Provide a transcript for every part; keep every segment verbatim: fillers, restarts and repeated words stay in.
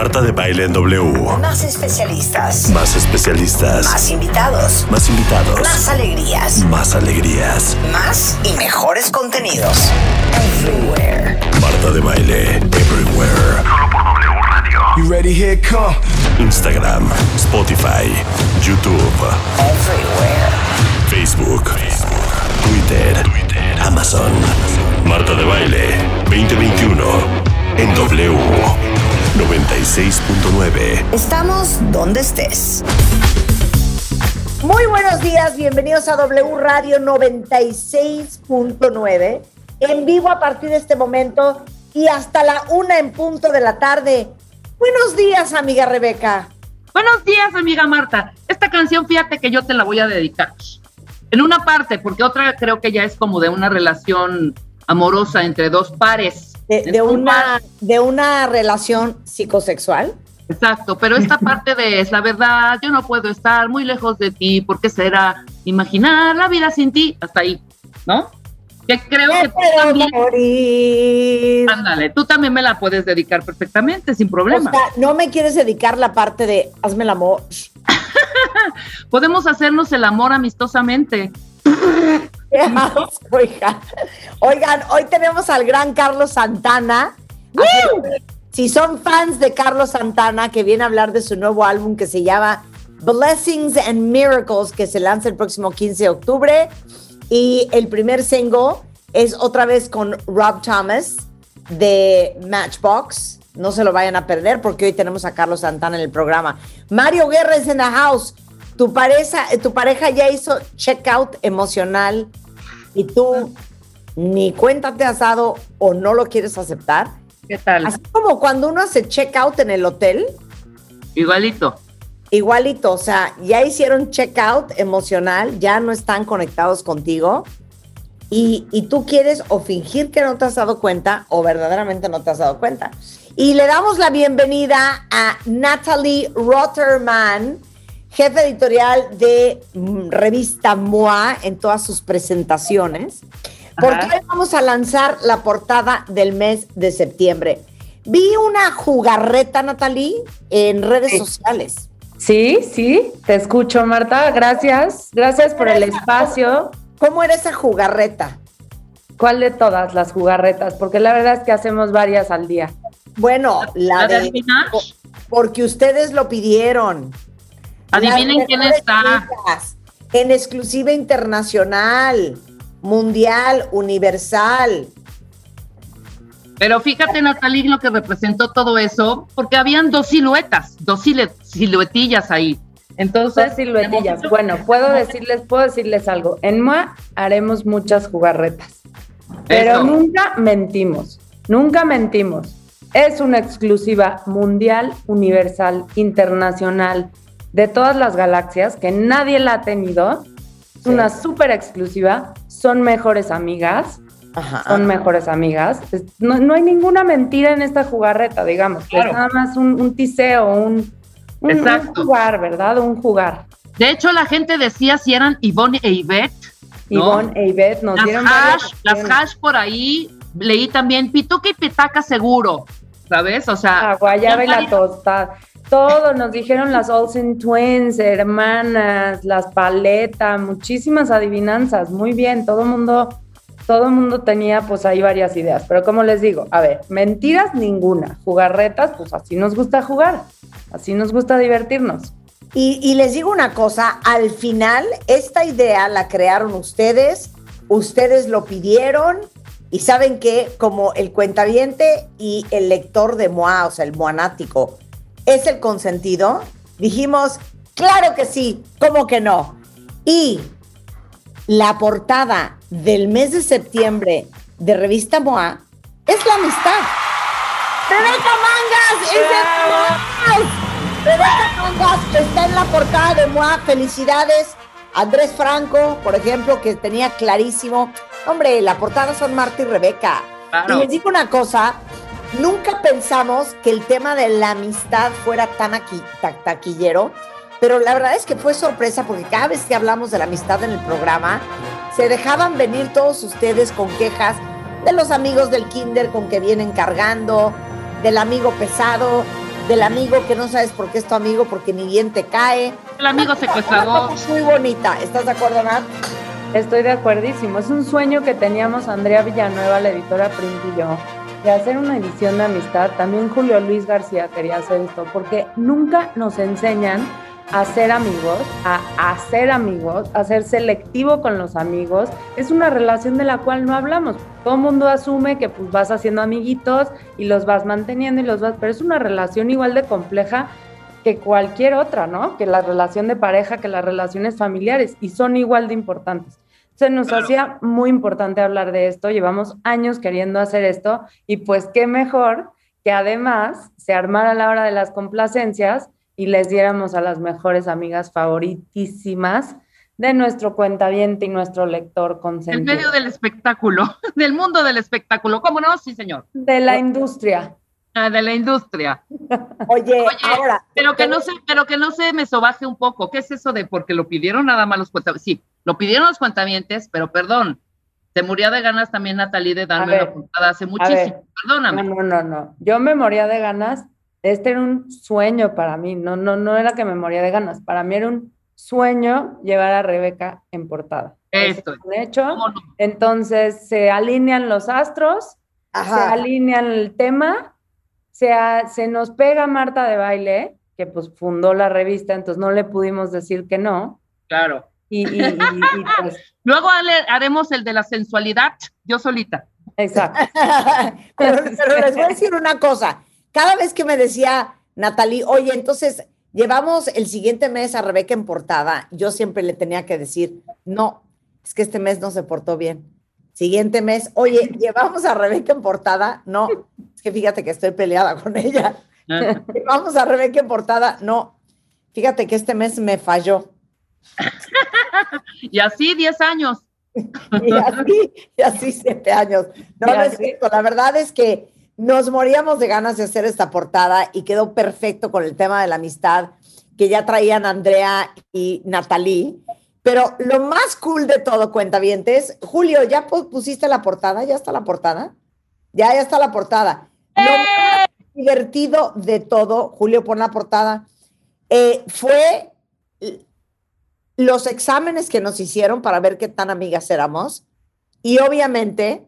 Martha Debayle en W. Más especialistas. Más especialistas. Más invitados. Más invitados. Más alegrías. Más alegrías. Más y mejores contenidos. Everywhere. Martha Debayle. Everywhere. Solo por W Radio. You ready? Here it comes. Instagram. Spotify. YouTube. Everywhere. Facebook. Facebook. Twitter. Twitter. Amazon. Martha Debayle. veinte veintiuno. En W. noventa y seis punto nueve. Estamos donde estés. Muy buenos días, bienvenidos a W Radio noventa y seis punto nueve. En vivo a partir de este momento y hasta la una en punto de la tarde. Buenos días, amiga Rebeca. Buenos días, amiga Marta. Esta canción, fíjate que yo te la voy a dedicar. En una parte, porque otra creo que ya es como de una relación amorosa entre dos pares. De, de, una, de una relación psicosexual. Exacto, pero esta parte de es la verdad, yo no puedo estar muy lejos de ti, porque será imaginar la vida sin ti, hasta ahí, ¿no? Que creo me que tú también... morir. Ándale, tú también me la puedes dedicar perfectamente, sin problema. O sea, no me quieres dedicar la parte de hazme el amor. Podemos hacernos el amor amistosamente. Oigan, oigan, hoy tenemos al gran Carlos Santana. ¡Woo! Si son fans de Carlos Santana, que viene a hablar de su nuevo álbum que se llama Blessings and Miracles, que se lanza el próximo quince de octubre, y el primer single es otra vez con Rob Thomas de Matchbox. No se lo vayan a perder porque hoy tenemos a Carlos Santana en el programa. Mario Guerra es en la house. Tu pareja, tu pareja ya hizo checkout emocional y tú ni cuenta te has dado o no lo quieres aceptar. ¿Qué tal? Así como cuando uno hace checkout en el hotel. Igualito. Igualito, o sea, ya hicieron checkout emocional, ya no están conectados contigo y, y tú quieres o fingir que no te has dado cuenta o verdaderamente no te has dado cuenta. Y le damos la bienvenida a Natalie Rotterman, jefe editorial de Revista Moi en todas sus presentaciones, porque hoy vamos a lanzar la portada del mes de septiembre. Vi una jugarreta, Natalie, en redes sí. sociales. Sí, sí, te escucho, Marta. Gracias, gracias por el espacio. ¿Cómo era esa jugarreta? ¿Cuál de todas las jugarretas? Porque la verdad es que hacemos varias al día. Bueno, la, la de... de porque ustedes lo pidieron. Adivinen quién está. En exclusiva internacional, mundial, universal. Pero fíjate, Natalie, lo que representó todo eso, porque habían dos siluetas, dos silu- siluetillas ahí. Entonces, dos siluetillas. Bueno, puedo decirles, puedo decirles algo. En M O A haremos muchas jugarretas, pero eso. nunca mentimos, nunca mentimos. Es una exclusiva mundial, universal, internacional, de todas las galaxias, que nadie la ha tenido. Es sí. una súper exclusiva. Son mejores amigas. Ajá, son ajá. mejores amigas. No, no hay ninguna mentira en esta jugarreta, digamos. Claro. Es nada más un, un tiseo, un, un, un jugar, ¿verdad? Un jugar. De hecho, la gente decía si eran Ivonne e Ivette. ¿No? Ivonne e Ivette nos las dieron... Hash, las hash por ahí. Leí también Pituca y Pitaca seguro, ¿sabes? O sea... Guayaba y la tostada. Todo, nos dijeron las Olsen Twins, hermanas, las Paleta, muchísimas adivinanzas, muy bien, todo mundo, todo mundo tenía pues ahí varias ideas, pero como les digo, a ver, mentiras ninguna, jugarretas, pues así nos gusta jugar, así nos gusta divertirnos. Y, y les digo una cosa, al final esta idea la crearon ustedes, ustedes lo pidieron, y saben que como el cuentaviente y el lector de M O A, o sea, el moanático, es el consentido, dijimos, claro que sí, ¿cómo que no? Y la portada del mes de septiembre de Revista M O A es la amistad. ¡Rebeca Mangas! ¡Es de M O A! Rebeca Mangas está en la portada de M O A, felicidades. Andrés Franco, por ejemplo, que tenía clarísimo, hombre, la portada son Marta y Rebeca. Claro. Y les digo una cosa, nunca pensamos que el tema de la amistad fuera tan aquí, ta, taquillero, pero la verdad es que fue sorpresa porque cada vez que hablamos de la amistad en el programa, se dejaban venir todos ustedes con quejas de los amigos del kinder con que vienen cargando, del amigo pesado, del amigo que no sabes por qué es tu amigo, porque ni bien te cae. El amigo secuestrador. Muy bonita. ¿Estás de acuerdo, Nat? Estoy de acuerdísimo. Es un sueño que teníamos Andrea Villanueva, la editora Print y yo, de hacer una edición de amistad. También Julio Luis García quería hacer esto, porque nunca nos enseñan a ser amigos, a hacer amigos, a ser selectivo con los amigos. Es una relación de la cual no hablamos. Todo el mundo asume que pues vas haciendo amiguitos y los vas manteniendo y los vas, pero es una relación igual de compleja que cualquier otra, ¿no? Que la relación de pareja, que las relaciones familiares, y son igual de importantes. Se nos claro. hacía muy importante hablar de esto, llevamos años queriendo hacer esto, y pues qué mejor que además se armara la hora de las complacencias y les diéramos a las mejores amigas favoritísimas de nuestro cuentaviente y nuestro lector consentido. En medio del espectáculo, del mundo del espectáculo, ¿cómo no? Sí, señor. De la industria. Ah, de la industria. Oye, Oye ahora. Pero que, no se, pero que no se me sobaje un poco. ¿Qué es eso de porque lo pidieron nada más los cuentavientes? Sí, lo pidieron los cuentavientes, pero perdón, se moría de ganas también Natalie de darme ver, una puntada hace muchísimo. Perdóname. No, no, no. Yo me moría de ganas. Este era un sueño para mí, no, no, no era que me moría de ganas, para mí era un sueño llevar a Rebeca en portada. Esto. Eso es un hecho. No? Entonces se alinean los astros, Ajá. se alinean el tema, se, a, se nos pega Martha Debayle, que pues fundó la revista, entonces no le pudimos decir que no. Claro. Y, y, y, y pues. Luego haremos el de la sensualidad, yo solita. Exacto. pero, pero les voy a decir una cosa. Cada vez que me decía Natalie, oye, entonces llevamos el siguiente mes a Rebeca en portada, yo siempre le tenía que decir, no, es que este mes no se portó bien. Siguiente mes, oye, llevamos a Rebeca en portada, no, es que fíjate que estoy peleada con ella. Llevamos a Rebeca en portada, no, fíjate que este mes me falló. Y así diez años. y así, y así siete años. No, no es cierto, la verdad es que nos moríamos de ganas de hacer esta portada y quedó perfecto con el tema de la amistad que ya traían Andrea y Natalie. Pero lo más cool de todo, cuentavientes, Julio, ¿ya pusiste la portada? ¿Ya está la portada? Ya, ya está la portada. ¡Eh! Lo más divertido de todo, Julio, pon la portada, eh, fue los exámenes que nos hicieron para ver qué tan amigas éramos. Y obviamente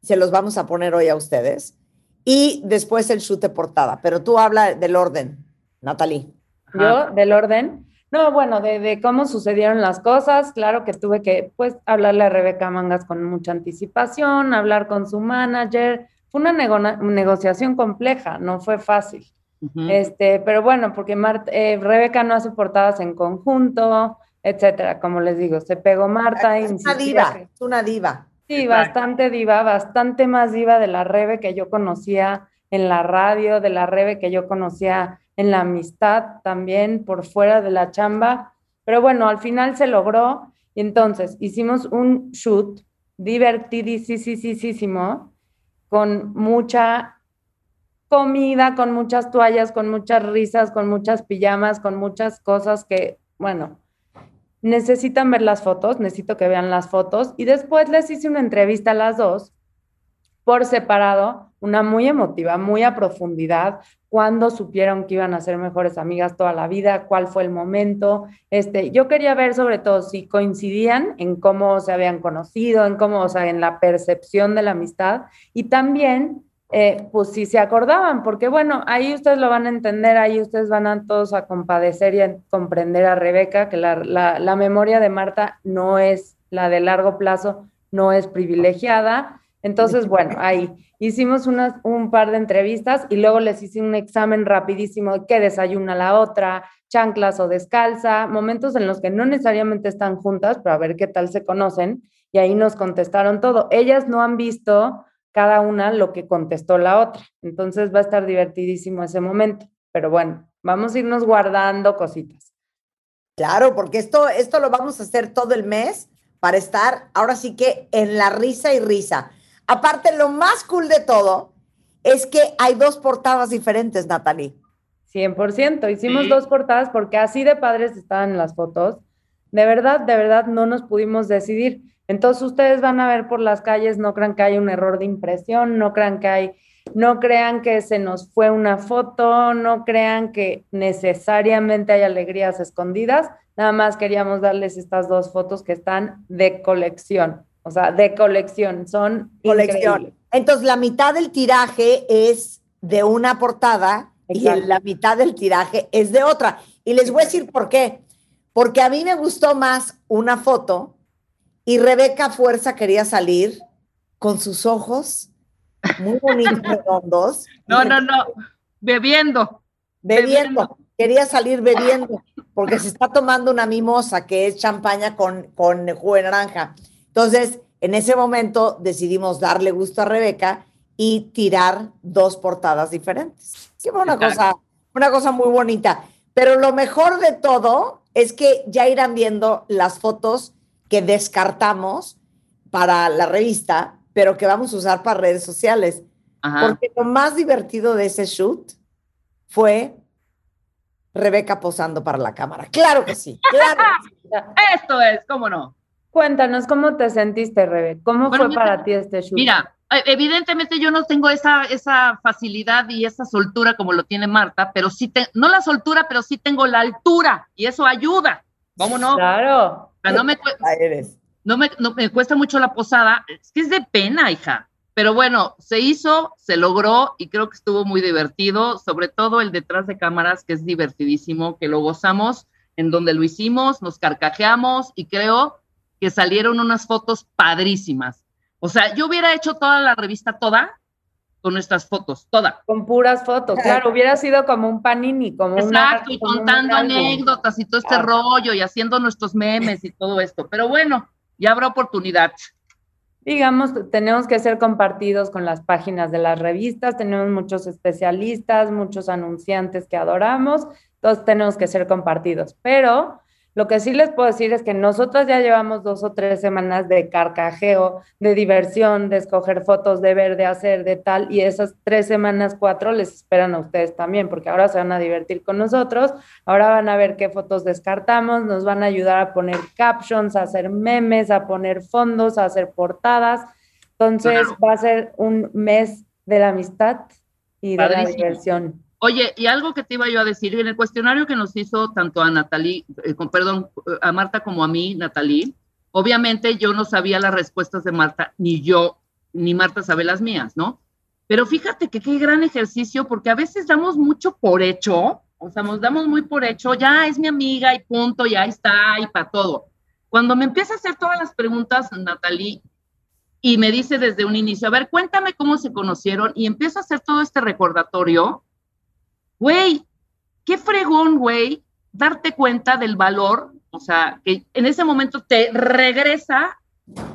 se los vamos a poner hoy a ustedes. Y después el shoot de portada. Pero tú habla del orden, Natalie. Ajá. ¿Yo? ¿Del orden? No, bueno, de, de cómo sucedieron las cosas. Claro que tuve que, pues, hablarle a Rebeca Mangas con mucha anticipación, hablar con su manager. Fue una nego- negociación compleja, no fue fácil. Uh-huh. Este, pero bueno, porque Mart- eh, Rebeca no hace portadas en conjunto, etcétera. Como les digo, se pegó Martha. Es una diva, que... es una diva. Sí, bastante diva, bastante más diva de la Rebe que yo conocía en la radio, de la Rebe que yo conocía en la amistad también, por fuera de la chamba. Pero bueno, al final se logró y entonces hicimos un shoot divertidísimo, con mucha comida, con muchas toallas, con muchas risas, con muchas pijamas, con muchas cosas que, bueno... necesitan ver las fotos, necesito que vean las fotos, y después les hice una entrevista a las dos, por separado, una muy emotiva, muy a profundidad, cuándo supieron que iban a ser mejores amigas toda la vida, cuál fue el momento, este, yo quería ver sobre todo si coincidían en cómo se habían conocido, en cómo, o sea, en la percepción de la amistad, y también, eh, pues si se acordaban, porque bueno, ahí ustedes lo van a entender, ahí ustedes van a todos a compadecer y a comprender a Rebeca, que la, la, la memoria de Martha no es la de largo plazo, no es privilegiada, entonces bueno, ahí hicimos unas, un par de entrevistas y luego les hice un examen rapidísimo de qué desayuna la otra, chanclas o descalza, momentos en los que no necesariamente están juntas, pero a ver qué tal se conocen, y ahí nos contestaron todo, ellas no han visto cada una lo que contestó la otra. Entonces va a estar divertidísimo ese momento. Pero bueno, vamos a irnos guardando cositas. Claro, porque esto, esto lo vamos a hacer todo el mes para estar ahora sí que en la risa y risa. Aparte, lo más cool de todo es que hay dos portadas diferentes, Natalie. cien por ciento. Hicimos sí. dos portadas porque así de padres estaban las fotos. De verdad, de verdad no nos pudimos decidir. Entonces ustedes van a ver por las calles, no crean que hay un error de impresión, no crean que hay No crean que se nos fue una foto, no crean que necesariamente hay alegrías escondidas. Nada más queríamos darles estas dos fotos que están de colección. O sea, de colección, son colección. Increíbles. Entonces, la mitad del tiraje es de una portada. Exacto. Y la mitad del tiraje es de otra. Y les voy a decir por qué. Porque a mí me gustó más una foto y Rebeca Fuerza quería salir con sus ojos muy bonitos, redondos. No, no, no, bebiendo. Bebiendo. Bebiendo. Quería salir bebiendo porque se está tomando una mimosa que es champaña con, con jugo de naranja. Entonces, en ese momento decidimos darle gusto a Rebeca y tirar dos portadas diferentes. Que fue una cosa, una cosa muy bonita. Pero lo mejor de todo es que ya irán viendo las fotos que descartamos para la revista, pero que vamos a usar para redes sociales. Ajá. Porque lo más divertido de ese shoot fue Rebeca posando para la cámara. ¡Claro que sí! ¡Claro que sí! Esto es, ¿cómo no? Cuéntanos, ¿cómo te sentiste, Rebe? ¿Cómo bueno, fue para te... ti este shoot? Mira, evidentemente yo no tengo esa, esa facilidad y esa soltura como lo tiene Marta, pero sí, te... no la soltura, pero sí tengo la altura, y eso ayuda, ¿cómo no? Claro. O sea, no me, cu... no me, no me cuesta mucho la posada, es que es de pena, hija. Pero bueno, se hizo, se logró, y creo que estuvo muy divertido, sobre todo el detrás de cámaras, que es divertidísimo, que lo gozamos, en donde lo hicimos, nos carcajeamos, y creo que salieron unas fotos padrísimas. O sea, yo hubiera hecho toda la revista, toda, con nuestras fotos, toda. Con puras fotos, claro, hubiera sido como un panini, como exacto, una... Exacto, y contando anécdotas y todo este claro. rollo, y haciendo nuestros memes y todo esto. Pero bueno, ya habrá oportunidad. Digamos, tenemos que ser compartidos con las páginas de las revistas, tenemos muchos especialistas, muchos anunciantes que adoramos, entonces tenemos que ser compartidos, pero... Lo que sí les puedo decir es que nosotras ya llevamos dos o tres semanas de carcajeo, de diversión, de escoger fotos, de ver, de hacer, de tal, y esas tres semanas, cuatro, les esperan a ustedes también, porque ahora se van a divertir con nosotros, ahora van a ver qué fotos descartamos, nos van a ayudar a poner captions, a hacer memes, a poner fondos, a hacer portadas, entonces wow. va a ser un mes de la amistad y Padrísimo. de la diversión. Oye, y algo que te iba yo a decir, en el cuestionario que nos hizo tanto a Natalie, eh, con, perdón, a Marta como a mí, Natalie, obviamente yo no sabía las respuestas de Marta, ni yo, ni Marta sabe las mías, ¿no? Pero fíjate que qué gran ejercicio, porque a veces damos mucho por hecho, o sea, nos damos muy por hecho, ya es mi amiga y punto, y ahí está, y para todo. Cuando me empieza a hacer todas las preguntas, Natalie, y me dice desde un inicio, a ver, cuéntame cómo se conocieron, y empiezo a hacer todo este recordatorio. Güey, qué fregón, güey, darte cuenta del valor, o sea, que en ese momento te regresa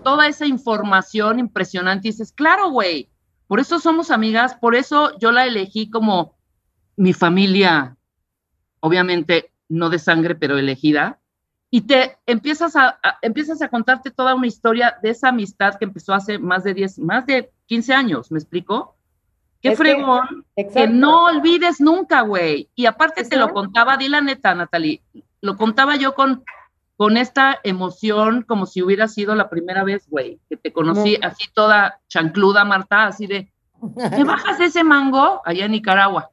toda esa información impresionante y dices, claro, güey, por eso somos amigas, por eso yo la elegí como mi familia, obviamente no de sangre, pero elegida, y te empiezas a, a, empiezas a contarte toda una historia de esa amistad que empezó hace más de diez, más de quince años, ¿me explico? Qué es fregón, que, que no olvides nunca, güey. Y aparte te lo contaba, di la neta, Natalie, lo contaba yo con, con esta emoción como si hubiera sido la primera vez, güey, que te conocí no. así toda chancluda, Marta, así de, ¿me bajas ese mango? Allá en Nicaragua.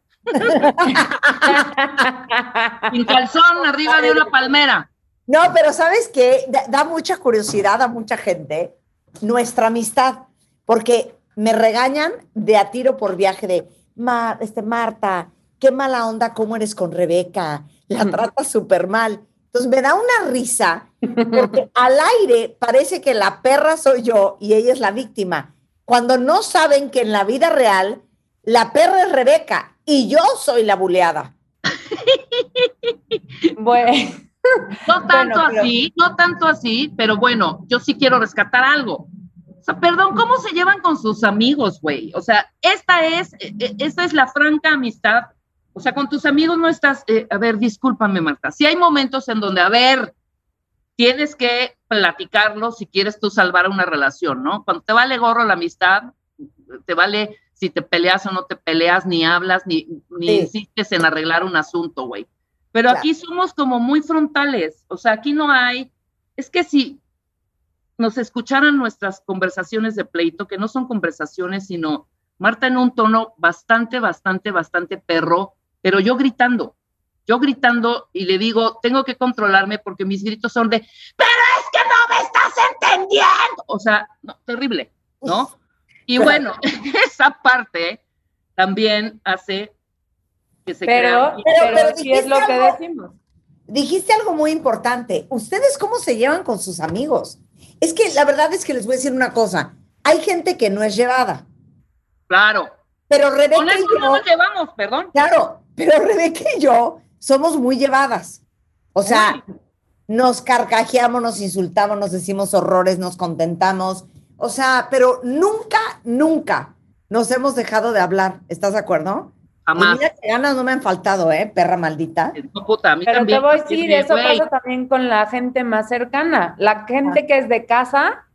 Sin calzón, arriba de una palmera. No, pero ¿sabes qué? Da, da mucha curiosidad a mucha gente nuestra amistad, porque... Me regañan de a tiro por viaje de, Mar, este, Marta, qué mala onda, cómo eres con Rebeca, la tratas súper mal. Entonces me da una risa, porque al aire parece que la perra soy yo y ella es la víctima, cuando no saben que en la vida real la perra es Rebeca y yo soy la buleada. Bueno, no tanto bueno, pero... así, no tanto así, pero bueno, yo sí quiero rescatar algo. O sea, perdón, ¿cómo se llevan con sus amigos, güey? O sea, esta es, esta es la franca amistad. O sea, con tus amigos no estás... Eh, a ver, discúlpame, Marta. Si hay momentos en donde, a ver, tienes que platicarlo si quieres tú salvar una relación, ¿no? Cuando te vale gorro la amistad, te vale si te peleas o no te peleas, ni hablas, ni, ni sí. insistes en arreglar un asunto, güey. Pero claro. aquí somos como muy frontales. O sea, aquí no hay... Es que si... nos escucharan nuestras conversaciones de pleito, que no son conversaciones, sino Marta en un tono bastante, bastante, bastante perro, pero yo gritando, yo gritando y le digo, tengo que controlarme porque mis gritos son de, pero es que no me estás entendiendo. O sea, no, terrible, ¿no? Y bueno, esa parte también hace que se pero, pero, pero, pero sí es lo algo, que decimos. Dijiste algo muy importante. ¿Ustedes cómo se llevan con sus amigos? Es que la verdad es que les voy a decir una cosa. Hay gente que no es llevada. Claro. Pero Rebeca con eso y yo... no nos llevamos, perdón. Claro, pero Rebeca y yo somos muy llevadas. O sea, uy, nos carcajeamos, nos insultamos, nos decimos horrores, nos contentamos. O sea, pero nunca, nunca nos hemos dejado de hablar. ¿Estás de acuerdo? Jamás. Y mira que ganas no me han faltado, ¿eh? Perra maldita. No, puta, a mí pero también, te voy a decir, eso güey. Pasa también con la gente más cercana. La gente ah. que es de casa,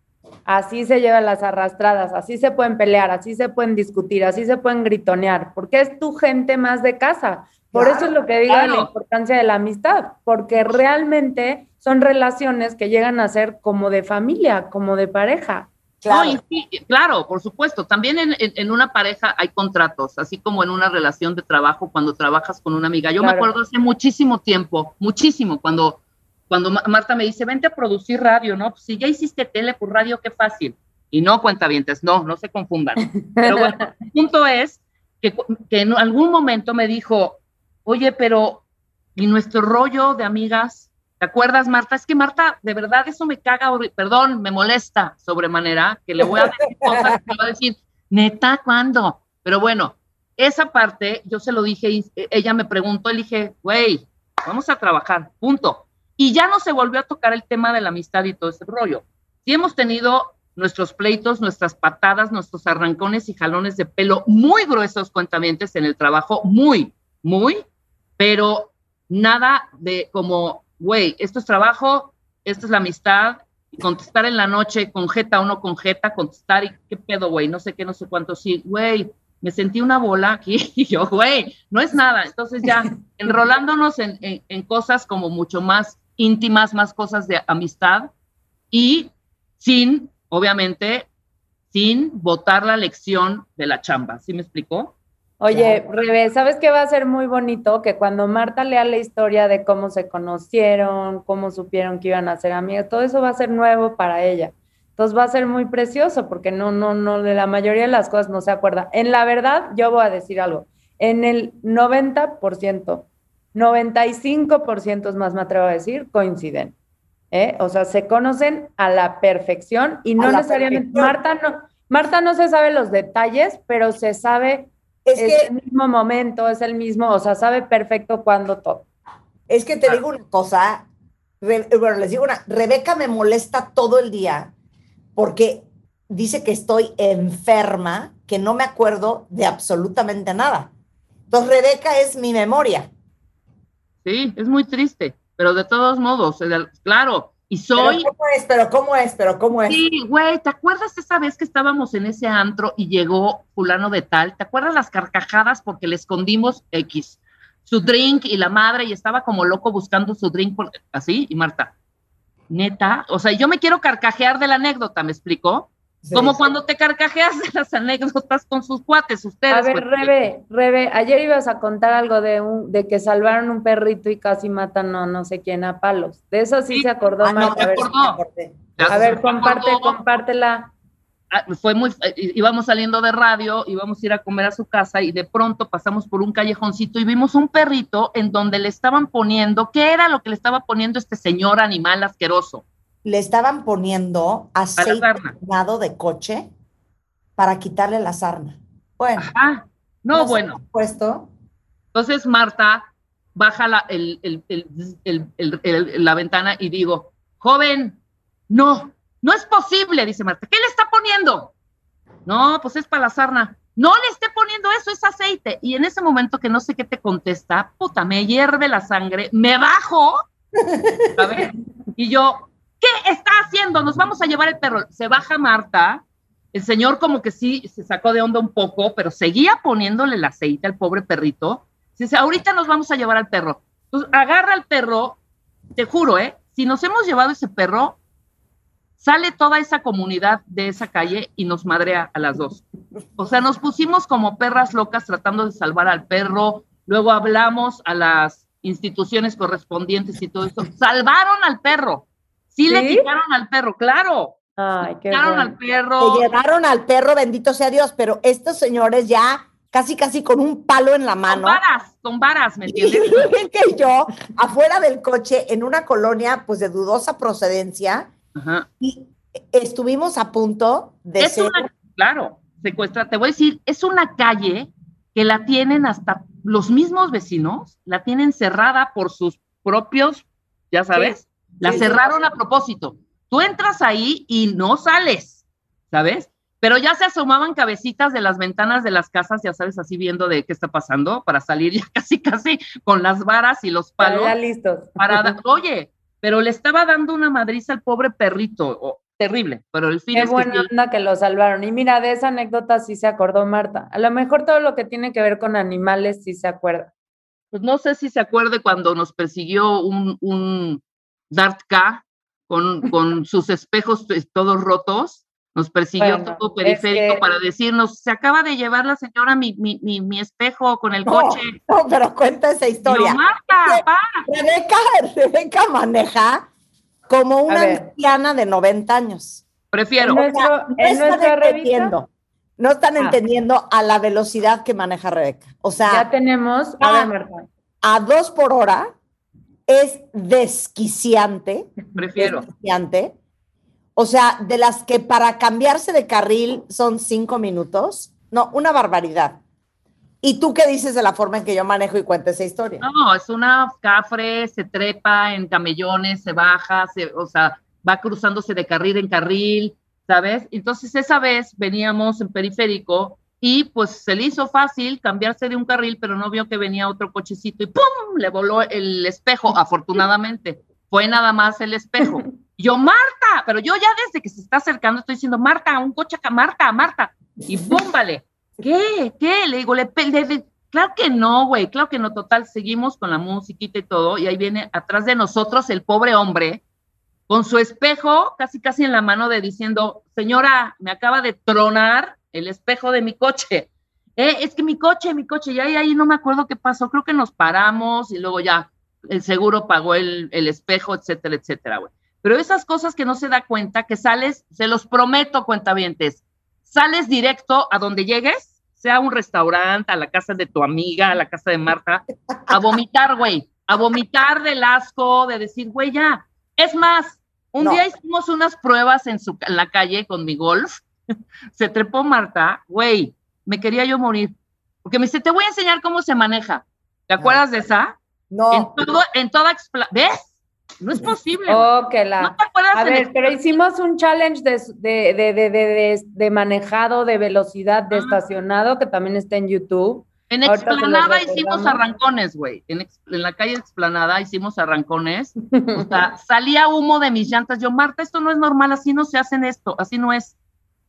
así se llevan las arrastradas, así se pueden pelear, así se pueden discutir, así se pueden gritonear, porque es tu gente más de casa. Por claro, eso es lo que digo claro. La importancia de la amistad, porque realmente son relaciones que llegan a ser como de familia, como de pareja. Claro. No, y sí, claro, por supuesto. También en, en, en una pareja hay contratos, así como en una relación de trabajo cuando trabajas con una amiga. Yo claro. me acuerdo hace muchísimo tiempo, muchísimo, cuando, cuando Marta me dice, vente a producir radio, ¿no? Pues si ya hiciste tele por radio, qué fácil. Y no, cuentavientes, no, no se confundan. Pero bueno, el punto es que, que en algún momento me dijo, oye, pero ¿y nuestro rollo de amigas? ¿Te acuerdas, Marta? Es que, Marta, de verdad, eso me caga, perdón, me molesta sobremanera, que le voy a decir cosas que va a decir, ¿neta cuándo? Pero bueno, esa parte, yo se lo dije, y ella me preguntó, le dije, güey, vamos a trabajar, punto. Y ya no se volvió a tocar el tema de la amistad y todo ese rollo. Sí hemos tenido nuestros pleitos, nuestras patadas, nuestros arrancones y jalones de pelo muy gruesos, cuentavientes, en el trabajo, muy, muy, pero nada de como... güey, esto es trabajo, esto es la amistad, y contestar en la noche con jeta o no con jeta, contestar y qué pedo, güey, no sé qué, no sé cuánto, sí, güey, me sentí una bola aquí, y yo, güey, no es nada. Entonces ya, enrolándonos en, en, en cosas como mucho más íntimas, más cosas de amistad, y sin, obviamente, sin botar la lección de la chamba, ¿sí me explicó? Oye, Rebe, ¿sabes qué va a ser muy bonito? Que cuando Marta lea la historia de cómo se conocieron, cómo supieron que iban a ser amigas, todo eso va a ser nuevo para ella. Entonces va a ser muy precioso porque no, no, no, de la mayoría de las cosas no se acuerda. En la verdad, yo voy a decir algo, en el noventa por ciento, noventa y cinco por ciento es más, me atrevo a decir, coinciden. ¿eh? O sea, se conocen a la perfección y no necesariamente... Marta no, Marta no se sabe los detalles, pero se sabe... Es, es que, el mismo momento, es el mismo, o sea, sabe perfecto cuándo todo. Es que te claro. digo una cosa, Re, bueno, les digo una, Rebeca me molesta todo el día porque dice que estoy enferma, que no me acuerdo de absolutamente nada. Entonces, Rebeca es mi memoria. Sí, es muy triste, pero de todos modos, claro, y soy... Pero ¿cómo es? ¿Pero cómo es? ¿Pero cómo es? Sí, güey, ¿te acuerdas esa vez que estábamos en ese antro y llegó fulano de tal? ¿Te acuerdas las carcajadas porque le escondimos X? Su drink y la madre, y estaba como loco buscando su drink, por, así, y Marta, neta, o sea, yo me quiero carcajear de la anécdota, ¿me explicó? Sí, como sí. Cuando te carcajeas de las anécdotas con sus cuates, ustedes. A ver, Rebe, Rebe, ayer ibas a contar algo de un, de que salvaron un perrito y casi matan a no sé quién a palos. De eso sí, sí. se acordó. Ah, Marta. No, me acordó. A ver, a ver comparte, acordó. compártela. Ah, fue muy, íbamos saliendo de radio, íbamos a ir a comer a su casa y de pronto pasamos por un callejoncito y vimos un perrito en donde le estaban poniendo, ¿qué era lo que le estaba poniendo este señor animal asqueroso? Le estaban poniendo aceite de coche para quitarle la sarna. Bueno. Ajá. No, no bueno. Puesto. Entonces Marta baja la, el, el, el, el, el, el, la ventana y digo, joven, no, no es posible, dice Marta. ¿Qué le está poniendo? No, pues es para la sarna. No le esté poniendo eso, es aceite. Y en ese momento que no sé qué te contesta, puta, me hierve la sangre, me bajo. A ver, y yo... ¿Qué está haciendo? Nos vamos a llevar el perro. Se baja Marta, el señor como que sí se sacó de onda un poco, pero seguía poniéndole el aceite al pobre perrito. Dice, ahorita nos vamos a llevar al perro. Entonces agarra al perro, te juro, ¿eh? Si nos hemos llevado ese perro, Sale toda esa comunidad de esa calle y nos madrea a las dos. O sea, nos pusimos como perras locas tratando de salvar al perro. Luego hablamos a las instituciones correspondientes y todo eso. Salvaron al perro. Sí, ¿sí? Le quitaron al perro, claro. Ay, qué quitaron bueno. al perro. Le llevaron al perro, bendito sea Dios, pero estos señores ya casi, casi con un palo en la mano. Con varas, con varas, ¿me entiendes? Y que yo, afuera del coche, en una colonia, pues, de dudosa procedencia, ajá, y estuvimos a punto de es ser... Una, claro, secuestra, te voy a decir, es una calle que la tienen hasta los mismos vecinos, la tienen cerrada por sus propios, ya sabes, sí, la sí, cerraron sí. a propósito. Tú entras ahí y no sales, ¿sabes? Pero ya se asomaban cabecitas de las ventanas de las casas, ya sabes, así viendo de qué está pasando, para salir ya casi, casi con las varas y los palos. Ya listos. Para da- Oye, pero le estaba dando una madriza al pobre perrito, oh, terrible, pero el fin qué es buena que... onda que lo salvaron. Y mira, de esa anécdota sí se acordó Marta. A lo mejor todo lo que tiene que ver con animales sí se acuerda. Pues no sé si se acuerde cuando nos persiguió un, un Dart K con, con sus espejos todos rotos. Nos persiguió bueno, todo periférico que... para decirnos, se acaba de llevar la señora mi, mi, mi, mi espejo con el no, coche. No, pero cuenta esa historia. No, Marta, Rebeca, Rebeca maneja como una anciana de noventa años. Prefiero. ¿En nuestro, o sea, no, en están entendiendo, no están ah. entendiendo a la velocidad que maneja Rebeca. O sea, ya tenemos a, a, ver, Marta. a dos por hora es desquiciante. Prefiero. Desquiciante. O sea, de las que para cambiarse de carril son cinco minutos. No, una barbaridad. ¿Y tú qué dices de la forma en que yo manejo y cuento esa historia? No, es una cafre, se trepa en camellones, se baja, se, o sea, va cruzándose de carril en carril, ¿sabes? Entonces, esa vez veníamos en periférico y pues se le hizo fácil cambiarse de un carril, pero no vio que venía otro cochecito y ¡pum! Le voló el espejo, afortunadamente. Fue nada más el espejo. Yo, Marta, pero yo ya desde que se está acercando estoy diciendo, Marta, un coche acá, Marta, Marta, y búmbale. ¿Qué? ¿Qué? Le digo, le, le, le claro que no, güey, claro que no, total, seguimos con la musiquita y todo, y ahí viene atrás de nosotros el pobre hombre, con su espejo casi casi en la mano de diciendo, señora, me acaba de tronar el espejo de mi coche. Eh, es que mi coche, mi coche, ya ahí, ahí no me acuerdo qué pasó, creo que nos paramos, y luego ya el seguro pagó el, el espejo, etcétera, etcétera, güey. Pero esas cosas que no se da cuenta, que sales, se los prometo, cuentavientes, sales directo a donde llegues, sea a un restaurante, a la casa de tu amiga, a la casa de Marta, a vomitar, güey, a vomitar del asco, de decir, güey, ya. Es más, un no. día hicimos unas pruebas en, su, en la calle con mi golf, se trepó Marta, güey, me quería yo morir, porque me dice, te voy a enseñar cómo se maneja. ¿Te acuerdas no. de esa? No. En, todo, en toda, expla- ¿ves? No es posible. Oh, que la... ¿No te acuerdas? A ver, el... pero hicimos un challenge de, de, de, de, de, de, de manejado, de velocidad, de ah. estacionado, que también está en YouTube. En Ahorita Explanada hicimos arrancones, güey. En, en la calle Explanada hicimos arrancones. O sea, salía humo de mis llantas. Yo, Marta, esto no es normal, así no se hacen esto, así no es.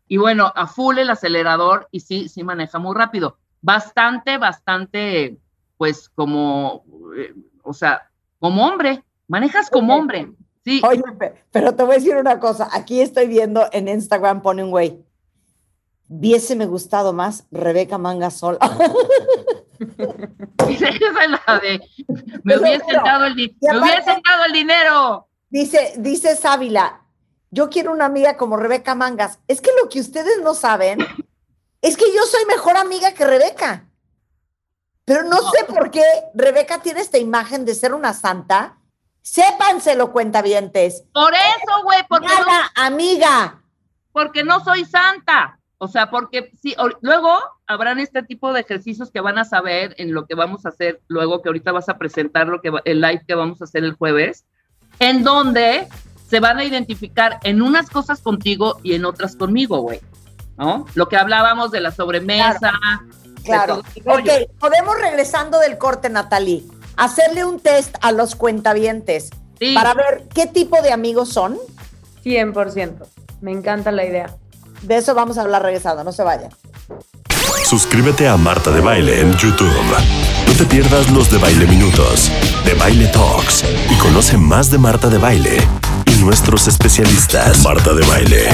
Y bueno, a full el acelerador y sí, sí maneja muy rápido. Bastante, bastante, pues como, eh, o sea, como hombre. Manejas como okay. hombre, sí. Oye, pero te voy a decir una cosa. Aquí estoy viendo en Instagram, pone un güey. Viese me gustado más Rebeca Mangas sola. Esa es la de, me hubiese pero, dado el, di- me aparte, hubiese dado el dinero. Dice, dice Sávila, yo quiero una amiga como Rebeca Mangas. Es que lo que ustedes no saben es que yo soy mejor amiga que Rebeca. Pero no, no. sé por qué Rebeca tiene esta imagen de ser una santa. Sépanselo, cuentavientes. Por eso, güey, porque nada, no, amiga. Porque no soy santa. O sea, porque sí, o, luego habrán este tipo de ejercicios que van a saber en lo que vamos a hacer luego, que ahorita vas a presentar lo que va, el live que vamos a hacer el jueves, en donde se van a identificar en unas cosas contigo y en otras conmigo, güey, ¿no? Lo que hablábamos de la sobremesa. Claro, claro. Ok, podemos regresando del corte, Natalie. Hacerle un test a los cuentavientes sí. para ver qué tipo de amigos son. cien por ciento. Me encanta la idea. De eso vamos a hablar regresando, no se vayan. Suscríbete a Marta de Baile en YouTube. No te pierdas los de Baile Minutos, de Baile Talks y conoce más de Marta de Baile. y nuestros especialistas Martha Debayle.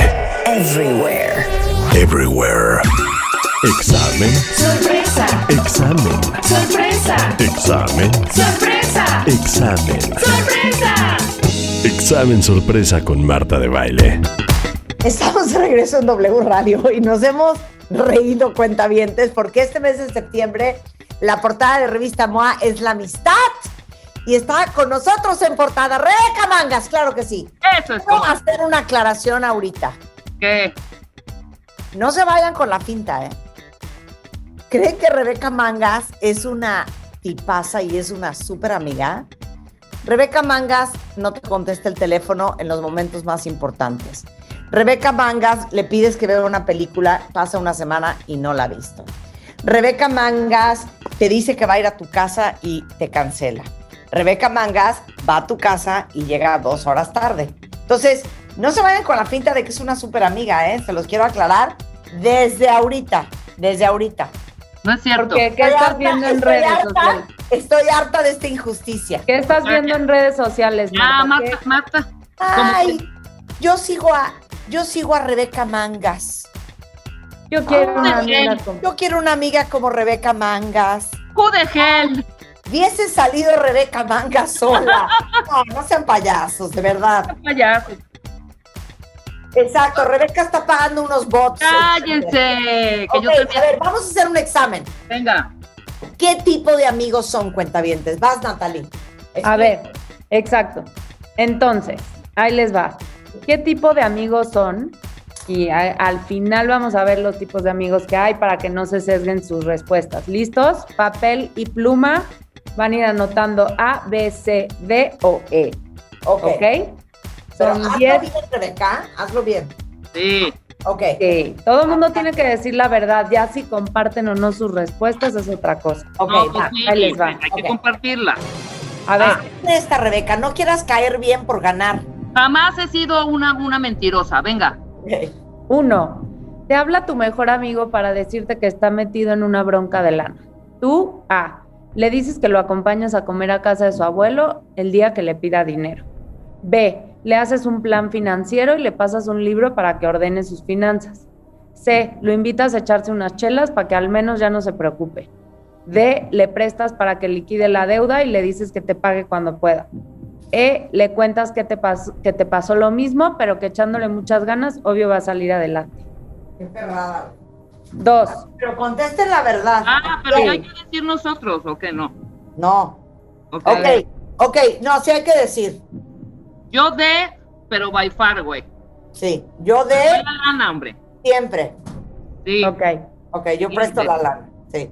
Everywhere. Everywhere. Examen. Sorpresa. Examen. Sorpresa. Examen. Sorpresa. Examen. Sorpresa. Examen sorpresa con Martha Debayle. Estamos de regreso en W Radio y nos hemos reído, cuentavientes, porque este mes de septiembre la portada de Revista Moi es la amistad. Y está con nosotros en portada Rebeca Mangas, claro que sí. Eso es. Quiero hacer una aclaración ahorita. ¿Qué? No se vayan con la finta, ¿eh? ¿Creen que Rebeca Mangas es una tipaza y es una súper amiga? Rebeca Mangas no te contesta el teléfono en los momentos más importantes. Rebeca Mangas le pides que vea una película, pasa una semana y no la ha visto. Rebeca Mangas te dice que va a ir a tu casa y te cancela. Rebeca Mangas va a tu casa y llega dos horas tarde. Entonces, no se vayan con la finta de que es una súper amiga, ¿eh? Se los quiero aclarar desde ahorita, desde ahorita. No es cierto. Porque, ¿qué estás harta, viendo en redes harta, sociales? Estoy harta de esta injusticia. ¿Qué estás viendo en redes sociales, Marta? Ah, Marta, Marta. Ay, que? yo sigo a, yo sigo a Rebeca Mangas. Yo quiero oh, una amiga como... Yo quiero una amiga como Rebeca Mangas. ¡Jude gel! Hubiese salido Rebeca Mangas sola. No, no sean payasos, de verdad. No sean payasos. Exacto, Rebeca está pagando unos bots. ¡Cállense! Que okay, yo también... A ver, vamos a hacer un examen. Venga. ¿Qué tipo de amigos son, cuentavientes? Vas, Natalie. Explica. A ver, exacto. Entonces, ahí les va. ¿Qué tipo de amigos son? Y a, al final vamos a ver los tipos de amigos que hay para que no se sesguen sus respuestas. ¿Listos? Papel y pluma. Van a ir anotando A, B, C, D o E. Ok. okay. Son hazlo diez... bien, Rebeca. Hazlo bien. Sí. Ok. Sí. Todo el mundo tiene que decir la verdad. Ya si comparten o no sus respuestas es otra cosa. Ok, no, pues va. Sí, ahí les va. Hay okay. que compartirla. A ver. Ah. Esta, Rebeca, no quieras caer bien por ganar. Jamás he sido una, una mentirosa. Venga. Okay. Uno. Te habla tu mejor amigo para decirte que está metido en una bronca de lana. Tú, A. Le dices que lo acompañas a comer a casa de su abuelo el día que le pida dinero. B. Le haces un plan financiero y le pasas un libro para que ordene sus finanzas. C. Lo invitas a echarse unas chelas para que al menos ya no se preocupe. D. Le prestas para que liquide la deuda y le dices que te pague cuando pueda. E. Le cuentas que te pasó, que te pasó lo mismo, pero que echándole muchas ganas, obvio va a salir adelante. Qué perrada. Dos. Pero contesten la verdad. Ah, pero okay. ¿Hay que decir nosotros o qué no? No. Ok, ok, okay. No, sí hay que decir. Yo de, pero by far, güey. Sí, yo de... Yo la lana, hombre. Siempre. Sí. Ok. Ok, yo sí, presto de. la lana, sí.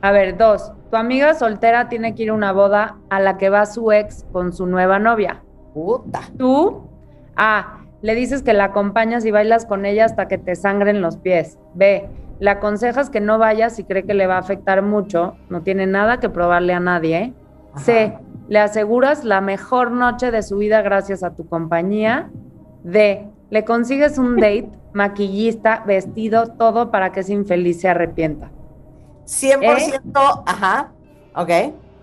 A ver, dos. Tu amiga soltera tiene que ir a una boda a la que va su ex con su nueva novia. Puta. Tú, ah... Le dices que la acompañas y bailas con ella hasta que te sangren los pies. B. Le aconsejas que no vayas si cree que le va a afectar mucho. No tiene nada que probarle a nadie, ¿eh? C. Le aseguras la mejor noche de su vida gracias a tu compañía. D. Le consigues un date, maquillista, vestido, todo para que ese infeliz se arrepienta. cien por ciento, e, ajá, ok.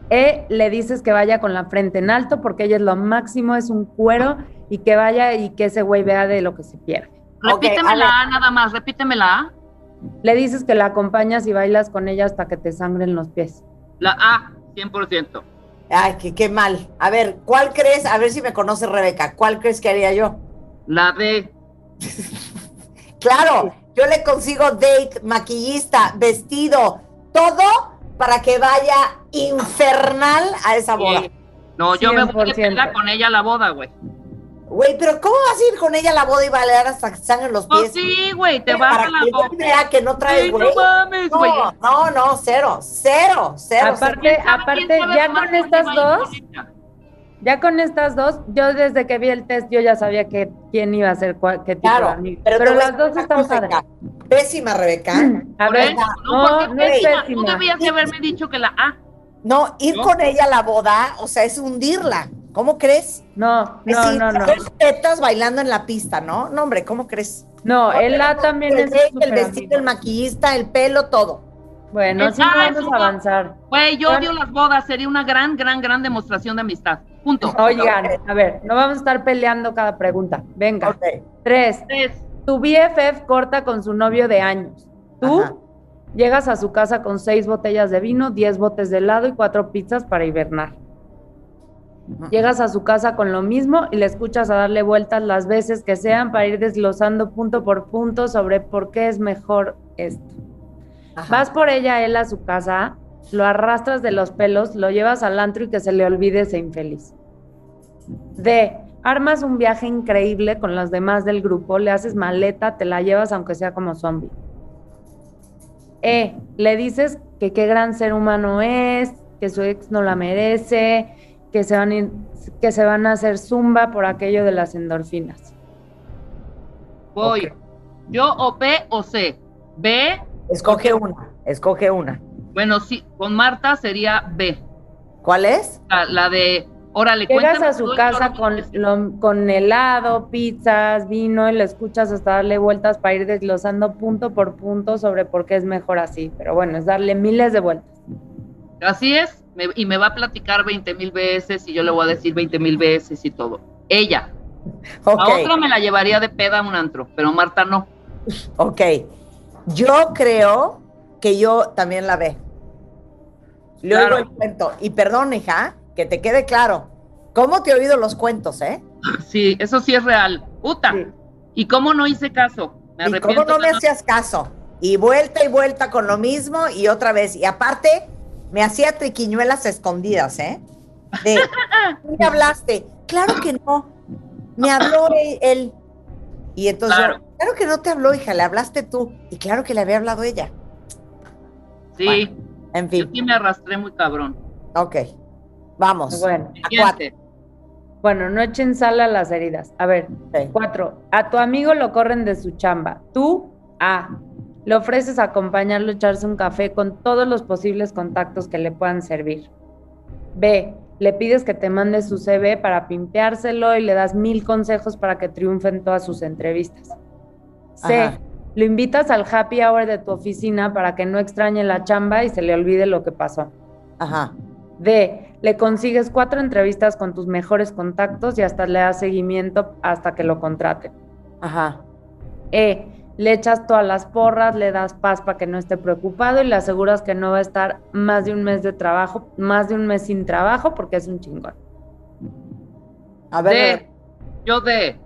E. Le dices que vaya con la frente en alto porque ella es lo máximo, es un cuero... Y que vaya y que ese güey vea de lo que se pierde. Repítemela, okay, nada más, repítemela. Le dices que la acompañas y bailas con ella hasta que te sangren los pies. La A, cien por ciento. Ay, qué, qué mal. A ver, ¿cuál crees? A ver si me conoce Rebeca. ¿Cuál crees que haría yo? La D. Claro, yo le consigo date, maquillista, vestido, todo para que vaya infernal a esa boda. Sí. No, yo cien por ciento. Me voy a pegar con ella a la boda, güey. Güey, pero ¿cómo vas a ir con ella a la boda y bailar hasta que sangre los pies? Oh, sí, güey, te vas a la boda. Para que no traes, güey. No mames, güey. No, no, cero, cero, cero. Aparte, aparte, ya con estas dos, ya con estas dos, yo desde que vi el test, yo ya sabía que quién iba a ser cuál, qué tipo de amigo. Claro, pero las dos están padres. Pésima, Rebeca. A ver, no, no es pésima. Tú debías de haberme dicho que la A. No, ir con ella a la boda, o sea, es hundirla. ¿Cómo crees? No, no, sí, no, no. Tetas bailando en la pista, ¿no? No, hombre, ¿cómo crees? No, no el A también es el vestido, el maquillista, el pelo, todo. Bueno, sí, vamos a avanzar. Güey, yo odio las bodas, sería una gran, gran, gran demostración de amistad. Punto. Oigan, okay. A ver, no vamos a estar peleando cada pregunta. Venga. Okay. Tres. Tres. Tu B F F corta con su novio de años. Tú Ajá. llegas a su casa con seis botellas de vino, diez botes de helado y cuatro pizzas para hibernar. Ajá. Llegas a su casa con lo mismo y le escuchas a darle vueltas las veces que sean para ir desglosando punto por punto sobre por qué es mejor esto. Ajá. Vas por ella, él a su casa, lo arrastras de los pelos, lo llevas al antro y que se le olvide ese infeliz. D. Armas un viaje increíble con las demás del grupo, le haces maleta, te la llevas aunque sea como zombie. E, le dices que qué gran ser humano es, que su ex no la merece, que se van, ir, que se van a hacer zumba por aquello de las endorfinas. Voy. Okay. Yo o P o C. B. Escoge o... una, escoge una. Bueno, sí, con Marta sería B. ¿Cuál es? La, la de... Órale, llegas a su casa con, lo, con helado, pizzas, vino y le escuchas hasta darle vueltas para ir desglosando punto por punto sobre por qué es mejor así. Pero bueno, es darle miles de vueltas. Así es, me, y me va a platicar veinte mil veces y yo le voy a decir veinte mil veces y todo. Ella. Okay. A otra me la llevaría de peda a un antro, pero Marta no. Ok, yo creo que yo también la ve. Le oigo el cuento. Y perdón, hija, que te quede claro, ¿cómo te he oído los cuentos, eh? Sí, eso sí es real. Puta, sí. ¿Y cómo no hice caso? Me arrepiento. ¿Y cómo no me no... hacías caso? Y vuelta y vuelta con lo mismo y otra vez. Y aparte, me hacía triquiñuelas escondidas, ¿eh? De, ¿tú me hablaste? Claro que no. Me habló él. Y entonces, claro. Yo, claro que no te habló, hija, le hablaste tú. Y claro que le había hablado ella. Sí. Bueno, en fin. Yo sí me arrastré muy cabrón. Ok. Vamos. Bueno, a cuatro. Bueno, no echen sal a las heridas. A ver, okay. Cuatro. A tu amigo lo corren de su chamba. Tú, A, le ofreces acompañarlo, echarse un café con todos los posibles contactos que le puedan servir. B, le pides que te mande su C V para pimpeárselo y le das mil consejos para que triunfe en todas sus entrevistas. C, Ajá. lo invitas al happy hour de tu oficina para que no extrañe la chamba y se le olvide lo que pasó. Ajá. D, le consigues cuatro entrevistas con tus mejores contactos y hasta le das seguimiento hasta que lo contraten. Ajá. E, le echas todas las porras, le das paz para que no esté preocupado y le aseguras que no va a estar más de un mes de trabajo, más de un mes sin trabajo porque es un chingón. A ver. D, yo D.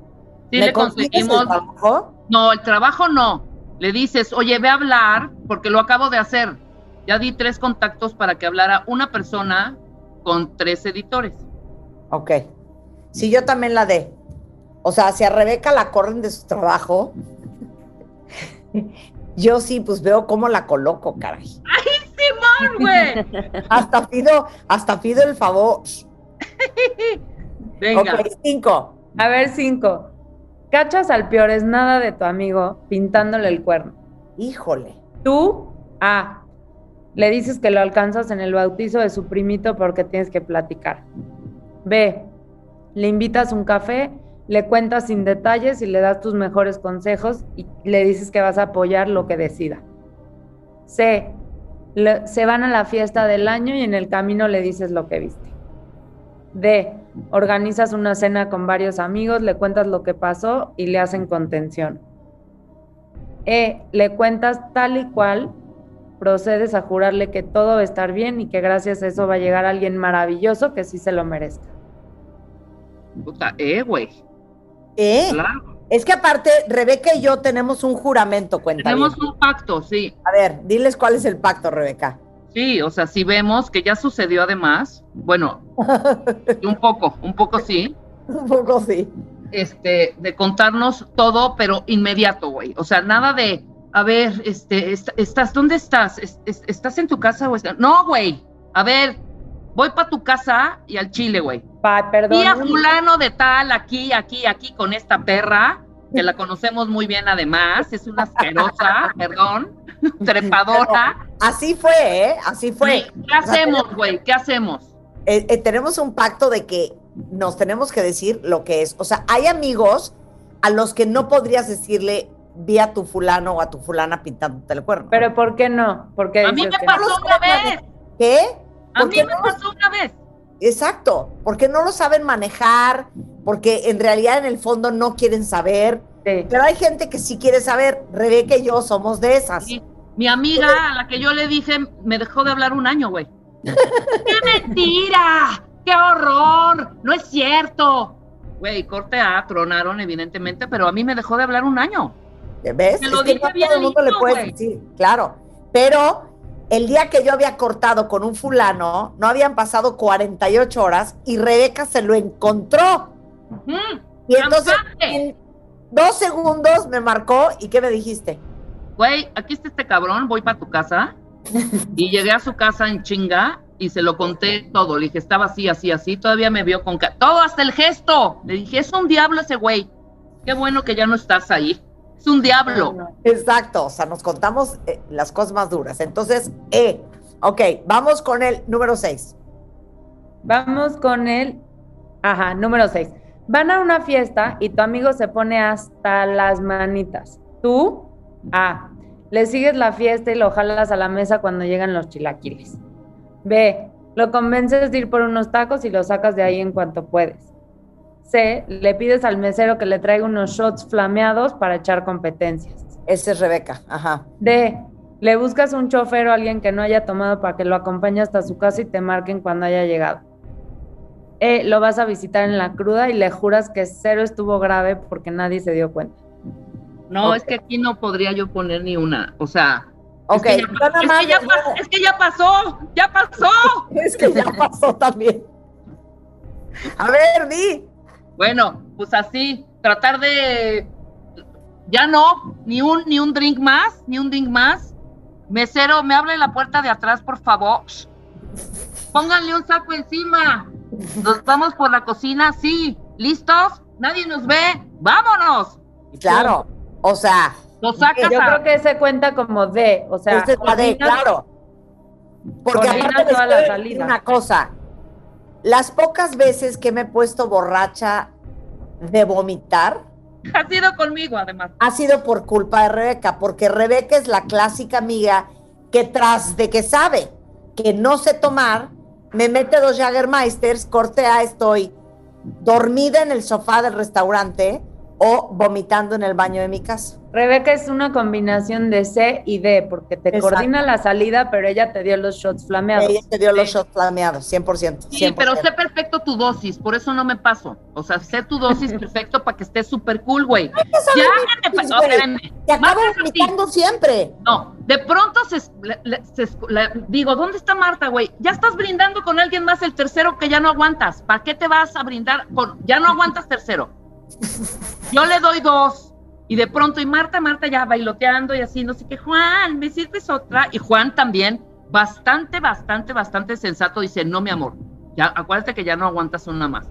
Sí le conseguimos. ¿El trabajo? No, el trabajo no. Le dices, oye, ve a hablar porque lo acabo de hacer. Ya di tres contactos para que hablara una persona con tres editores. Ok. Sí, yo también la dé. O sea, si a Rebeca la corren de su trabajo, yo sí, pues veo cómo la coloco, caray. ¡Ay, Simón, güey! hasta, pido, hasta pido el favor. Venga. Ok, cinco. A ver, cinco. Cachas al peor es nada de tu amigo pintándole el cuerno. Híjole. Tú, a... le dices que lo alcanzas en el bautizo de su primito porque tienes que platicar. B, le invitas un café, le cuentas sin detalles y le das tus mejores consejos y le dices que vas a apoyar lo que decida. C, le, se van a la fiesta del año y en el camino le dices lo que viste. D, organizas una cena con varios amigos, le cuentas lo que pasó y le hacen contención. E, le cuentas tal y cual... procedes a jurarle que todo va a estar bien y que gracias a eso va a llegar alguien maravilloso que sí se lo merezca. Puta, eh, güey. Eh, claro. Es que aparte, Rebeca y yo tenemos un juramento, cuenta. Tenemos bien. Un pacto, sí. A ver, diles cuál es el pacto, Rebeca. Sí, o sea, si vemos que ya sucedió además, bueno, un poco, un poco sí. un poco sí. Este, de contarnos todo, pero inmediato, güey. O sea, nada de... A ver, este, est- estás, ¿dónde estás? Est- est- ¿Estás en tu casa o estás? No, güey. A ver, voy para tu casa y al chile, güey. Pa, perdón. Y a fulano de tal, aquí, aquí, aquí, con esta perra, que la conocemos muy bien además, es una asquerosa, perdón, trepadora. Pero así fue, ¿eh? Así fue. Sí, ¿qué hacemos, güey? ¿Qué hacemos? Eh, eh, tenemos un pacto de que nos tenemos que decir lo que es. O sea, hay amigos a los que no podrías decirle... vi a tu fulano o a tu fulana pintándote el cuerno. ¿Pero por qué no? Porque a mí me pasó una vez. ¿Qué? A mí me pasó una vez. Exacto, porque no lo saben manejar, porque en realidad en el fondo no quieren saber. Sí. Pero hay gente que sí quiere saber. Rebeca y yo somos de esas. Sí. Mi amiga, a la que yo le dije, me dejó de hablar un año, güey. ¡Qué mentira! ¡Qué horror! ¡No es cierto! Güey, corte A, tronaron evidentemente, pero a mí me dejó de hablar un año. ¿Ves? Lo es que no a todo el mundo le puedes decir, claro. Pero el día que yo había cortado con un fulano, no habían pasado cuarenta y ocho horas y Rebeca se lo encontró. Uh-huh. Y entonces en dos segundos me marcó y ¿qué me dijiste? Güey, aquí está este cabrón, voy para tu casa. Y llegué a su casa en chinga y se lo conté todo. Le dije, estaba así, así, así. Todavía me vio con... Ca- todo, hasta el gesto. Le dije, es un diablo ese güey. Qué bueno que ya no estás ahí. Es un diablo. Exacto. O sea, nos contamos eh, las cosas más duras. Entonces, eh, ok, vamos con el número seis. Vamos con el... Ajá, número seis. Van a una fiesta y tu amigo se pone hasta las manitas. Tú, A, le sigues la fiesta y lo jalas a la mesa cuando llegan los chilaquiles. B, lo convences de ir por unos tacos y lo sacas de ahí en cuanto puedes. C, le pides al mesero que le traiga unos shots flameados para echar competencias. Esa es Rebeca, ajá. D, le buscas un chofer o alguien que no haya tomado para que lo acompañe hasta su casa y te marquen cuando haya llegado. E, lo vas a visitar en la cruda y le juras que cero estuvo grave porque nadie se dio cuenta. No, okay. Es que aquí no podría yo poner ni una, o sea... Ok, es que ya, nada es, más que ya pa- es que ya pasó, ya pasó. Es que ya pasó también. A ver, di. Bueno, pues así, tratar de... Ya no, ni un ni un drink más, ni un drink más. Mesero, me abre la puerta de atrás, por favor. Pónganle un saco encima. Nos vamos por la cocina, sí. ¿Listos? Nadie nos ve. ¡Vámonos! Claro, o sea... Lo sacas yo a... creo que ese cuenta como D, o sea... Este es la D, claro. Porque aparte toda la salida. Una cosa, las pocas veces que me he puesto borracha de vomitar... Ha sido conmigo, además. Ha sido por culpa de Rebeca, porque Rebeca es la clásica amiga que tras de que sabe que no sé tomar, me mete dos Jägermeisters, corte A, estoy dormida en el sofá del restaurante... o vomitando en el baño de mi casa. Rebeca es una combinación de C y D, porque te Exacto. coordina la salida, pero ella te dio los shots flameados. Ella te dio sí. los shots flameados, cien por ciento. Sí, cien por ciento. Pero sé perfecto tu dosis, por eso no me paso. O sea, sé tu dosis perfecto para que estés súper cool, güey. Ya, dosis, pa- güey. Okay, te acabo vomitando siempre. No, de pronto se, le, le, se le, digo, ¿dónde está Marta, güey? Ya estás brindando con alguien más el tercero que ya no aguantas. ¿Para qué te vas a brindar con? Ya no aguantas tercero. Yo le doy dos y de pronto y Marta, Marta ya bailoteando y así, no sé qué, Juan, ¿me sirves otra? Y Juan también, bastante, bastante, bastante sensato, dice, no, mi amor, ya acuérdate que ya no aguantas una más.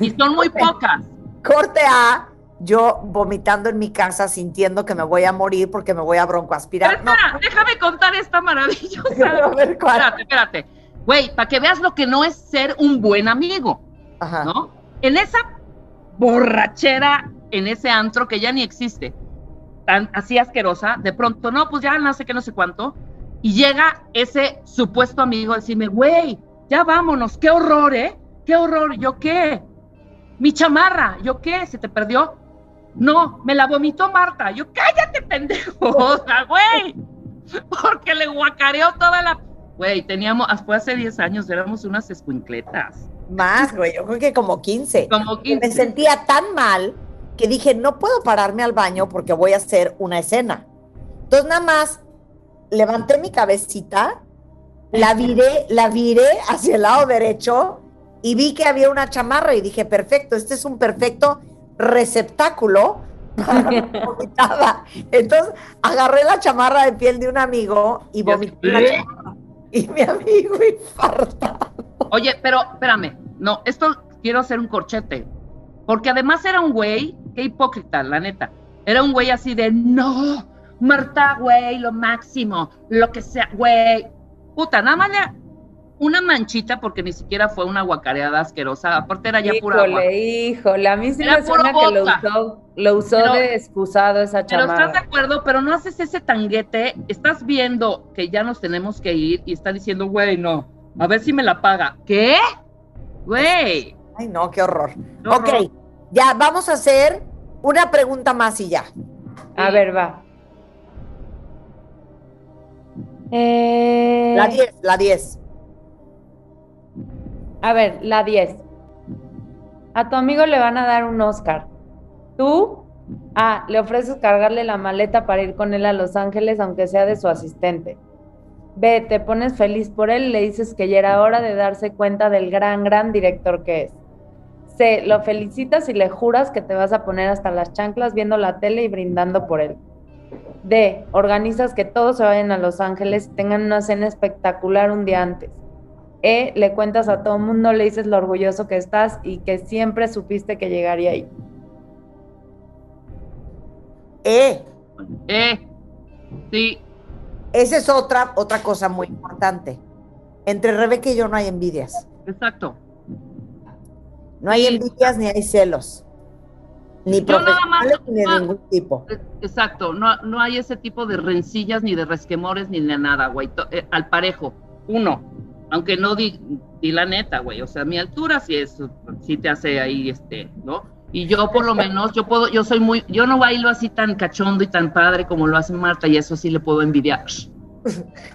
Y son muy pocas. Corte A, yo vomitando en mi casa, sintiendo que me voy a morir porque me voy a broncoaspirar. Pero espera, no. déjame contar esta maravillosa. A ver, ¿cuál? Espérate, espérate. Güey, para que veas lo que no es ser un buen amigo, Ajá. ¿no? En esa borrachera, en ese antro que ya ni existe, tan así asquerosa, de pronto, no, pues ya no sé qué, no sé cuánto, y llega ese supuesto amigo a decirme, güey, ya vámonos, qué horror, ¿eh? Qué horror, ¿yo qué? Mi chamarra, ¿yo qué? ¿Se te perdió? No, me la vomitó Marta, yo, cállate, pendejo, o sea, güey, porque le guacareó toda la... Güey, teníamos, fue hace diez años, éramos unas escuincletas. Más, güey, yo creo que como quince. Como quince. Me sentía tan mal que dije, no puedo pararme al baño porque voy a hacer una escena. Entonces, nada más, levanté mi cabecita, la viré, la viré hacia el lado derecho y vi que había una chamarra y dije, perfecto, este es un perfecto receptáculo para la vomitada. Entonces, agarré la chamarra de piel de un amigo y vomité la chamarra. Y mi amigo infartado. Oye, pero espérame, no, esto quiero hacer un corchete, porque además era un güey, qué hipócrita, la neta, era un güey así de, no, Marta, güey, lo máximo, lo que sea, güey, puta, nada más ya una manchita, porque ni siquiera fue una guacareada asquerosa, aparte era ya pura agua. Híjole, híjole, a mí sí me suena que lo usó, lo usó pero, de excusado esa chamarra. Pero estás de acuerdo, pero no haces ese tanguete, estás viendo que ya nos tenemos que ir y estás diciendo, güey, no. A ver si me la paga. ¿Qué? Güey. Ay, no, qué horror. Qué horror. Ok, ya, vamos a hacer una pregunta más y ya. A ver, va. Eh... La diez, la diez. A ver, la diez. A tu amigo le van a dar un Oscar. Tú, A, le ofreces cargarle la maleta para ir con él a Los Ángeles, aunque sea de su asistente. B, te pones feliz por él y le dices que ya era hora de darse cuenta del gran, gran director que es. C, lo felicitas y le juras que te vas a poner hasta las chanclas viendo la tele y brindando por él. D, organizas que todos se vayan a Los Ángeles y tengan una cena espectacular un día antes. E, le cuentas a todo el mundo, le dices lo orgulloso que estás y que siempre supiste que llegaría ahí. E. E. Sí. Esa es otra, otra cosa muy importante. Entre Rebeca y yo no hay envidias. Exacto. No hay sí. envidias ni hay celos. Ni profesionales ni de ningún tipo. Exacto. No, no hay ese tipo de rencillas, ni de resquemores, ni de nada, güey. Eh, al parejo. Uno. Aunque no di, di la neta, güey. O sea, mi altura sí, es, sí te hace ahí, este, ¿no? Y yo por lo menos, yo puedo, yo soy muy, yo no bailo así tan cachondo y tan padre como lo hace Marta, y eso sí le puedo envidiar.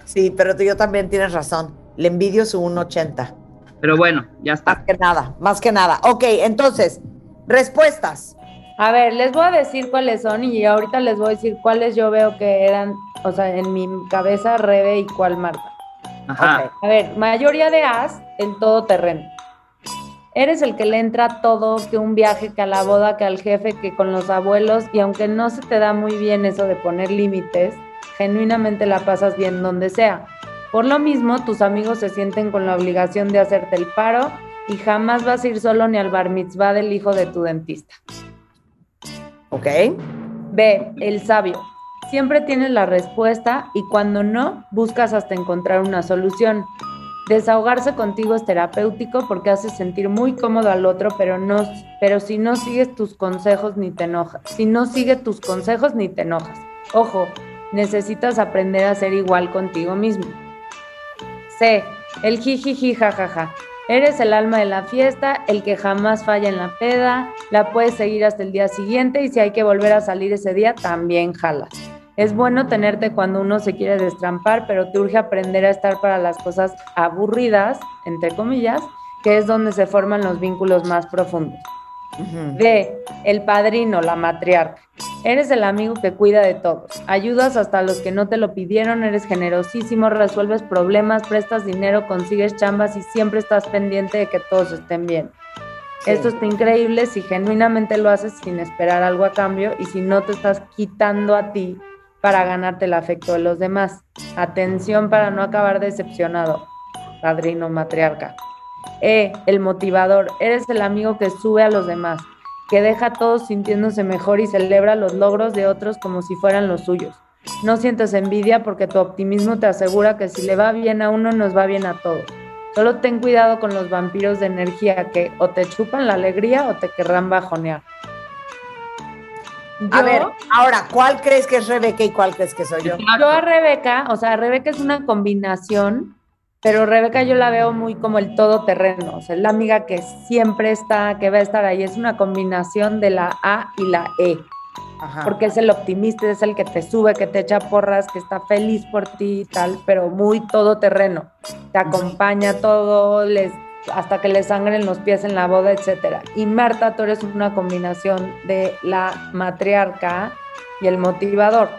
Sí, pero tú, yo también tienes razón, le envidio su uno ochenta. Pero bueno, ya está. Más que nada, más que nada. Ok, entonces, respuestas. A ver, les voy a decir cuáles son y ahorita les voy a decir cuáles yo veo que eran, o sea, en mi cabeza, Rebe y cuál Marta. Ajá. Okay. A ver, mayoría de as en todo terreno. Eres el que le entra todo, que un viaje, que a la boda, que al jefe, que con los abuelos, y aunque no se te da muy bien eso de poner límites, genuinamente la pasas bien donde sea. Por lo mismo, tus amigos se sienten con la obligación de hacerte el paro y jamás vas a ir solo ni al bar mitzvah del hijo de tu dentista. Ok. B, el sabio. Siempre tienes la respuesta y cuando no, buscas hasta encontrar una solución. Desahogarse contigo es terapéutico porque hace sentir muy cómodo al otro, pero no, pero si no sigues tus consejos ni te enojas. Si no sigue tus consejos ni te enojas. Ojo, necesitas aprender a ser igual contigo mismo. C, el jijiji jajaja. Eres el alma de la fiesta, el que jamás falla en la peda, la puedes seguir hasta el día siguiente y si hay que volver a salir ese día, también jalas. Es bueno tenerte cuando uno se quiere destrampar, pero te urge aprender a estar para las cosas aburridas, entre comillas, que es donde se forman los vínculos más profundos. Uh-huh. D, el padrino, la matriarca. Eres el amigo que cuida de todos. Ayudas hasta a los que no te lo pidieron, eres generosísimo, resuelves problemas, prestas dinero, consigues chambas y siempre estás pendiente de que todos estén bien. Sí. Esto está increíble si genuinamente lo haces sin esperar algo a cambio y si no te estás quitando a ti para ganarte el afecto de los demás. Atención para no acabar decepcionado, padrino matriarca. E, el motivador. Eres el amigo que sube a los demás, que deja a todos sintiéndose mejor y celebra los logros de otros como si fueran los suyos. No sientes envidia porque tu optimismo te asegura que si le va bien a uno, nos va bien a todos. Solo ten cuidado con los vampiros de energía que o te chupan la alegría o te querrán bajonear. Yo, a ver, ahora, ¿cuál crees que es Rebeca y cuál crees que soy yo? Yo a Rebeca, o sea, Rebeca es una combinación, pero Rebeca yo la veo muy como el todoterreno, o sea, es la amiga que siempre está, que va a estar ahí, es una combinación de la A y la E. Ajá. Porque es el optimista, es el que te sube, que te echa porras, que está feliz por ti y tal, pero muy todoterreno, te acompaña todo, les... hasta que le sangren los pies en la boda, etcétera. Y Marta, tú eres una combinación de la matriarca y el motivador,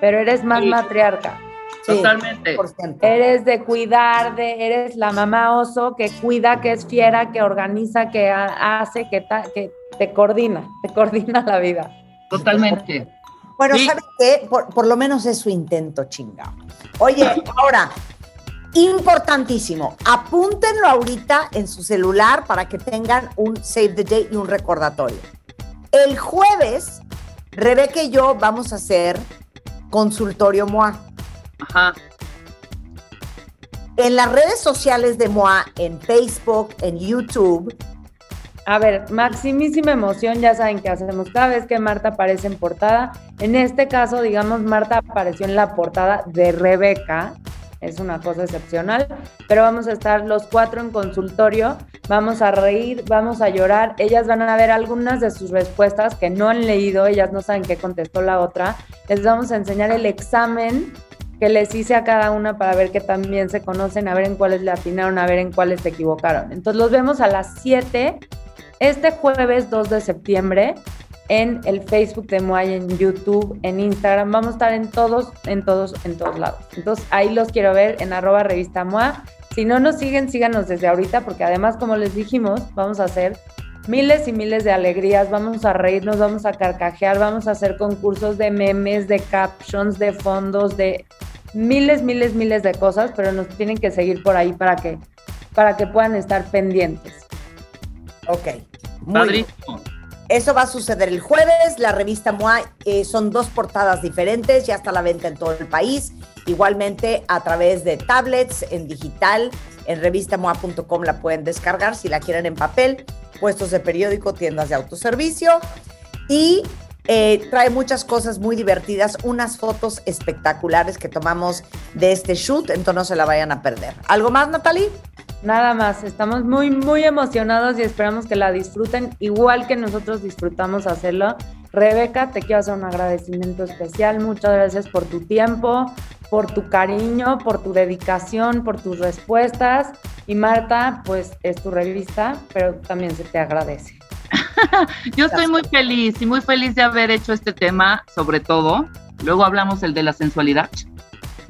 pero eres más sí. matriarca. Sí, totalmente. cien por ciento. Eres de cuidar, de, eres la mamá oso que cuida, que es fiera, que organiza, que hace, que, ta, que te coordina, te coordina la vida. Totalmente. Bueno, sí. ¿sabes qué? Por, por lo menos es su intento, chingado. Oye, ahora... Importantísimo, apúntenlo ahorita en su celular para que tengan un save the date y un recordatorio. El jueves, Rebeca y yo vamos a hacer consultorio M O A. Ajá. En las redes sociales de M O A, en Facebook, en YouTube. A ver, maximísima emoción, ya saben que hacemos cada vez que Marta aparece en portada. En este caso, digamos, Marta apareció en la portada de Rebeca. es una cosa excepcional, pero vamos a estar los cuatro en consultorio, vamos a reír, vamos a llorar, ellas van a ver algunas de sus respuestas que no han leído, ellas no saben qué contestó la otra, les vamos a enseñar el examen que les hice a cada una para ver que también se conocen, a ver en cuáles le atinaron, a ver en cuáles se equivocaron. Entonces los vemos a las siete, este jueves dos de septiembre, en el Facebook de Moi, en YouTube, en Instagram, vamos a estar en todos, en todos, en todos lados. Entonces ahí los quiero ver en arroba revista Moi. Si no nos siguen, síganos desde ahorita, porque además, como les dijimos, vamos a hacer miles y miles de alegrías, vamos a reírnos, vamos a carcajear, vamos a hacer concursos de memes, de captions, de fondos, de miles, miles, miles de cosas, pero nos tienen que seguir por ahí para que, para que puedan estar pendientes. Ok. Padrísimo. Eso va a suceder el jueves. La revista Moi eh, son dos portadas diferentes, ya está a la venta en todo el país. Igualmente a través de tablets, en digital, en revista moi punto com la pueden descargar si la quieren en papel, puestos de periódico, tiendas de autoservicio. Y eh, trae muchas cosas muy divertidas, unas fotos espectaculares que tomamos de este shoot, entonces no se la vayan a perder. ¿Algo más, Natalie? Nada más, estamos muy, muy emocionados y esperamos que la disfruten igual que nosotros disfrutamos hacerlo. Rebeca, te quiero hacer un agradecimiento especial. Muchas gracias por tu tiempo, por tu cariño, por tu dedicación, por tus respuestas. Y Marta, pues es tu revista, pero también se te agradece. Yo estoy muy feliz y muy feliz de haber hecho este tema, sobre todo. Luego hablamos el de la sensualidad.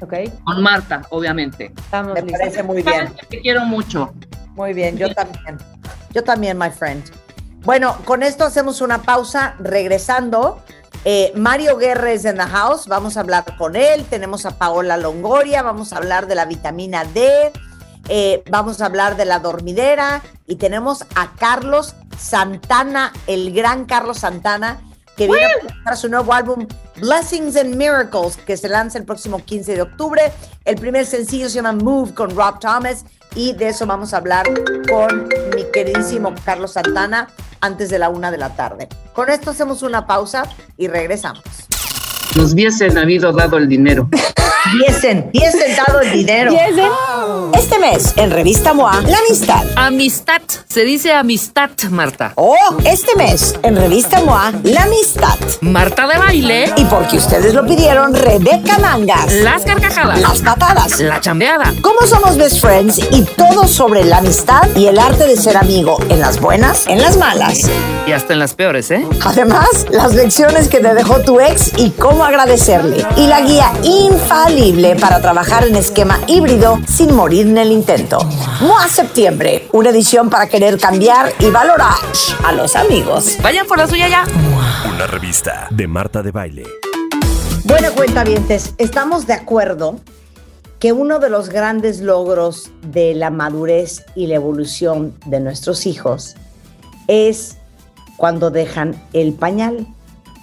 Okay. Con Marta, obviamente. Estamos Me listos. Parece muy bien. Te quiero mucho. Muy bien, yo también. Yo también, my friend. Bueno, con esto hacemos una pausa. Regresando, eh, Mario Guerra is in the house. Vamos a hablar con él. Tenemos a Paola Longoria. Vamos a hablar de la vitamina D. Eh, vamos a hablar de la dormidera. Y tenemos a Carlos Santana, el gran Carlos Santana, que viene a presentar su nuevo álbum Blessings and Miracles, que se lanza el próximo quince de octubre. El primer sencillo se llama Move con Rob Thomas, y de eso vamos a hablar con mi queridísimo Carlos Santana antes de la una de la tarde. Con esto hacemos una pausa y regresamos. Nos hubiesen habido dado el dinero. Diesen, diesen dado el dinero. Diesen. Este mes, en Revista Moi, la amistad. Amistad. Se dice amistad, Marta. Oh, este mes, en Revista Moi, la amistad. Marta de Baile. Y porque ustedes lo pidieron, Rebeca Mangas. Las carcajadas. Las patadas. La chambeada. Cómo somos best friends y todo sobre la amistad y el arte de ser amigo en las buenas, en las malas. Y hasta en las peores, ¿eh? Además, las lecciones que te dejó tu ex y cómo agradecerle. Y la guía infalible para trabajar en esquema híbrido sin morir en el intento. Moi Septiembre, una edición para querer cambiar y valorar a los amigos. Vayan por la suya ya. Una revista de Marta de Baile. Bueno, cuentavientes, estamos de acuerdo que uno de los grandes logros de la madurez y la evolución de nuestros hijos es cuando dejan el pañal.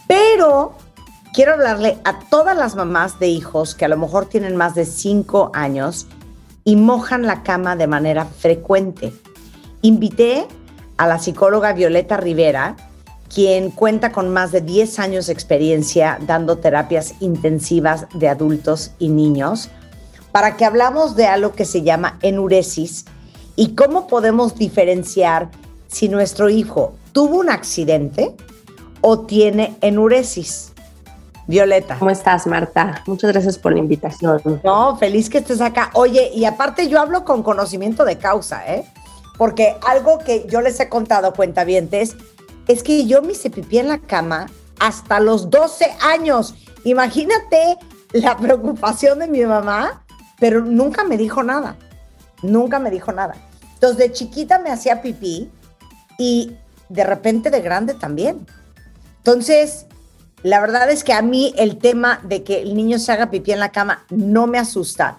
Pero quiero hablarle a todas las mamás de hijos que a lo mejor tienen más de cinco años y mojan la cama de manera frecuente. Invité a la psicóloga Violeta Rivera, quien cuenta con más de diez años de experiencia dando terapias intensivas de adultos y niños, para que hablamos de algo que se llama enuresis y cómo podemos diferenciar si nuestro hijo tuvo un accidente o tiene enuresis. Violeta. ¿Cómo estás, Marta? Muchas gracias por la invitación. No, feliz que estés acá. Oye, y aparte yo hablo con conocimiento de causa, ¿eh? Porque algo que yo les he contado, cuentavientes, es que yo me hice pipí en la cama hasta los doce años. Imagínate la preocupación de mi mamá, pero nunca me dijo nada. Nunca me dijo nada. Entonces, de chiquita me hacía pipí y de repente de grande también. Entonces, la verdad es que a mí el tema de que el niño se haga pipí en la cama no me asusta.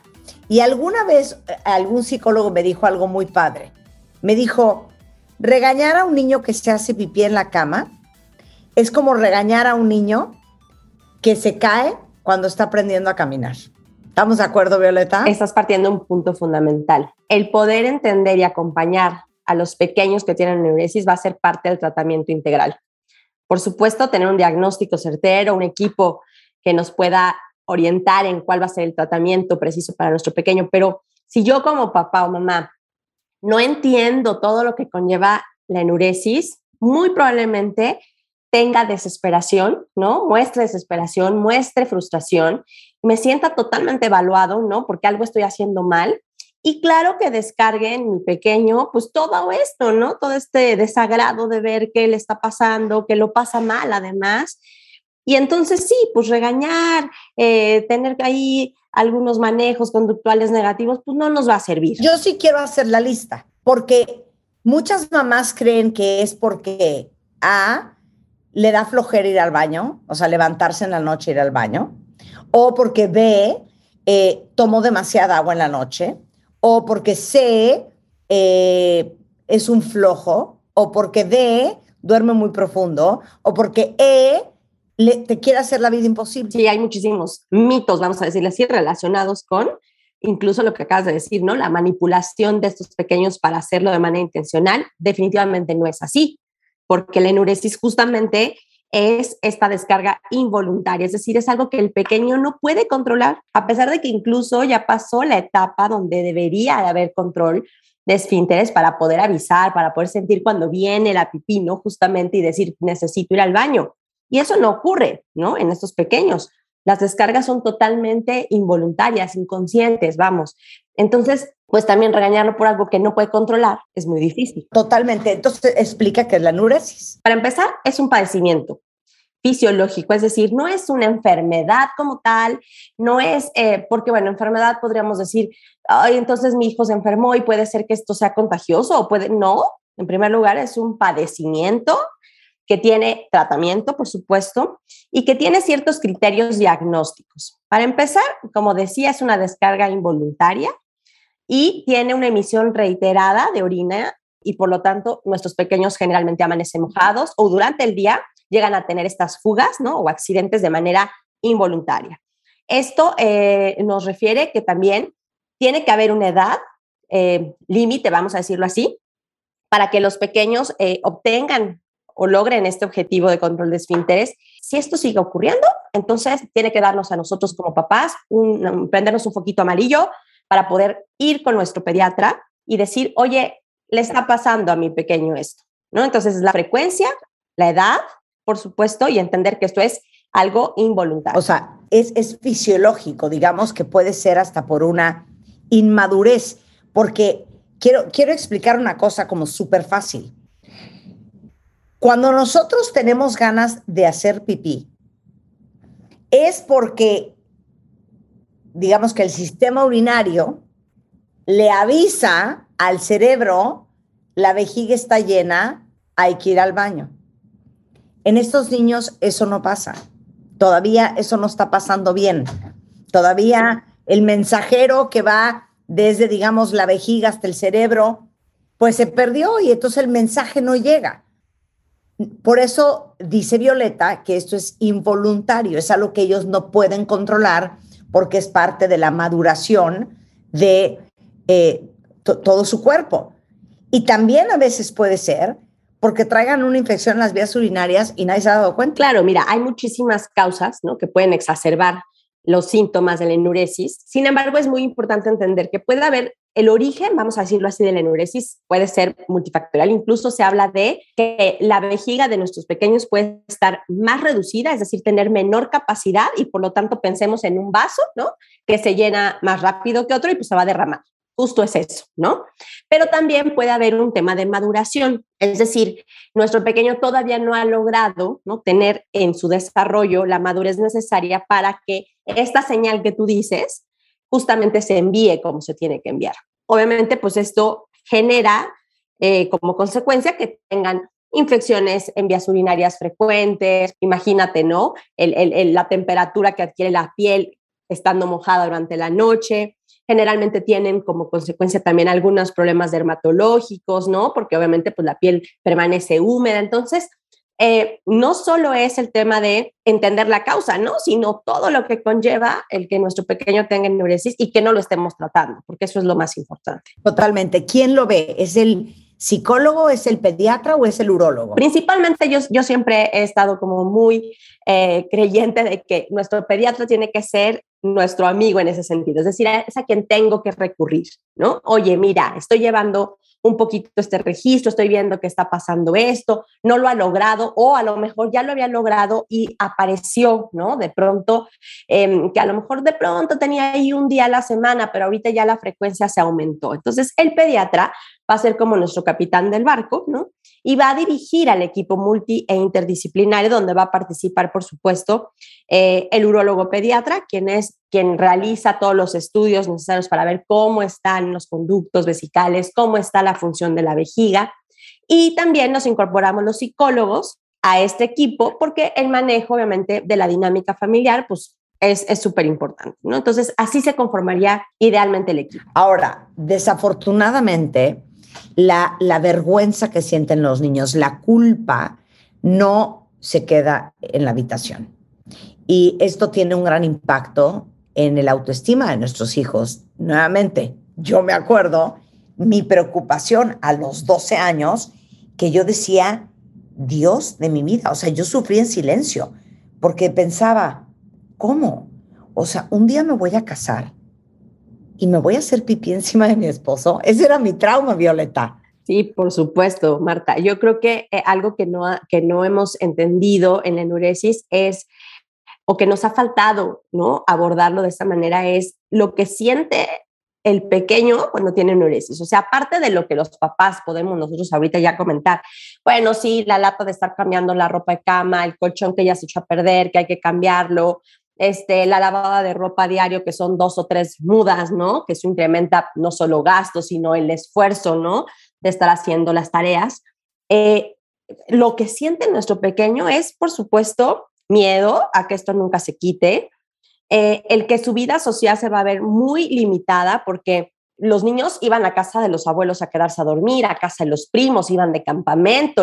Y alguna vez algún psicólogo me dijo algo muy padre. Me dijo, regañar a un niño que se hace pipí en la cama es como regañar a un niño que se cae cuando está aprendiendo a caminar. ¿Estamos de acuerdo, Violeta? Estás partiendo de un punto fundamental. El poder entender y acompañar a los pequeños que tienen enuresis va a ser parte del tratamiento integral. Por supuesto, tener un diagnóstico certero, un equipo que nos pueda orientar en cuál va a ser el tratamiento preciso para nuestro pequeño, pero si yo como papá o mamá no entiendo todo lo que conlleva la enuresis, muy probablemente tenga desesperación, ¿no? Muestre desesperación, muestre frustración, me sienta totalmente evaluado, ¿no? Porque algo estoy haciendo mal. Y claro que descargue en mi pequeño, pues todo esto, ¿no? Todo este desagrado de ver qué le está pasando, que lo pasa mal además. Y entonces sí, pues regañar, eh, tener ahí algunos manejos conductuales negativos, pues no nos va a servir. Yo sí quiero hacer la lista, porque muchas mamás creen que es porque A, le da flojera ir al baño, o sea, levantarse en la noche e ir al baño, o porque B, eh, tomó demasiada agua en la noche, o porque C, eh, es un flojo, o porque D, duerme muy profundo, o porque E, le, te quiere hacer la vida imposible. Sí, hay muchísimos mitos, vamos a decirle así, relacionados con incluso lo que acabas de decir, ¿no? La manipulación de estos pequeños para hacerlo de manera intencional, definitivamente no es así. Porque la enuresis justamente es esta descarga involuntaria, es decir, es algo que el pequeño no puede controlar, a pesar de que incluso ya pasó la etapa donde debería de haber control de esfínteres para poder avisar, para poder sentir cuando viene la pipí, ¿no? Justamente, y decir, necesito ir al baño. Y eso no ocurre, ¿no? En estos pequeños. Las descargas son totalmente involuntarias, inconscientes, vamos. Entonces, pues también regañarlo por algo que no puede controlar es muy difícil. Totalmente. Entonces, explica qué es la enuresis. Para empezar, es un padecimiento fisiológico, es decir, no es una enfermedad como tal, no es, eh, porque bueno, enfermedad podríamos decir, ay, entonces mi hijo se enfermó y puede ser que esto sea contagioso o puede, no, en primer lugar es un padecimiento que tiene tratamiento, por supuesto, y que tiene ciertos criterios diagnósticos. Para empezar, como decía, es una descarga involuntaria y tiene una emisión reiterada de orina y, por lo tanto, nuestros pequeños generalmente amanecen mojados o durante el día llegan a tener estas fugas, ¿no? O accidentes de manera involuntaria. Esto eh, nos refiere que también tiene que haber una edad eh, límite, vamos a decirlo así, para que los pequeños eh, obtengan o logren este objetivo de control de esfínteres. Si esto sigue ocurriendo, entonces tiene que darnos a nosotros como papás, un, prendernos un foquito amarillo para poder ir con nuestro pediatra y decir, oye, le está pasando a mi pequeño esto, ¿no? Entonces, la frecuencia, la edad, por supuesto, y entender que esto es algo involuntario. O sea, es, es fisiológico, digamos, que puede ser hasta por una inmadurez, porque quiero, quiero explicar una cosa como súper fácil. Cuando nosotros tenemos ganas de hacer pipí, es porque, digamos que el sistema urinario le avisa al cerebro, la vejiga está llena, hay que ir al baño. En estos niños eso no pasa. Todavía eso no está pasando bien. Todavía el mensajero que va desde, digamos, la vejiga hasta el cerebro, pues se perdió y entonces el mensaje no llega. Por eso dice Violeta que esto es involuntario, es algo que ellos no pueden controlar porque es parte de la maduración de eh, to- todo su cuerpo. Y también a veces puede ser porque traigan una infección en las vías urinarias y nadie se ha dado cuenta. Claro, mira, hay muchísimas causas, ¿no?, que pueden exacerbar los síntomas de la enuresis. Sin embargo, es muy importante entender que puede haber el origen, vamos a decirlo así, de la enuresis, puede ser multifactorial. Incluso se habla de que la vejiga de nuestros pequeños puede estar más reducida, es decir, tener menor capacidad y por lo tanto pensemos en un vaso, ¿no?, que se llena más rápido que otro y pues se va a derramar. Justo es eso, ¿no? Pero también puede haber un tema de maduración, es decir, nuestro pequeño todavía no ha logrado, ¿no?, tener en su desarrollo la madurez necesaria para que esta señal que tú dices justamente se envíe como se tiene que enviar. Obviamente, pues esto genera eh, como consecuencia que tengan infecciones en vías urinarias frecuentes. Imagínate, ¿no?, El, el, el, la temperatura que adquiere la piel estando mojada durante la noche. Generalmente tienen como consecuencia también algunos problemas dermatológicos, ¿no? Porque obviamente pues la piel permanece húmeda. Entonces, Eh, no solo es el tema de entender la causa, ¿no?, sino todo lo que conlleva el que nuestro pequeño tenga enuresis y que no lo estemos tratando, porque eso es lo más importante. Totalmente. ¿Quién lo ve? Es el psicólogo, es el pediatra o es el urólogo? Principalmente yo, yo siempre he estado como muy eh, creyente de que nuestro pediatra tiene que ser nuestro amigo en ese sentido, es decir, es a quien tengo que recurrir, ¿no? Oye, mira, estoy llevando un poquito este registro, estoy viendo que está pasando esto, no lo ha logrado, o a lo mejor ya lo había logrado y apareció, ¿no? De pronto, eh, que a lo mejor de pronto tenía ahí un día a la semana, pero ahorita ya la frecuencia se aumentó. Entonces, el pediatra va a ser como nuestro capitán del barco, ¿no? Y va a dirigir al equipo multi e interdisciplinario, donde va a participar, por supuesto, eh, el urólogo pediatra, quien es quien realiza todos los estudios necesarios para ver cómo están los conductos vesicales, cómo está la función de la vejiga. Y también nos incorporamos los psicólogos a este equipo, porque el manejo, obviamente, de la dinámica familiar, pues, es súper importante, ¿no? Entonces, así se conformaría idealmente el equipo. Ahora, desafortunadamente, La, la vergüenza que sienten los niños, la culpa, no se queda en la habitación. Y esto tiene un gran impacto en el autoestima de nuestros hijos. Nuevamente, yo me acuerdo mi preocupación a los doce años, que yo decía, Dios de mi vida, o sea, yo sufrí en silencio, porque pensaba, ¿cómo? O sea, un día me voy a casar y me voy a hacer pipí encima de mi esposo. Ese era mi trauma, Violeta. Sí, por supuesto, Marta. Yo creo que eh, algo que no, ha, que no hemos entendido en la enuresis es, o que nos ha faltado, ¿no?, abordarlo de esta manera, es lo que siente el pequeño cuando tiene enuresis. O sea, aparte de lo que los papás podemos nosotros ahorita ya comentar, bueno, sí, la lata de estar cambiando la ropa de cama, el colchón que ya se echó a perder, que hay que cambiarlo, Este, la lavada de ropa diario, que son dos o tres mudas, ¿no? Que eso incrementa no solo gastos, sino el esfuerzo, ¿no?, de estar haciendo las tareas. Eh, lo que siente nuestro pequeño es, por supuesto, miedo a que esto nunca se quite, eh, el que su vida social se va a ver muy limitada, porque los niños iban a casa de los abuelos a quedarse a dormir, a casa de los primos, iban de campamento.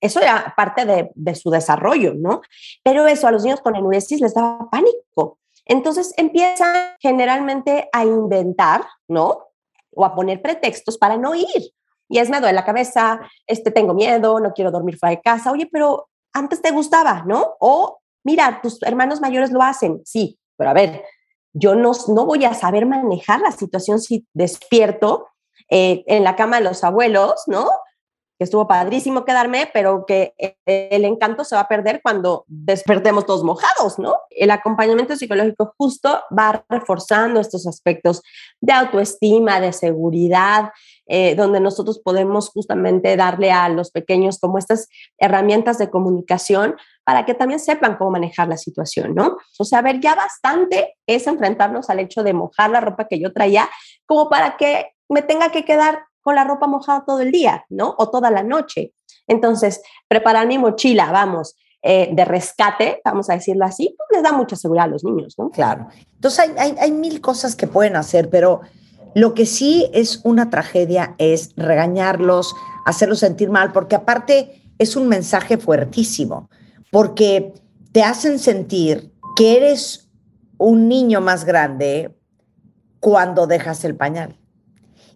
Eso era parte de, de su desarrollo, ¿no? Pero eso a los niños con enuresis les daba pánico. Entonces empiezan generalmente a inventar, ¿no?, o a poner pretextos para no ir. Y es, me duele la cabeza, este, tengo miedo, no quiero dormir fuera de casa. Oye, pero antes te gustaba, ¿no? O mira, tus hermanos mayores lo hacen. Sí, pero a ver, yo no, no voy a saber manejar la situación si despierto eh, en la cama de los abuelos, ¿no?, que estuvo padrísimo quedarme, pero que el encanto se va a perder cuando despertemos todos mojados, ¿no? El acompañamiento psicológico justo va reforzando estos aspectos de autoestima, de seguridad, eh, donde nosotros podemos justamente darle a los pequeños como estas herramientas de comunicación para que también sepan cómo manejar la situación, ¿no? O sea, a ver, ya bastante es enfrentarnos al hecho de mojar la ropa que yo traía como para que me tenga que quedar con la ropa mojada todo el día, ¿no?, o toda la noche. Entonces, preparar mi mochila, vamos, eh, de rescate, vamos a decirlo así, pues les da mucha seguridad a los niños, ¿no? Claro. Entonces, hay, hay, hay mil cosas que pueden hacer, pero lo que sí es una tragedia es regañarlos, hacerlos sentir mal, porque aparte es un mensaje fuertísimo, porque te hacen sentir que eres un niño más grande cuando dejas el pañal.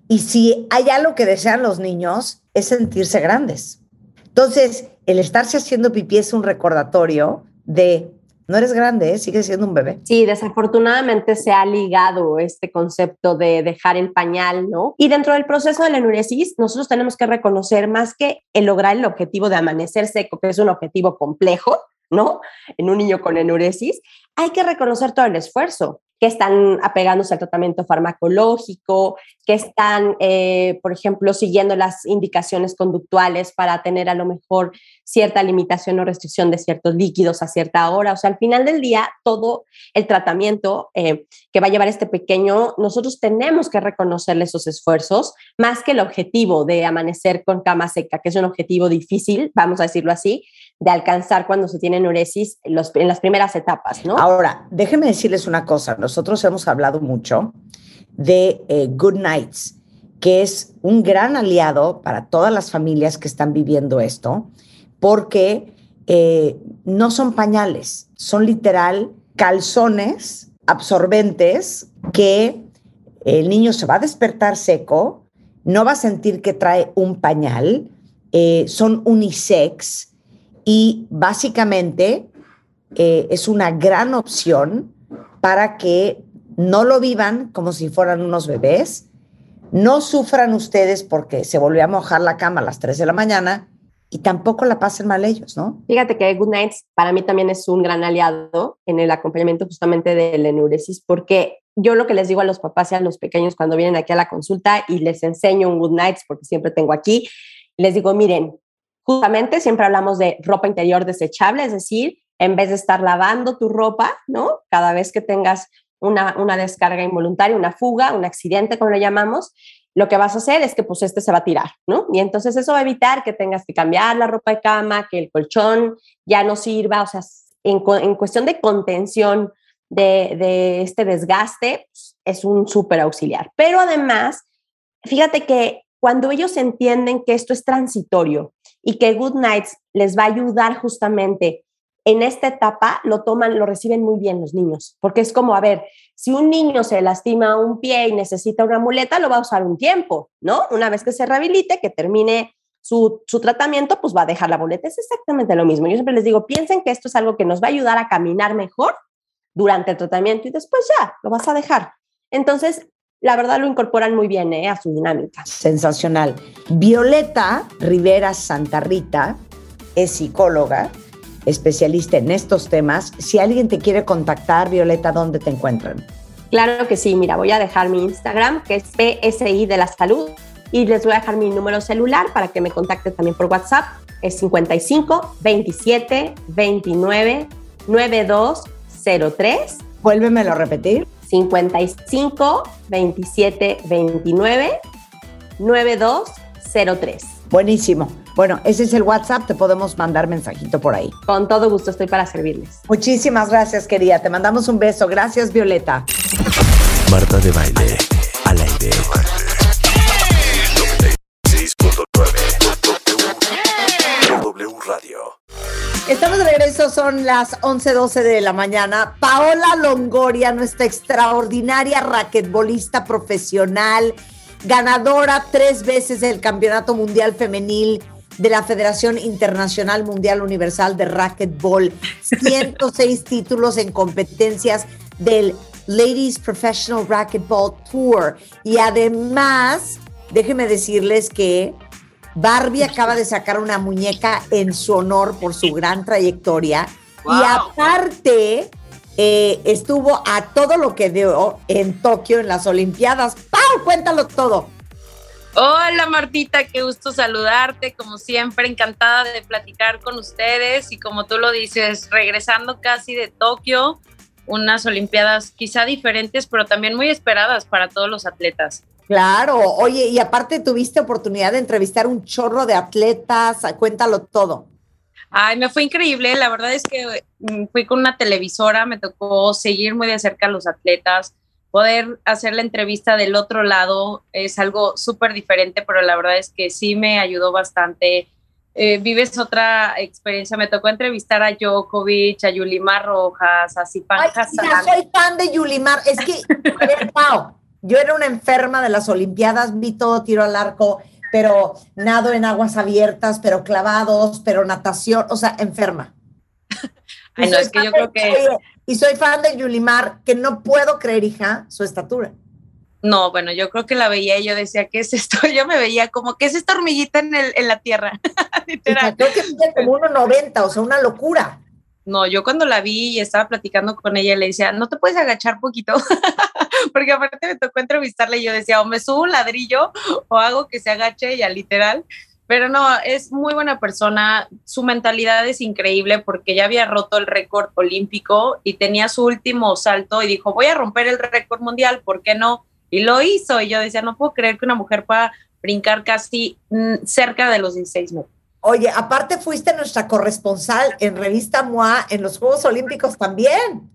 Y si hay algo que desean los niños, es sentirse grandes. Entonces, el estarse haciendo pipí es un recordatorio de no eres grande, ¿eh?, sigues siendo un bebé. Sí, desafortunadamente se ha ligado este concepto de dejar el pañal, ¿no? Y dentro del proceso de la enuresis, nosotros tenemos que reconocer, más que el lograr el objetivo de amanecer seco, que es un objetivo complejo, ¿no?, en un niño con enuresis, hay que reconocer todo el esfuerzo, que están apegándose al tratamiento farmacológico, que están, eh, por ejemplo, siguiendo las indicaciones conductuales para tener a lo mejor cierta limitación o restricción de ciertos líquidos a cierta hora. O sea, al final del día, todo el tratamiento eh, que va a llevar este pequeño, nosotros tenemos que reconocerle esos esfuerzos, más que el objetivo de amanecer con cama seca, que es un objetivo difícil, vamos a decirlo así, de alcanzar cuando se tiene enuresis los, en las primeras etapas, ¿no? Ahora, déjenme decirles una cosa. Nosotros hemos hablado mucho de eh, GoodNites, que es un gran aliado para todas las familias que están viviendo esto, porque eh, no son pañales, son literal calzones absorbentes que el niño se va a despertar seco, no va a sentir que trae un pañal, eh, son unisex y básicamente eh, es una gran opción para que no lo vivan como si fueran unos bebés, no sufran ustedes porque se volvió a mojar la cama a las tres de la mañana y tampoco la pasen mal ellos, ¿no? Fíjate que GoodNites para mí también es un gran aliado en el acompañamiento justamente de la enuresis, porque yo lo que les digo a los papás y a los pequeños cuando vienen aquí a la consulta y les enseño un GoodNites, porque siempre tengo aquí, les digo, miren, justamente siempre hablamos de ropa interior desechable, es decir, en vez de estar lavando tu ropa, ¿no? Cada vez que tengas una, una descarga involuntaria, una fuga, un accidente, como lo llamamos, lo que vas a hacer es que pues este se va a tirar, ¿no? Y entonces eso va a evitar que tengas que cambiar la ropa de cama, que el colchón ya no sirva, o sea, en, en cuestión de contención de, de este desgaste, pues, es un súper auxiliar. Pero además, fíjate que cuando ellos entienden que esto es transitorio y que GoodNites les va a ayudar justamente en esta etapa, lo toman, lo reciben muy bien los niños, porque es como, a ver, si un niño se lastima un pie y necesita una muleta, lo va a usar un tiempo, ¿no? Una vez que se rehabilite, que termine su, su tratamiento, pues va a dejar la muleta. Es exactamente lo mismo. Yo siempre les digo, piensen que esto es algo que nos va a ayudar a caminar mejor durante el tratamiento y después ya, lo vas a dejar. Entonces, la verdad lo incorporan muy bien ¿eh? a su dinámica. Sensacional. Violeta Rivera Santa Rita es psicóloga, especialista en estos temas. Si alguien te quiere contactar, Violeta, ¿dónde te encuentran? Claro que sí, mira, voy a dejar mi Instagram, que es P S I de la Salud, y les voy a dejar mi número celular para que me contacten también por WhatsApp, es cincuenta y cinco, veintisiete, veintinueve, noventa y dos cero tres. Vuélvemelo a repetir. cincuenta y cinco, veintisiete, veintinueve, noventa y dos cero tres. Buenísimo. Bueno, ese es el WhatsApp, te podemos mandar mensajito por ahí. Con todo gusto, estoy para servirles. Muchísimas gracias, querida. Te mandamos un beso. Gracias, Violeta. Martha de Baile, al aire. noventa y seis punto nueve W Radio. Estamos de regreso, son las once doce de la mañana. Paola Longoria, nuestra extraordinaria raquetbolista profesional, ganadora tres veces del Campeonato Mundial Femenil de la Federación Internacional Mundial Universal de Racquetball, ciento seis títulos en competencias del Ladies Professional Racquetball Tour. Y además, déjenme decirles que Barbie acaba de sacar una muñeca en su honor por su gran trayectoria. Wow. Y aparte, eh, estuvo a todo lo que dio en Tokio en las Olimpiadas. ¡Pau! Cuéntalo todo. Hola Martita, qué gusto saludarte, como siempre, encantada de platicar con ustedes y como tú lo dices, regresando casi de Tokio, unas Olimpiadas quizá diferentes, pero también muy esperadas para todos los atletas. Claro, oye, y aparte tuviste oportunidad de entrevistar un chorro de atletas, cuéntalo todo. Ay, me fue increíble, la verdad es que fui con una televisora, me tocó seguir muy de cerca a los atletas. Poder hacer la entrevista del otro lado es algo súper diferente, pero la verdad es que sí me ayudó bastante. Eh, vives otra experiencia. Me tocó entrevistar a Djokovic, a Yulimar Rojas, a Sipan Hassan. Ay, mira, soy fan de Yulimar. Es que, wow, yo era una enferma de las Olimpiadas, vi todo tiro al arco, pero nado en aguas abiertas, pero clavados, pero natación, o sea, enferma. Ay, no, es que yo creo que... Oye, y soy fan de Yulimar, que no puedo creer, hija, su estatura. No, bueno, yo creo que la veía y yo decía, ¿qué es esto? Yo me veía como, ¿qué es esta hormiguita en, el, en la tierra? Literal. Yo creo que mide como uno noventa, o sea, una locura. No, yo cuando la vi y estaba platicando con ella, le decía, ¿no te puedes agachar poquito? Porque aparte me tocó entrevistarla y yo decía, o me subo un ladrillo o hago que se agache ella, literal. Pero no, es muy buena persona, su mentalidad es increíble porque ya había roto el récord olímpico y tenía su último salto y dijo, voy a romper el récord mundial, ¿por qué no? Y lo hizo y yo decía, no puedo creer que una mujer pueda brincar casi mm, cerca de los dieciséis metros. Oye, aparte fuiste nuestra corresponsal en Revista Moi en los Juegos Olímpicos también.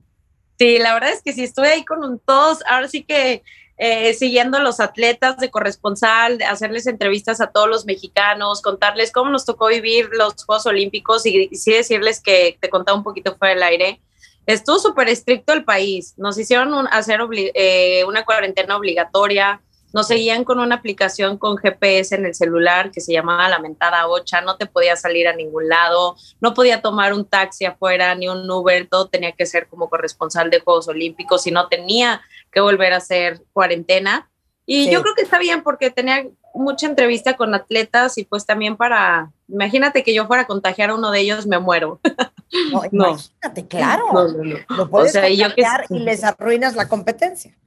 Sí, la verdad es que sí, estuve ahí con todos, ahora sí que... Eh, siguiendo a los atletas de corresponsal, hacerles entrevistas a todos los mexicanos, contarles cómo nos tocó vivir los Juegos Olímpicos y, y sí decirles que te contaba un poquito fuera del aire. Estuvo súper estricto el país, nos hicieron un, hacer obli- eh, una cuarentena obligatoria, nos seguían con una aplicación con G P S en el celular que se llamaba la mentada Ocha, no te podía salir a ningún lado, no podía tomar un taxi afuera ni un Uber, todo tenía que ser como corresponsal de Juegos Olímpicos y no tenía que volver a hacer cuarentena. Y sí, yo creo que está bien porque tenía mucha entrevista con atletas y pues también para, imagínate que yo fuera a contagiar a uno de ellos, me muero. No, imagínate, no. Claro. No, no, no. Lo puedes, o sea, yo que... y les arruinas la competencia.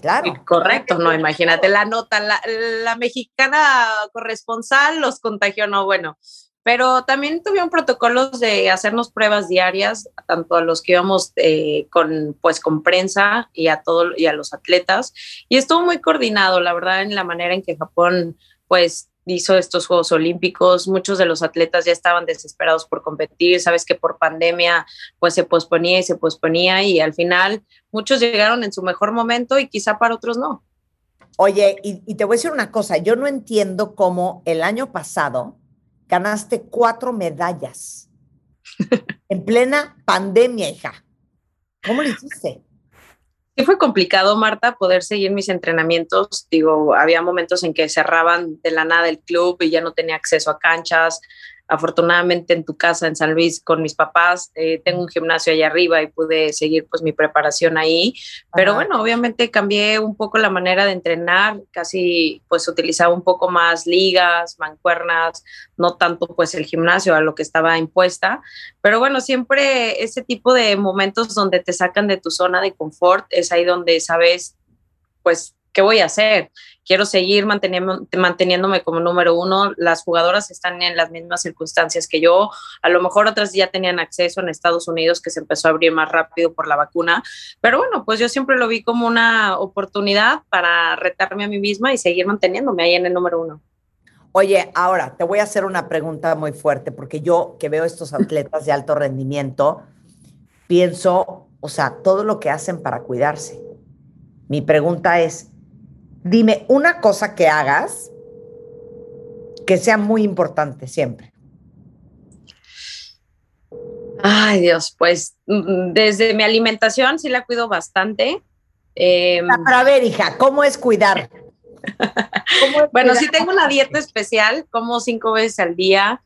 Claro. Correcto, no, imagínate la nota, la, la mexicana corresponsal los contagió, no, bueno, pero también tuvieron protocolos de hacernos pruebas diarias, tanto a los que íbamos eh, con, pues, con prensa y a, todo, y a los atletas, y estuvo muy coordinado, la verdad, en la manera en que Japón, pues, hizo estos Juegos Olímpicos. Muchos de los atletas ya estaban desesperados por competir, sabes que por pandemia pues se posponía y se posponía y al final muchos llegaron en su mejor momento y quizá para otros no. Oye, y, y te voy a decir una cosa, yo no entiendo cómo el año pasado ganaste cuatro medallas en plena pandemia, hija. ¿Cómo lo hiciste? Sí fue complicado, Marta, poder seguir mis entrenamientos. Digo, había momentos en que cerraban de la nada el club y ya no tenía acceso a canchas. Afortunadamente en tu casa en San Luis con mis papás, eh, tengo un gimnasio allá arriba y pude seguir pues mi preparación ahí. Ajá. Pero bueno, obviamente cambié un poco la manera de entrenar, casi pues utilizaba un poco más ligas, mancuernas, no tanto pues el gimnasio a lo que estaba impuesta, pero bueno, siempre ese tipo de momentos donde te sacan de tu zona de confort, es ahí donde sabes pues ¿qué voy a hacer? Quiero seguir manteniendo, manteniéndome como número uno. Las jugadoras están en las mismas circunstancias que yo. A lo mejor otras ya tenían acceso en Estados Unidos, que se empezó a abrir más rápido por la vacuna. Pero bueno, pues yo siempre lo vi como una oportunidad para retarme a mí misma y seguir manteniéndome ahí en el número uno. Oye, ahora te voy a hacer una pregunta muy fuerte, porque yo que veo estos atletas de alto rendimiento, pienso, o sea, todo lo que hacen para cuidarse. Mi pregunta es, dime una cosa que hagas que sea muy importante siempre. Ay, Dios, pues desde mi alimentación sí la cuido bastante. Eh, Para ver, hija, ¿cómo es cuidar? ¿Cómo es bueno, cuidar? Sí tengo una dieta especial, como cinco veces al día.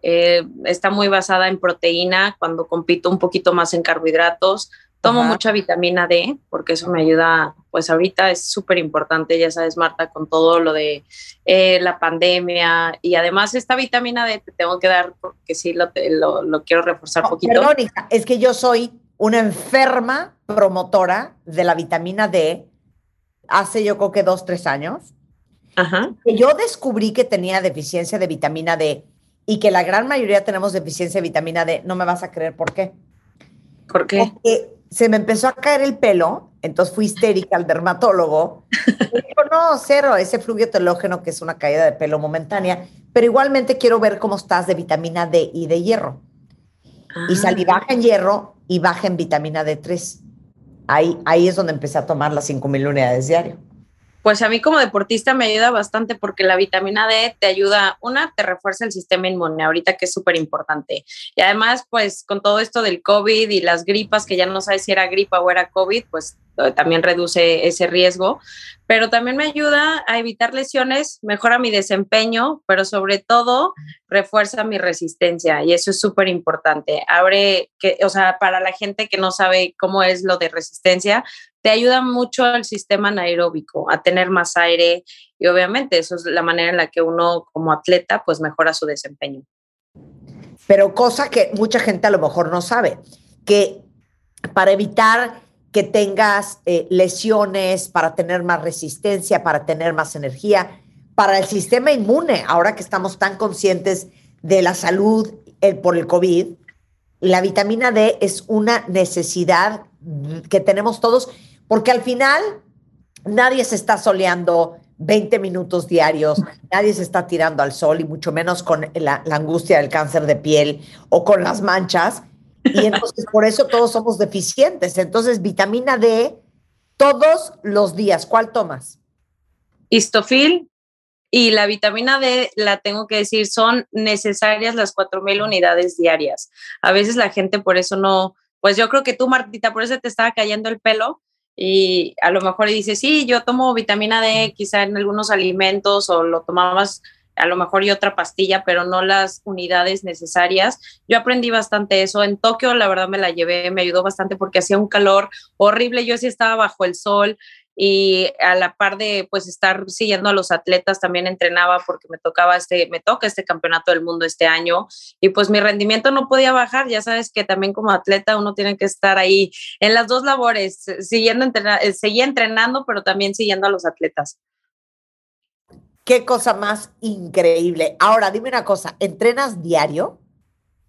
Eh, está muy basada en proteína, cuando compito un poquito más en carbohidratos. Tomo Ajá. mucha vitamina D, porque eso me ayuda, pues ahorita es súper importante, ya sabes, Marta, con todo lo de eh, la pandemia, y además esta vitamina D te tengo que dar, porque sí lo, lo, lo quiero reforzar no, poquito. Perdón, hija, es que yo soy una enferma promotora de la vitamina D, hace yo creo que dos, tres años, Ajá. que yo descubrí que tenía deficiencia de vitamina D, y que la gran mayoría tenemos deficiencia de vitamina D, no me vas a creer por qué. ¿Por qué? Porque se me empezó a caer el pelo, entonces fui histérica al dermatólogo. Me dijo, no, cero, ese flujo telógeno que es una caída de pelo momentánea, pero igualmente quiero ver cómo estás de vitamina D y de hierro. Ah. Y salí baja en hierro y baja en vitamina D tres. Ahí, ahí es donde empecé a tomar las cinco mil unidades diario. Pues a mí como deportista me ayuda bastante porque la vitamina D te ayuda, una, te refuerza el sistema inmune ahorita que es súper importante. Y además, pues con todo esto del COVID y las gripas, que ya no sabes si era gripa o era COVID, pues también reduce ese riesgo. Pero también me ayuda a evitar lesiones, mejora mi desempeño, pero sobre todo refuerza mi resistencia y eso es súper importante. Abre, que, o sea, para la gente que no sabe cómo es lo de resistencia, te ayuda mucho al sistema anaeróbico, a tener más aire y obviamente eso es la manera en la que uno como atleta pues mejora su desempeño. Pero cosa que mucha gente a lo mejor no sabe, que para evitar que tengas eh, lesiones, para tener más resistencia, para tener más energía, para el sistema inmune, ahora que estamos tan conscientes de la salud el, por el COVID, la vitamina D es una necesidad que tenemos todos, porque al final nadie se está soleando veinte minutos diarios, nadie se está tirando al sol y mucho menos con la, la angustia del cáncer de piel o con las manchas. Y entonces por eso todos somos deficientes. Entonces vitamina D todos los días. ¿Cuál tomas? Histofil. Y la vitamina D, la tengo que decir, son necesarias las cuatro mil unidades diarias. A veces la gente por eso no... Pues yo creo que tú, Martita, por eso te estaba cayendo el pelo, y a lo mejor dice, sí, yo tomo vitamina D quizá en algunos alimentos o lo tomabas a lo mejor y otra pastilla, pero no las unidades necesarias. Yo aprendí bastante eso. En Tokio, la verdad, me la llevé, me ayudó bastante porque hacía un calor horrible. Yo sí estaba bajo el sol y a la par de pues estar siguiendo a los atletas también entrenaba porque me tocaba este, me toca este campeonato del mundo este año y pues mi rendimiento no podía bajar. Ya sabes que también como atleta uno tiene que estar ahí en las dos labores, siguiendo entrenar, seguía entrenando, pero también siguiendo a los atletas. Qué cosa más increíble. Ahora, dime una cosa, ¿entrenas diario?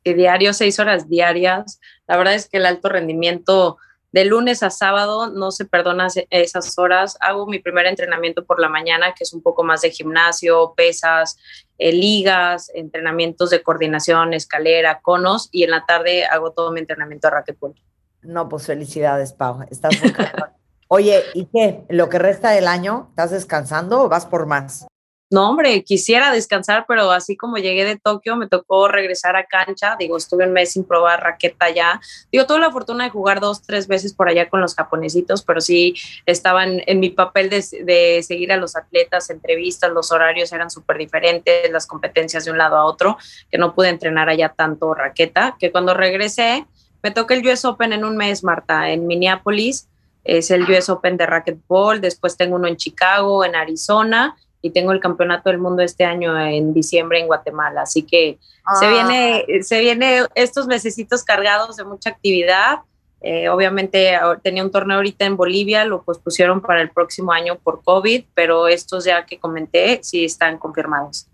Diario, seis horas diarias. La verdad es que el alto rendimiento de lunes a sábado no se perdona esas horas. Hago mi primer entrenamiento por la mañana, que es un poco más de gimnasio, pesas, eh, ligas, entrenamientos de coordinación, escalera, conos, y en la tarde hago todo mi entrenamiento a racquetball. No, pues felicidades, Pau. Estás muy cabrón. Oye, ¿y qué? ¿Lo que resta del año estás descansando o vas por más? No, hombre, quisiera descansar, pero así como llegué de Tokio, me tocó regresar a cancha. Digo, estuve un mes sin probar raqueta ya. Digo, tuve la fortuna de jugar dos, tres veces por allá con los japonesitos, pero sí estaban en mi papel de, de seguir a los atletas, entrevistas, los horarios eran súper diferentes, las competencias de un lado a otro, que no pude entrenar allá tanto raqueta, que cuando regresé, me toqué el U S Open en un mes, Marta, en Minneapolis. Es el U S Open de racquetball, después tengo uno en Chicago, en Arizona, y tengo el campeonato del mundo este año en diciembre en Guatemala, así que ah. se viene, se viene estos mesecitos cargados de mucha actividad. Eh, obviamente tenía un torneo ahorita en Bolivia, lo pospusieron para el próximo año por COVID, pero estos ya que comenté sí están confirmados.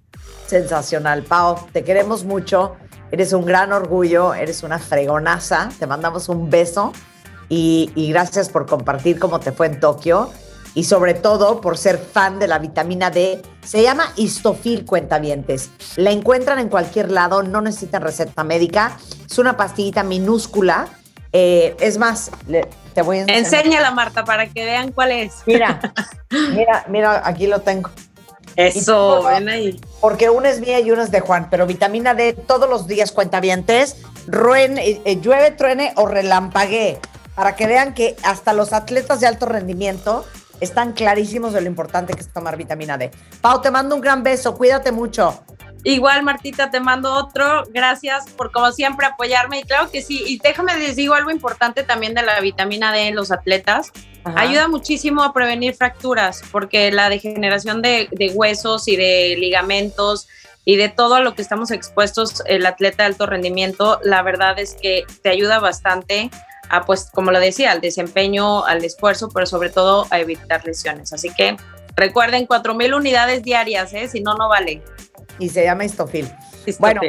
Sensacional, Pau, te queremos mucho, eres un gran orgullo, eres una fregonaza, te mandamos un beso y, y gracias por compartir cómo te fue en Tokio. Y sobre todo por ser fan de la vitamina D. Se llama Histofil, cuentavientes. La encuentran en cualquier lado, no necesitan receta médica. Es una pastillita minúscula. Eh, es más, le, te voy a enseñar. Enséñala, Marta, para que vean cuál es. Mira, mira, mira, aquí lo tengo. Eso, todo, ven ahí. Porque una es mía y una es de Juan, pero vitamina D todos los días, cuentavientes. Ruen, eh, llueve, truene o relampaguee. Para que vean que hasta los atletas de alto rendimiento están clarísimos de lo importante que es tomar vitamina D. Pau, te mando un gran beso, cuídate mucho. Igual, Martita, te mando otro. Gracias por, como siempre, apoyarme. Y claro que sí. Y déjame les digo algo importante también de la vitamina D en los atletas. Ajá. Ayuda muchísimo a prevenir fracturas, porque la degeneración de, de huesos y de ligamentos y de todo a lo que estamos expuestos el atleta de alto rendimiento, la verdad es que te ayuda bastante a, pues, como lo decía, al desempeño, al esfuerzo, pero sobre todo a evitar lesiones. Así que recuerden, cuatro mil unidades diarias, ¿eh? Si no, no vale. Y se llama Histofil. Bueno,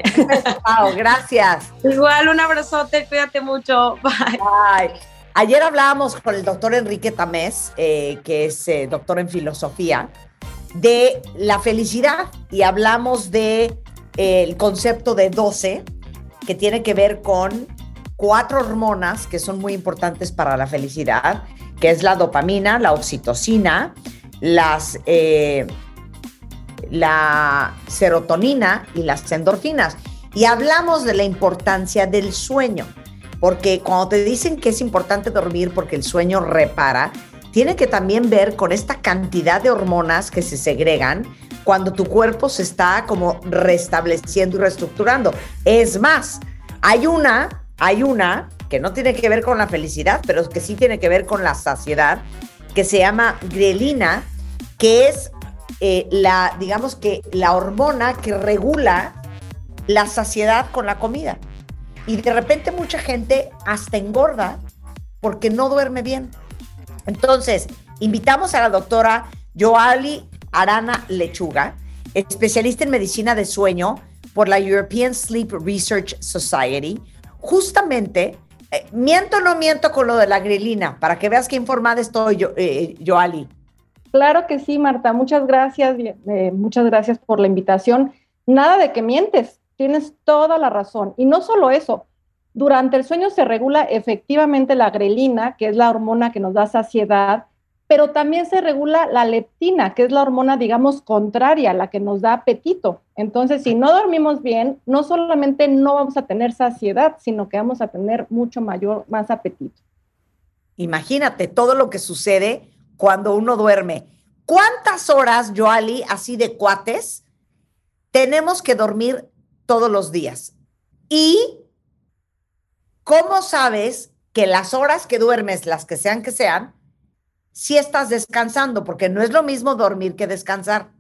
Pau, gracias. Igual, un abrazote, cuídate mucho. Bye. Bye. Ayer hablábamos con el doctor Enrique Tamés, eh, que es eh, doctor en filosofía, de la felicidad y hablamos del de, eh, el concepto de doce, que tiene que ver con cuatro hormonas que son muy importantes para la felicidad, que es la dopamina, la oxitocina, las, eh, la serotonina y las endorfinas. Y hablamos de la importancia del sueño, porque cuando te dicen que es importante dormir porque el sueño repara, tiene que también ver con esta cantidad de hormonas que se segregan cuando tu cuerpo se está como restableciendo y reestructurando. Es más, hay una... Hay una que no tiene que ver con la felicidad, pero que sí tiene que ver con la saciedad, que se llama grelina, que es eh, la, digamos que la hormona que regula la saciedad con la comida. Y de repente mucha gente hasta engorda porque no duerme bien. Entonces, invitamos a la doctora Yoali Arana Lechuga, especialista en medicina de sueño por la European Sleep Research Society. Justamente, eh, miento o no miento con lo de la grelina, para que veas qué informada estoy yo, eh, Yoali. Claro que sí, Marta, muchas gracias, eh, muchas gracias por la invitación. Nada de que mientes, tienes toda la razón. Y no solo eso, durante el sueño se regula efectivamente la grelina, que es la hormona que nos da saciedad, pero también se regula la leptina, que es la hormona, digamos, contraria, la que nos da apetito. Entonces, si no dormimos bien, no solamente no vamos a tener saciedad, sino que vamos a tener mucho mayor, más apetito. Imagínate todo lo que sucede cuando uno duerme. ¿Cuántas horas, Yoali, así de cuates, tenemos que dormir todos los días? ¿Y cómo sabes que las horas que duermes, las que sean que sean, si estás descansando? Porque no es lo mismo dormir que descansar.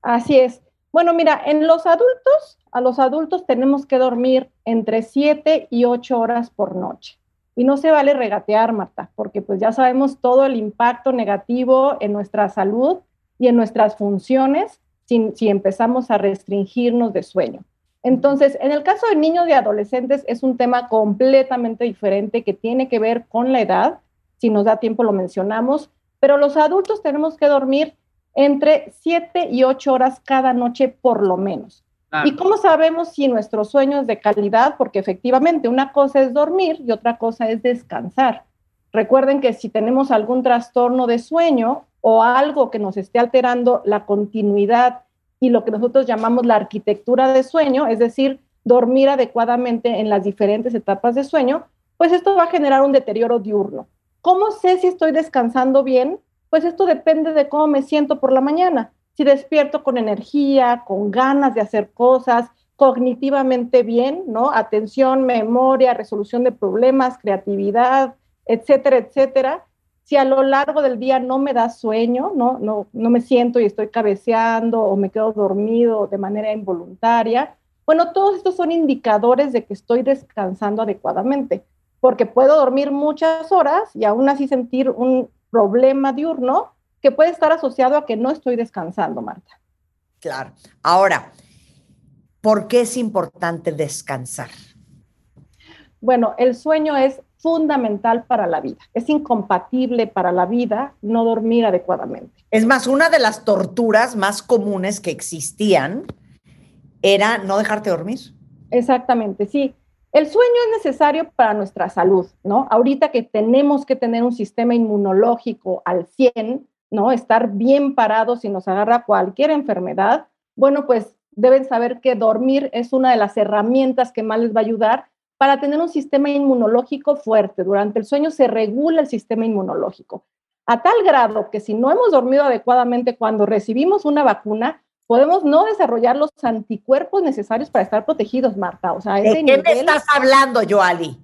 Así es. Bueno, mira, en los adultos, a los adultos tenemos que dormir entre siete y ocho horas por noche. Y no se vale regatear, Marta, porque pues ya sabemos todo el impacto negativo en nuestra salud y en nuestras funciones si, si empezamos a restringirnos de sueño. Entonces, en el caso de niños y adolescentes es un tema completamente diferente que tiene que ver con la edad. Si nos da tiempo lo mencionamos, pero los adultos tenemos que dormir entre siete y ocho horas cada noche por lo menos. Claro. ¿Y cómo sabemos si nuestro sueño es de calidad? Porque efectivamente una cosa es dormir y otra cosa es descansar. Recuerden que si tenemos algún trastorno de sueño o algo que nos esté alterando la continuidad y lo que nosotros llamamos la arquitectura de sueño, es decir, dormir adecuadamente en las diferentes etapas de sueño, pues esto va a generar un deterioro diurno. ¿Cómo sé si estoy descansando bien? Pues esto depende de cómo me siento por la mañana. Si despierto con energía, con ganas de hacer cosas, cognitivamente bien, ¿no? Atención, memoria, resolución de problemas, creatividad, etcétera, etcétera. Si a lo largo del día no me da sueño, ¿no? No, no me siento y estoy cabeceando o me quedo dormido de manera involuntaria. Bueno, todos estos son indicadores de que estoy descansando adecuadamente, porque puedo dormir muchas horas y aún así sentir un problema diurno que puede estar asociado a que no estoy descansando, Marta. Claro. Ahora, ¿por qué es importante descansar? Bueno, el sueño es fundamental para la vida. Es incompatible para la vida no dormir adecuadamente. Es más, una de las torturas más comunes que existían era no dejarte dormir. Exactamente, sí. El sueño es necesario para nuestra salud, ¿no? Ahorita que tenemos que tener un sistema inmunológico al cien, ¿no? Estar bien parados si nos agarra cualquier enfermedad, bueno, pues deben saber que dormir es una de las herramientas que más les va a ayudar para tener un sistema inmunológico fuerte. Durante el sueño se regula el sistema inmunológico, a tal grado que si no hemos dormido adecuadamente cuando recibimos una vacuna, podemos no desarrollar los anticuerpos necesarios para estar protegidos, Marta. O sea, ¿de qué nivel... me estás hablando, Yoali?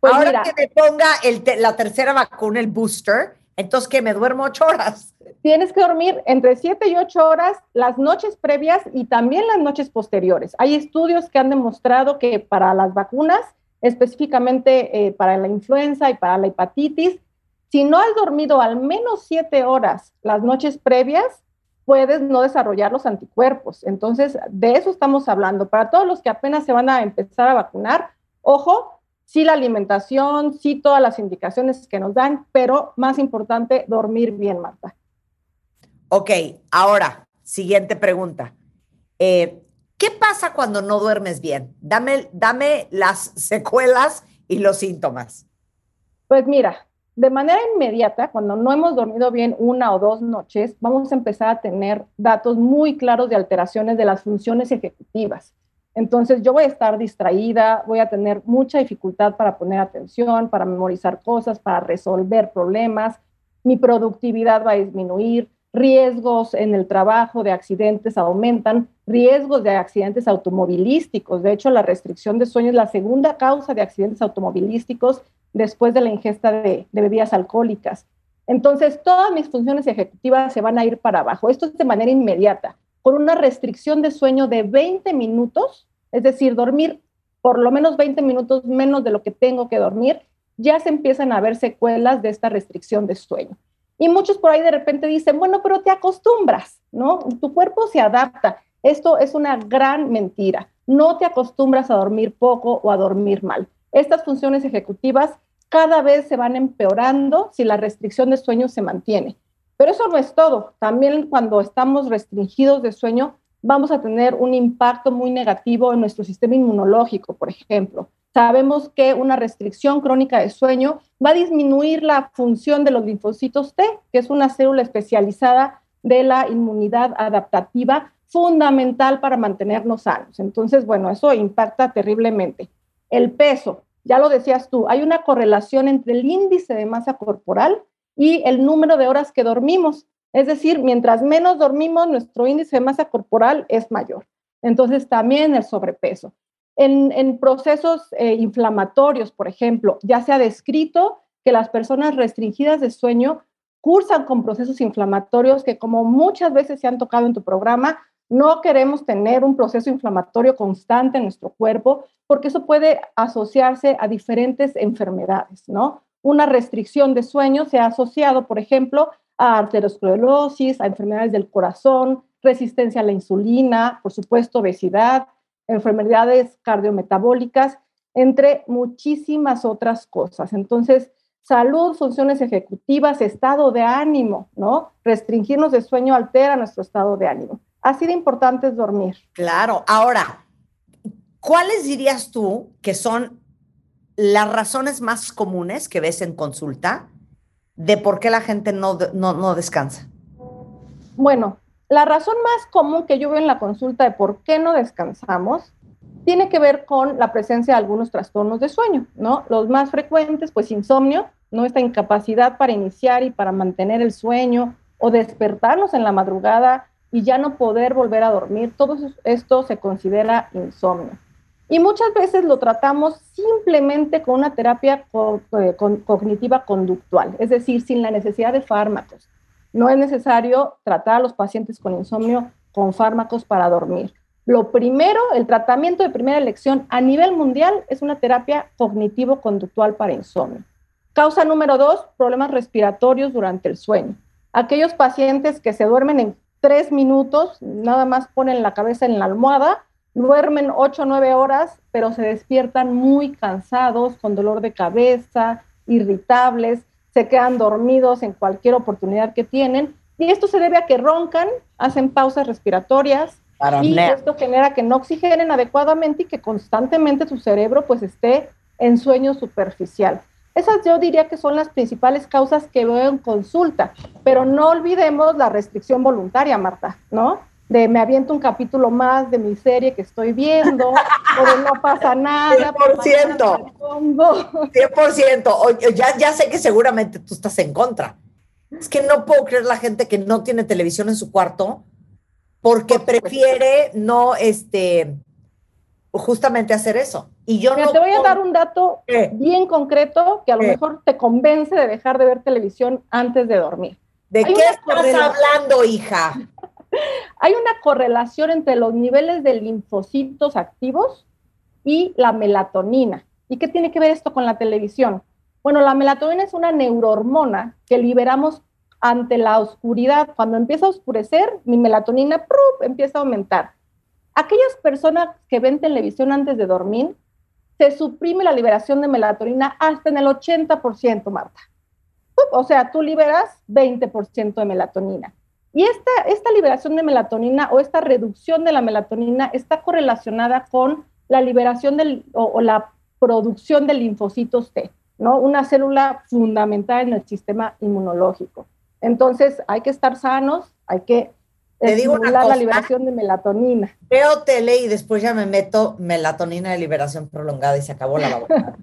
Pues ahora mira, que me ponga el te- la tercera vacuna, el booster, entonces que me duermo ocho horas. Tienes que dormir entre siete y ocho horas las noches previas y también las noches posteriores. Hay estudios que han demostrado que para las vacunas, específicamente eh, para la influenza y para la hepatitis, si no has dormido al menos siete horas las noches previas, puedes no desarrollar los anticuerpos. Entonces, de eso estamos hablando. Para todos los que apenas se van a empezar a vacunar, ojo, sí la alimentación, sí todas las indicaciones que nos dan, pero más importante, dormir bien, Marta. Ok, ahora, siguiente pregunta. Eh, ¿qué pasa cuando no duermes bien? Dame, dame las secuelas y los síntomas. Pues mira, de manera inmediata, cuando no hemos dormido bien una o dos noches, vamos a empezar a tener datos muy claros de alteraciones de las funciones ejecutivas. Entonces, yo voy a estar distraída, voy a tener mucha dificultad para poner atención, para memorizar cosas, para resolver problemas. Mi productividad va a disminuir, riesgos en el trabajo de accidentes aumentan, riesgos de accidentes automovilísticos. De hecho, la restricción de sueño es la segunda causa de accidentes automovilísticos después de la ingesta de, de bebidas alcohólicas. Entonces, todas mis funciones ejecutivas se van a ir para abajo. Esto es de manera inmediata, con una restricción de sueño de veinte minutos, es decir, dormir por lo menos veinte minutos menos de lo que tengo que dormir, ya se empiezan a ver secuelas de esta restricción de sueño. Y muchos por ahí de repente dicen, bueno, pero te acostumbras, ¿no? Tu cuerpo se adapta. Esto es una gran mentira. No te acostumbras a dormir poco o a dormir mal. Estas funciones ejecutivas cada vez se van empeorando si la restricción de sueño se mantiene. Pero eso no es todo. También cuando estamos restringidos de sueño, vamos a tener un impacto muy negativo en nuestro sistema inmunológico, por ejemplo. Sabemos que una restricción crónica de sueño va a disminuir la función de los linfocitos T, que es una célula especializada de la inmunidad adaptativa, fundamental para mantenernos sanos. Entonces, bueno, eso impacta terriblemente. El peso, ya lo decías tú, hay una correlación entre el índice de masa corporal y el número de horas que dormimos. Es decir, mientras menos dormimos, nuestro índice de masa corporal es mayor. Entonces, también el sobrepeso. En, en procesos eh, inflamatorios, por ejemplo, ya se ha descrito que las personas restringidas de sueño cursan con procesos inflamatorios que, como muchas veces se han tocado en tu programa, no queremos tener un proceso inflamatorio constante en nuestro cuerpo porque eso puede asociarse a diferentes enfermedades, ¿no? Una restricción de sueño se ha asociado, por ejemplo, a arteriosclerosis, a enfermedades del corazón, resistencia a la insulina, por supuesto, obesidad, enfermedades cardiometabólicas, entre muchísimas otras cosas. Entonces, salud, funciones ejecutivas, estado de ánimo, ¿no? Restringirnos de sueño altera nuestro estado de ánimo. Así de importante es dormir. Claro. Ahora, ¿cuáles dirías tú que son las razones más comunes que ves en consulta de por qué la gente no, no, no descansa? Bueno, la razón más común que yo veo en la consulta de por qué no descansamos tiene que ver con la presencia de algunos trastornos de sueño, ¿no? Los más frecuentes, pues insomnio, ¿no? Esta incapacidad para iniciar y para mantener el sueño o despertarnos en la madrugada y ya no poder volver a dormir. Todo esto se considera insomnio. Y muchas veces lo tratamos simplemente con una terapia co- co- cognitiva conductual, es decir, sin la necesidad de fármacos. No es necesario tratar a los pacientes con insomnio con fármacos para dormir. Lo primero, el tratamiento de primera elección a nivel mundial es una terapia cognitivo-conductual para insomnio. Causa número dos, problemas respiratorios durante el sueño. Aquellos pacientes que se duermen en tres minutos, nada más ponen la cabeza en la almohada, duermen ocho o nueve horas, pero se despiertan muy cansados, con dolor de cabeza, irritables, se quedan dormidos en cualquier oportunidad que tienen. Y esto se debe a que roncan, hacen pausas respiratorias, y esto genera que no oxigenen adecuadamente y que constantemente su cerebro pues esté en sueño superficial. Esas yo diría que son las principales causas que veo en consulta, pero no olvidemos la restricción voluntaria, Marta, ¿no? De me aviento un capítulo más de mi serie que estoy viendo, o de no pasa nada. cien por ciento. cien por ciento. Ya, ya sé que seguramente tú estás en contra. Es que no puedo creer la gente que no tiene televisión en su cuarto porque prefiere no, este, justamente hacer eso. Y yo Pero no... Te voy a dar un dato eh, bien concreto que a lo eh, mejor te convence de dejar de ver televisión antes de dormir. ¿De qué estás hablando, hija? Hay una correlación entre los niveles de linfocitos activos y la melatonina. ¿Y qué tiene que ver esto con la televisión? Bueno, la melatonina es una neurohormona que liberamos ante la oscuridad. Cuando empieza a oscurecer, mi melatonina ¡prup!, empieza a aumentar. Aquellas personas que ven televisión antes de dormir, se suprime la liberación de melatonina hasta en el ochenta por ciento, Marta. ¡Pup! O sea, tú liberas veinte por ciento de melatonina. Y esta, esta liberación de melatonina o esta reducción de la melatonina está correlacionada con la liberación del, o, o la producción de linfocitos T, ¿no? Una célula fundamental en el sistema inmunológico. Entonces, hay que estar sanos, hay que Te digo una cosa, la liberación de melatonina. Veo tele y después ya me meto melatonina de liberación prolongada y se acabó la labor.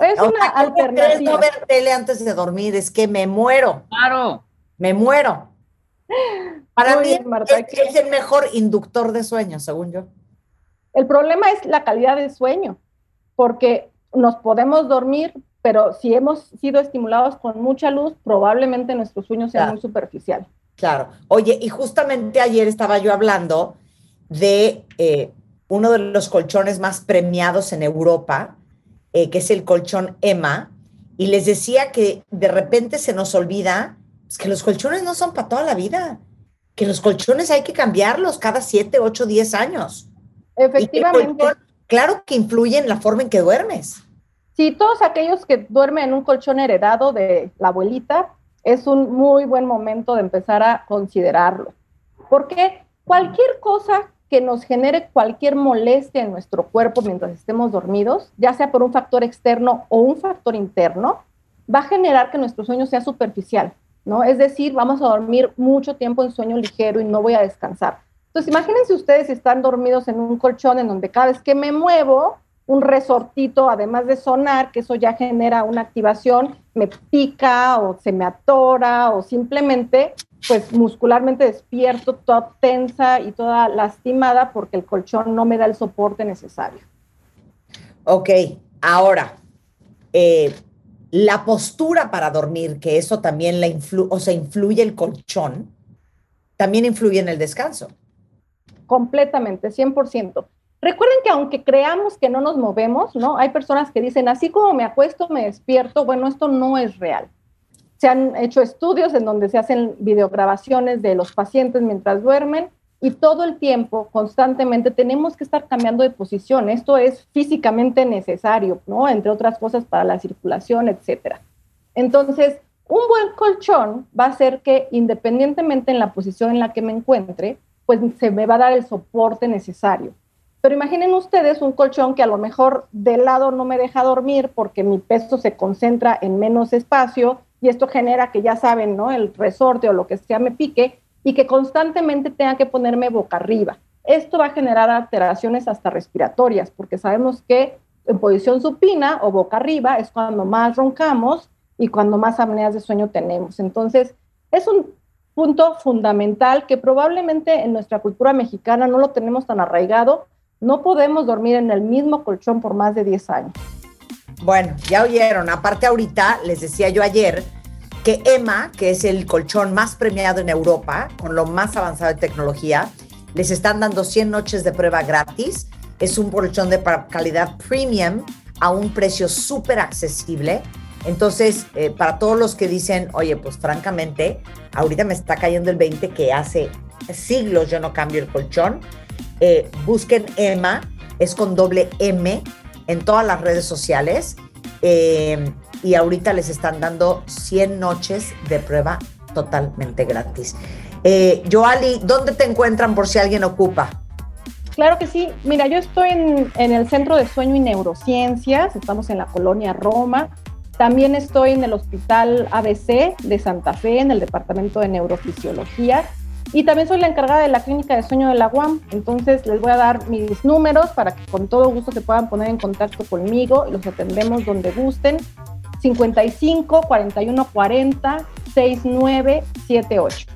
Es una alternativa. No ver tele antes de dormir, es que me muero. Claro. Me muero. Para Muy mí bien, Marta, es, es el mejor inductor de sueño, según yo. El problema es la calidad del sueño, porque nos podemos dormir, pero si hemos sido estimulados con mucha luz, probablemente nuestro sueño sea claro. muy superficial. Claro. Oye, y justamente ayer estaba yo hablando de eh, uno de los colchones más premiados en Europa, eh, que es el colchón Emma, y les decía que de repente se nos olvida que los colchones no son para toda la vida, que los colchones hay que cambiarlos cada siete, ocho, diez años. Efectivamente. Colchón, claro que influye en la forma en que duermes. Sí, todos aquellos que duermen en un colchón heredado de la abuelita, es un muy buen momento de empezar a considerarlo. Porque cualquier cosa que nos genere cualquier molestia en nuestro cuerpo mientras estemos dormidos, ya sea por un factor externo o un factor interno, va a generar que nuestro sueño sea superficial, ¿no? Es decir, vamos a dormir mucho tiempo en sueño ligero y no voy a descansar. Entonces, imagínense ustedes si están dormidos en un colchón en donde cada vez que me muevo, un resortito, además de sonar, que eso ya genera una activación, me pica o se me atora o simplemente pues muscularmente despierto, toda tensa y toda lastimada porque el colchón no me da el soporte necesario. Ok, ahora, eh, la postura para dormir, que eso también la influye, o sea, influye el colchón, también influye en el descanso. Completamente, cien por ciento. Recuerden que aunque creamos que no nos movemos, ¿no? Hay personas que dicen, así como me acuesto, me despierto. Bueno, esto no es real. Se han hecho estudios en donde se hacen videograbaciones de los pacientes mientras duermen y todo el tiempo, constantemente, tenemos que estar cambiando de posición. Esto es físicamente necesario, ¿no? Entre otras cosas para la circulación, etcétera. Entonces, un buen colchón va a hacer que, independientemente en la posición en la que me encuentre, pues se me va a dar el soporte necesario. Pero imaginen ustedes un colchón que a lo mejor de lado no me deja dormir porque mi peso se concentra en menos espacio y esto genera que ya saben, ¿no? El resorte o lo que sea me pique y que constantemente tenga que ponerme boca arriba. Esto va a generar alteraciones hasta respiratorias porque sabemos que en posición supina o boca arriba es cuando más roncamos y cuando más apneas de sueño tenemos. Entonces, es un punto fundamental que probablemente en nuestra cultura mexicana no lo tenemos tan arraigado. No podemos dormir en el mismo colchón por más de diez años. Bueno, ya oyeron. Aparte ahorita, les decía yo ayer, que Emma, que es el colchón más premiado en Europa, con lo más avanzado de tecnología, les están dando cien noches de prueba gratis. Es un colchón de calidad premium a un precio súper accesible. Entonces, eh, para todos los que dicen, oye, pues francamente, ahorita me está cayendo el veinte que hace siglos yo no cambio el colchón. Eh, busquen Emma, es con doble M en todas las redes sociales eh, y ahorita les están dando cien noches de prueba totalmente gratis. Eh, Yoali, ¿dónde te encuentran por si alguien ocupa? Claro que sí, mira, yo estoy en, en el Centro de Sueño y Neurociencias, estamos en la Colonia Roma, también estoy en el Hospital A B C de Santa Fe, en el Departamento de Neurofisiología. Y también soy la encargada de la Clínica de Sueño de la U A M, entonces les voy a dar mis números para que con todo gusto se puedan poner en contacto conmigo y los atendemos donde gusten, cincuenta y cinco, cuarenta y uno, cuarenta, sesenta y nueve, setenta y ocho.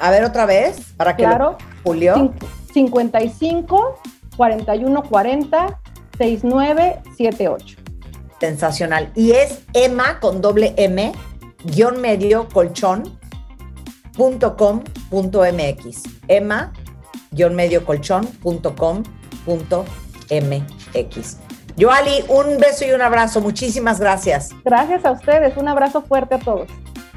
A ver otra vez, para que claro, lo... Julio. cincuenta y cinco, cuarenta y uno, cuarenta, sesenta y nueve, setenta y ocho. Sensacional. Y es Emma con doble M, guión medio, colchón. .com.mx Emma guión medio colchón punto com punto mx. Yoali, un beso y un abrazo. Muchísimas gracias. Gracias a ustedes. Un abrazo fuerte a todos.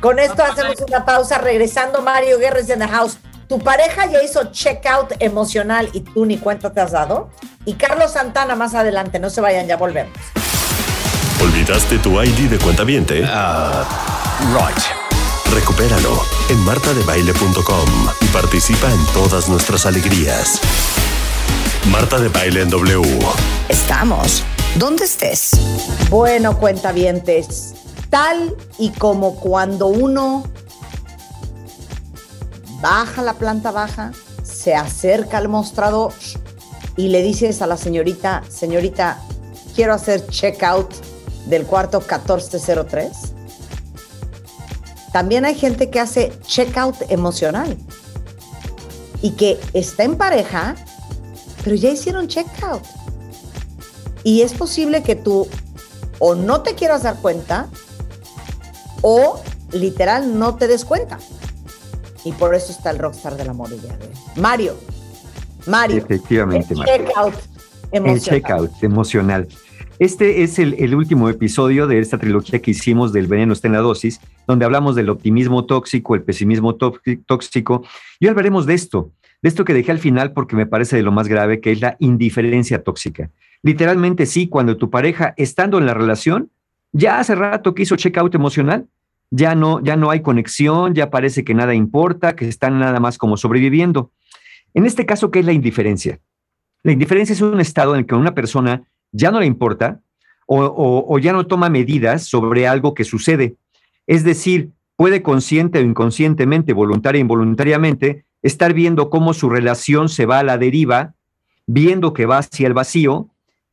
Con esto bye, hacemos bye. una pausa. Regresando, Mario Guerra is in the house. Tu pareja ya hizo checkout emocional y tú ni cuenta te has dado. Y Carlos Santana más adelante. No se vayan, ya volvemos. ¿Olvidaste tu I D de cuentaviente? Ah, uh, right. Recupéralo en marta de baile punto com y participa en todas nuestras alegrías. Marta de Baile en W. Estamos donde estés. Bueno, cuentavientes, tal y como cuando uno baja la planta baja, se acerca al mostrador y le dices a la señorita, señorita, quiero hacer checkout del cuarto catorce cero tres. También hay gente que hace checkout emocional y que está en pareja, pero ya hicieron checkout. Y es posible que tú o no te quieras dar cuenta o literal no te des cuenta. Y por eso está el rockstar del amor y de Mario. Mario. Efectivamente, el Mario. Checkout emocional. El checkout emocional. Este es el, el último episodio de esta trilogía que hicimos del veneno está en la dosis, donde hablamos del optimismo tóxico, el pesimismo tóxico, y hablaremos de esto, de esto que dejé al final porque me parece de lo más grave, que es la indiferencia tóxica. Literalmente sí, cuando tu pareja, estando en la relación, ya hace rato que hizo checkout emocional, ya no, ya no hay conexión, ya parece que nada importa, que están nada más como sobreviviendo. En este caso, ¿qué es la indiferencia? La indiferencia es un estado en el que una persona ya no le importa o, o, o ya no toma medidas sobre algo que sucede. Es decir, puede consciente o inconscientemente, voluntaria e involuntariamente, estar viendo cómo su relación se va a la deriva, viendo que va hacia el vacío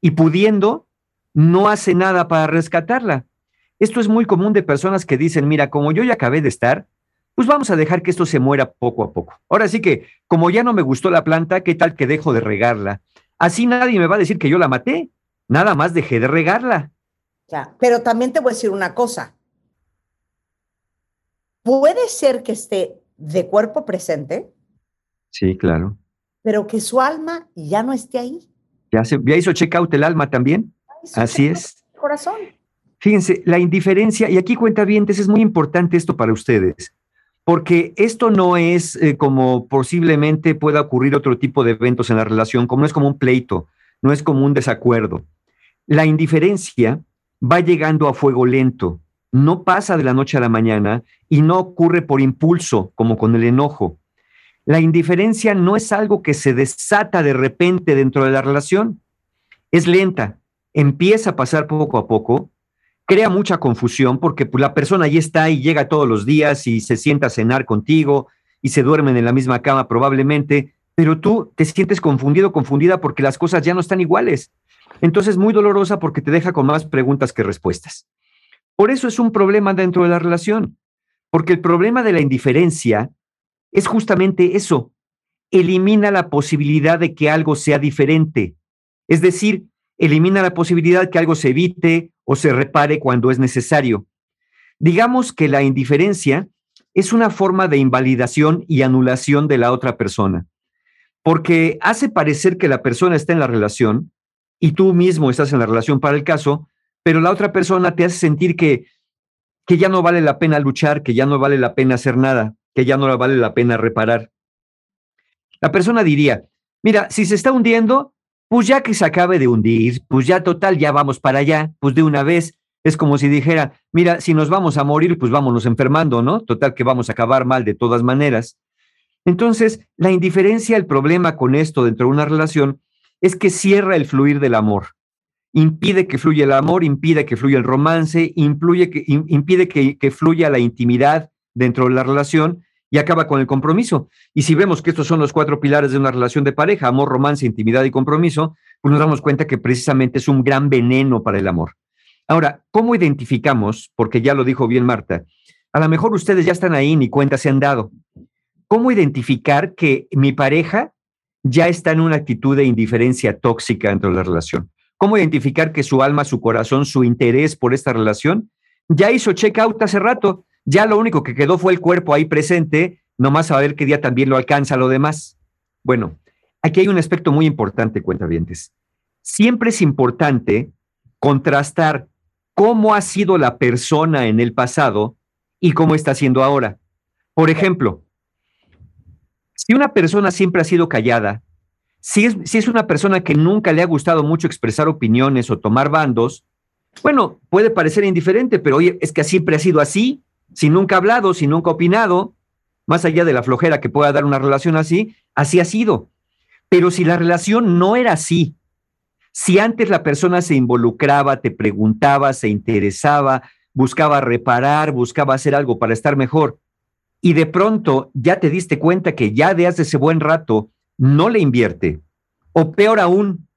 y pudiendo no hace nada para rescatarla. Esto es muy común de personas que dicen, mira, como yo ya acabé de estar, pues vamos a dejar que esto se muera poco a poco. Ahora sí que, como ya no me gustó la planta, ¿qué tal que dejo de regarla? Así nadie me va a decir que yo la maté, nada más dejé de regarla. Ya, pero también te voy a decir una cosa. Puede ser que esté de cuerpo presente. Sí, claro. Pero que su alma ya no esté ahí. Ya, se, ya hizo check out el alma también. Así es. Corazón. Fíjense, la indiferencia, y aquí cuentavientes, es muy importante esto para ustedes, porque esto no es eh, como posiblemente pueda ocurrir otro tipo de eventos en la relación, como no es como un pleito, no es como un desacuerdo. La indiferencia va llegando a fuego lento, no pasa de la noche a la mañana y no ocurre por impulso, como con el enojo. La indiferencia no es algo que se desata de repente dentro de la relación, es lenta, empieza a pasar poco a poco. Crea mucha confusión porque pues, la persona ahí está y llega todos los días y se sienta a cenar contigo y se duermen en la misma cama probablemente, pero tú te sientes confundido, confundida porque las cosas ya no están iguales. Entonces muy dolorosa porque te deja con más preguntas que respuestas. Por eso es un problema dentro de la relación, porque el problema de la indiferencia es justamente eso, elimina la posibilidad de que algo sea diferente, es decir, elimina la posibilidad que algo se evite o se repare cuando es necesario. Digamos que la indiferencia es una forma de invalidación y anulación de la otra persona, porque hace parecer que la persona está en la relación y tú mismo estás en la relación para el caso, pero la otra persona te hace sentir que, que ya no vale la pena luchar, que ya no vale la pena hacer nada, que ya no vale la pena reparar. La persona diría, mira, si se está hundiendo, pues ya que se acabe de hundir, pues ya total, ya vamos para allá, pues de una vez. Es como si dijera, mira, si nos vamos a morir, pues vámonos enfermando, ¿no? Total que vamos a acabar mal de todas maneras. Entonces, la indiferencia, el problema con esto dentro de una relación es que cierra el fluir del amor. Impide que fluya el amor, impide que fluya el romance, impide que, impide que, que fluya la intimidad dentro de la relación y acaba con el compromiso. Y si vemos que estos son los cuatro pilares de una relación de pareja, amor, romance, intimidad y compromiso, pues nos damos cuenta que precisamente es un gran veneno para el amor. Ahora, ¿cómo identificamos? Porque ya lo dijo bien Marta, a lo mejor ustedes ya están ahí y ni cuenta se han dado. ¿Cómo identificar que mi pareja ya está en una actitud de indiferencia tóxica dentro de la relación? ¿Cómo identificar que su alma, su corazón, su interés por esta relación ya hizo check out hace rato? Ya lo único que quedó fue el cuerpo ahí presente, nomás a ver qué día también lo alcanza lo demás. Bueno, aquí hay un aspecto muy importante, cuentavientes. Siempre es importante contrastar cómo ha sido la persona en el pasado y cómo está siendo ahora. Por ejemplo, si una persona siempre ha sido callada, si es, si es una persona que nunca le ha gustado mucho expresar opiniones o tomar bandos, bueno, puede parecer indiferente, pero oye, es que siempre ha sido así. Si nunca ha hablado, si nunca ha opinado, más allá de la flojera que pueda dar una relación así, así ha sido. Pero si la relación no era así, si antes la persona se involucraba, te preguntaba, se interesaba, buscaba reparar, buscaba hacer algo para estar mejor, y de pronto ya te diste cuenta que ya de hace ese buen rato no le invierte, o peor aún,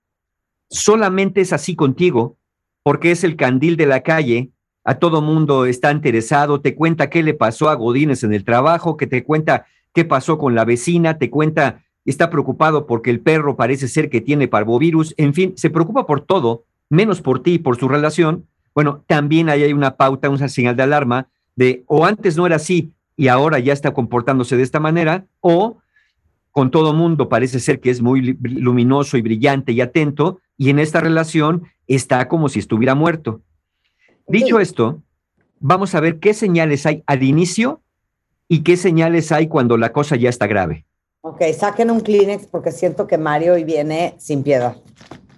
solamente es así contigo, porque es el candil de la calle. A todo mundo está interesado, te cuenta qué le pasó a Godínez en el trabajo, que te cuenta qué pasó con la vecina, te cuenta, está preocupado porque el perro parece ser que tiene parvovirus, en fin, se preocupa por todo, menos por ti y por su relación. Bueno, también ahí hay una pauta, una señal de alarma de o antes no era así y ahora ya está comportándose de esta manera, o con todo mundo parece ser que es muy luminoso y brillante y atento, y en esta relación está como si estuviera muerto. Dicho esto, vamos a ver qué señales hay al inicio y qué señales hay cuando la cosa ya está grave. Ok, saquen un Kleenex porque siento que Mario hoy viene sin piedad.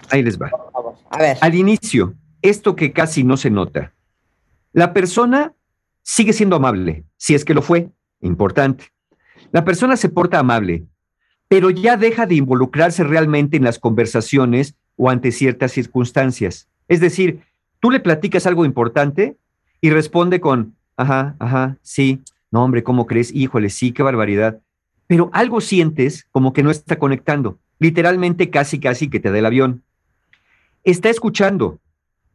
Ahí les va. Por favor. A ver. Al inicio, esto que casi no se nota. La persona sigue siendo amable, si es que lo fue, importante. La persona se porta amable, pero ya deja de involucrarse realmente en las conversaciones o ante ciertas circunstancias. Es decir, tú le platicas algo importante y responde con, ajá, ajá, sí, no hombre, ¿cómo crees? Híjole, sí, qué barbaridad. Pero algo sientes como que no está conectando. Literalmente casi, casi que te da el avión. está escuchando,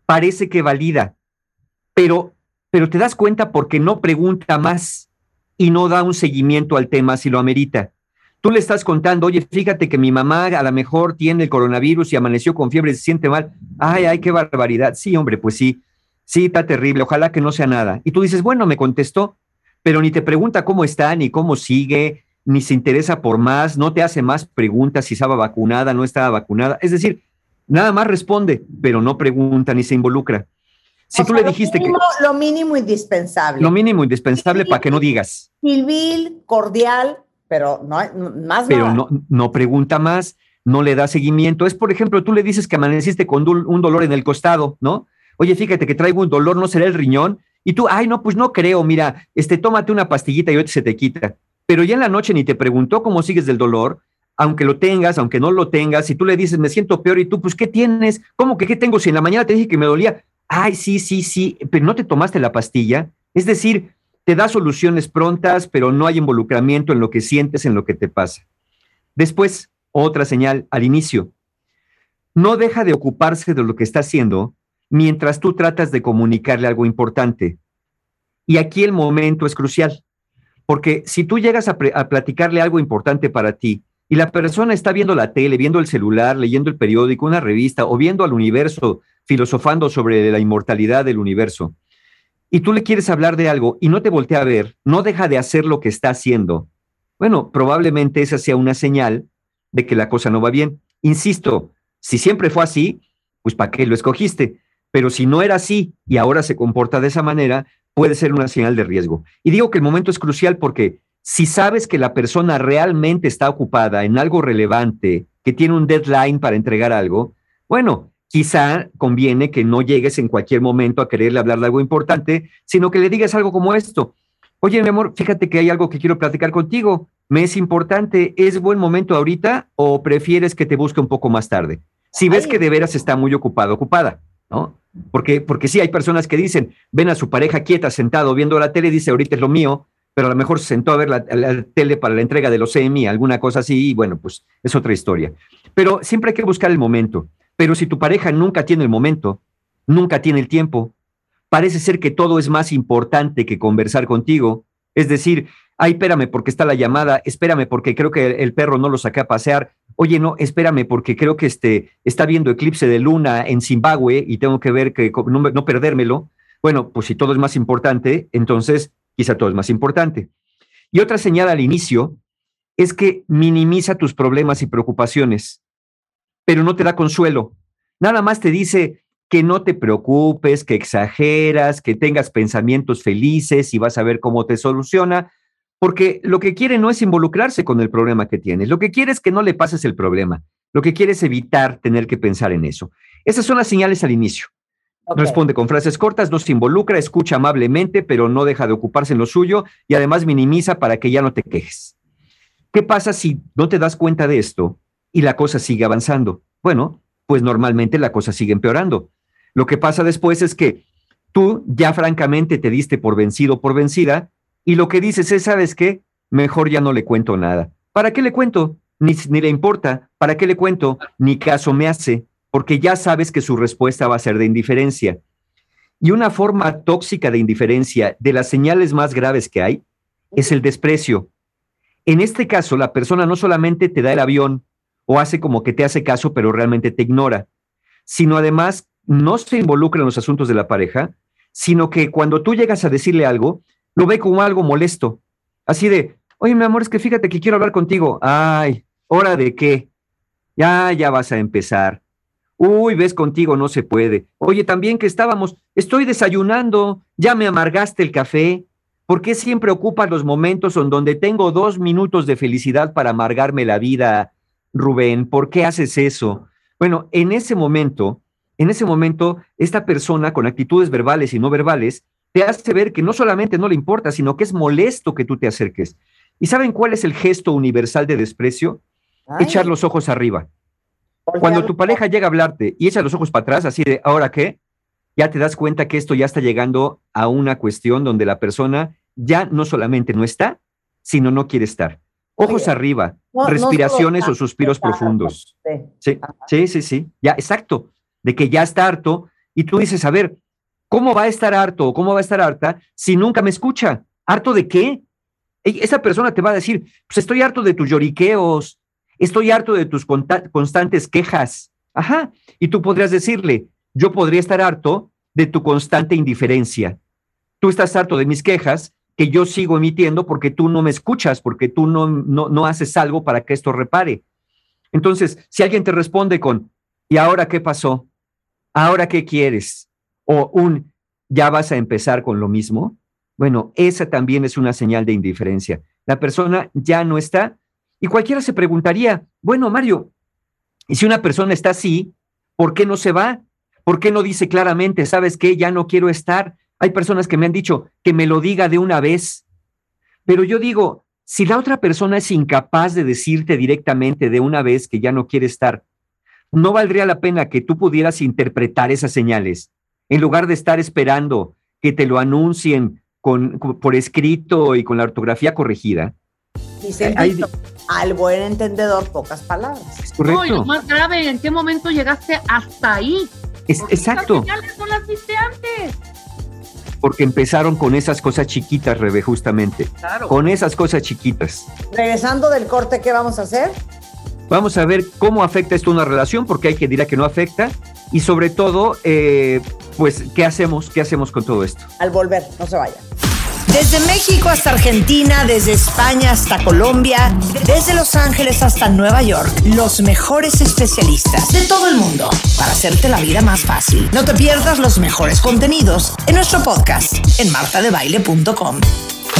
parece que valida, pero, pero te das cuenta porque no pregunta más y no da un seguimiento al tema si lo amerita. Tú le estás contando, oye, fíjate que mi mamá a lo mejor tiene el coronavirus y amaneció con fiebre, se siente mal. Ay, ay, qué barbaridad. Sí, hombre, pues sí, sí, está terrible, ojalá que no sea nada. Y tú dices, bueno, me contestó, pero ni te pregunta cómo está, ni cómo sigue, ni se interesa por más, no te hace más preguntas si estaba vacunada, no estaba vacunada. Es decir, nada más responde, pero no pregunta ni se involucra. Si o tú sea, le dijiste lo mínimo, que... Lo mínimo indispensable. Lo mínimo indispensable para que no digas. Civil, cordial, pero no más Pero nada. No, no pregunta más, no le da seguimiento. Es, por ejemplo, tú le dices que amaneciste con un dolor en el costado, ¿no? Oye, fíjate que traigo un dolor, ¿no será el riñón? Y tú, ay, no, pues no creo, mira, este, tómate una pastillita y hoy se te quita. Pero ya en la noche ni te preguntó cómo sigues del dolor, aunque lo tengas, aunque no lo tengas, y tú le dices, me siento peor, y tú, pues, ¿qué tienes? ¿Cómo que qué tengo? Si en la mañana te dije que me dolía. Ay, sí, sí, sí, pero no te tomaste la pastilla. Es decir, te da soluciones prontas, pero no hay involucramiento en lo que sientes, en lo que te pasa. Después, otra señal al inicio. No deja de ocuparse de lo que está haciendo mientras tú tratas de comunicarle algo importante. Y aquí el momento es crucial, porque si tú llegas a, pre- a platicarle algo importante para ti y la persona está viendo la tele, viendo el celular, leyendo el periódico, una revista o viendo al universo, filosofando sobre la inmortalidad del universo, y tú le quieres hablar de algo y no te voltea a ver, no deja de hacer lo que está haciendo, bueno, probablemente esa sea una señal de que la cosa no va bien. Insisto, si siempre fue así, pues ¿para qué lo escogiste? Pero si no era así y ahora se comporta de esa manera, puede ser una señal de riesgo. Y digo que el momento es crucial porque si sabes que la persona realmente está ocupada en algo relevante, que tiene un deadline para entregar algo, bueno, quizá conviene que no llegues en cualquier momento a quererle hablar de algo importante, sino que le digas algo como esto. Oye, mi amor, fíjate que hay algo que quiero platicar contigo. Me es importante. ¿Es buen momento ahorita o prefieres que te busque un poco más tarde? Si ves que de veras está muy ocupado, ocupada, ¿no? Porque, porque sí, hay personas que dicen, ven a su pareja quieta, sentado, viendo la tele, dice, ahorita es lo mío, pero a lo mejor se sentó a ver la, la tele para la entrega de los C M I, alguna cosa así, y bueno, pues es otra historia. Pero siempre hay que buscar el momento. Pero si tu pareja nunca tiene el momento, nunca tiene el tiempo, parece ser que todo es más importante que conversar contigo. Es decir, ay, espérame porque está la llamada, espérame porque creo que el perro no lo saqué a pasear, oye, no, espérame porque creo que este, está viendo eclipse de luna en Zimbabue y tengo que ver que no, no perdérmelo. Bueno, pues si todo es más importante, entonces quizá todo es más importante. Y otra señal al inicio es que minimiza tus problemas y preocupaciones, pero no te da consuelo. Nada más te dice que no te preocupes, que exageras, que tengas pensamientos felices y vas a ver cómo te soluciona, porque lo que quiere no es involucrarse con el problema que tienes, lo que quiere es que no le pases el problema, lo que quiere es evitar tener que pensar en eso. Esas son las señales al inicio. Okay. Responde con frases cortas, no se involucra, escucha amablemente, pero no deja de ocuparse en lo suyo y además minimiza para que ya no te quejes. ¿Qué pasa si no te das cuenta de esto y la cosa sigue avanzando? Bueno, pues normalmente la cosa sigue empeorando. Lo que pasa después es que tú ya francamente te diste por vencido o por vencida y lo que dices es, ¿sabes qué? Mejor ya no le cuento nada. ¿Para qué le cuento? Ni, ni le importa. ¿Para qué le cuento? Ni caso me hace, porque ya sabes que su respuesta va a ser de indiferencia. Y una forma tóxica de indiferencia, de las señales más graves que hay, es el desprecio. En este caso, la persona no solamente te da el avión o hace como que te hace caso, pero realmente te ignora, sino además no se involucra en los asuntos de la pareja, sino que cuando tú llegas a decirle algo, lo ve como algo molesto. Así de, oye, mi amor, es que fíjate que quiero hablar contigo. Ay, ¿hora de qué? Ya, ya vas a empezar. Uy, ves, contigo no se puede. Oye, también que estábamos, estoy desayunando, ya me amargaste el café. ¿Por qué siempre ocupas los momentos en donde tengo dos minutos de felicidad para amargarme la vida, Rubén? ¿Por qué haces eso? Bueno, en ese momento... En ese momento, esta persona con actitudes verbales y no verbales te hace ver que no solamente no le importa, sino que es molesto que tú te acerques. ¿Y saben cuál es el gesto universal de desprecio? Ay. Echar los ojos arriba. Cuando tu pareja llega a hablarte y echa los ojos para atrás, así de, ¿ahora qué? Ya te das cuenta que esto ya está llegando a una cuestión donde la persona ya no solamente no está, sino no quiere estar. Ojos arriba, respiraciones o suspiros profundos. Sí, sí, sí, sí. Ya, exacto. de que ya está harto, y tú dices, a ver, ¿cómo va a estar harto o cómo va a estar harta si nunca me escucha? ¿Harto de qué? Esa persona te va a decir, pues estoy harto de tus lloriqueos, estoy harto de tus constantes quejas. Ajá, y tú podrías decirle, yo podría estar harto de tu constante indiferencia. Tú estás harto de mis quejas que yo sigo emitiendo porque tú no me escuchas, porque tú no, no, no haces algo para que esto repare. Entonces, si alguien te responde con, ¿y ahora qué pasó? ¿Ahora qué quieres? O un, ¿ya vas a empezar con lo mismo? Bueno, esa también es una señal de indiferencia. La persona ya no está. Y cualquiera se preguntaría, bueno, Mario, y si una persona está así, ¿por qué no se va? ¿Por qué no dice claramente, sabes qué? Ya no quiero estar. Hay personas que me han dicho que me lo diga de una vez. Pero yo digo, si la otra persona es incapaz de decirte directamente de una vez que ya no quiere estar, ¿no valdría la pena que tú pudieras interpretar esas señales? En lugar de estar esperando que te lo anuncien con, con, por escrito y con la ortografía corregida. Dicen hay, al buen entendedor, pocas palabras. Es correcto. No, y lo más grave, ¿en qué momento llegaste hasta ahí? Es, exacto. Las señales no las viste antes. Porque empezaron con esas cosas chiquitas, Rebe, justamente. Claro. Con esas cosas chiquitas. Regresando del corte, ¿qué vamos a hacer? Vamos a ver cómo afecta esto una relación, porque hay quien dirá que no afecta. Y sobre todo, eh, pues, ¿qué hacemos? ¿Qué hacemos con todo esto? Al volver, no se vaya. Desde México hasta Argentina, desde España hasta Colombia, desde Los Ángeles hasta Nueva York, los mejores especialistas de todo el mundo para hacerte la vida más fácil. No te pierdas los mejores contenidos en nuestro podcast en marta de baile punto com.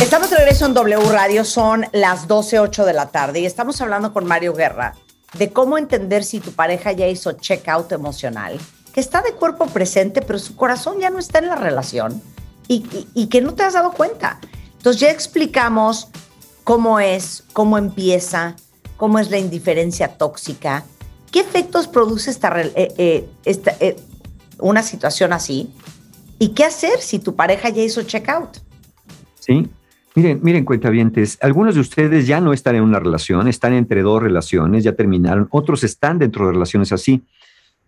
Estamos de regreso en W Radio, son las doce cero ocho de la tarde y estamos hablando con Mario Guerra de cómo entender si tu pareja ya hizo check-out emocional, que está de cuerpo presente, pero su corazón ya no está en la relación y, y, y que no te has dado cuenta. Entonces ya explicamos cómo es, cómo empieza, cómo es la indiferencia tóxica, qué efectos produce esta, eh, eh, esta, eh, una situación así y qué hacer si tu pareja ya hizo check-out. Sí. Miren, miren, cuentavientes, algunos de ustedes ya no están en una relación, están entre dos relaciones, ya terminaron, otros están dentro de relaciones así.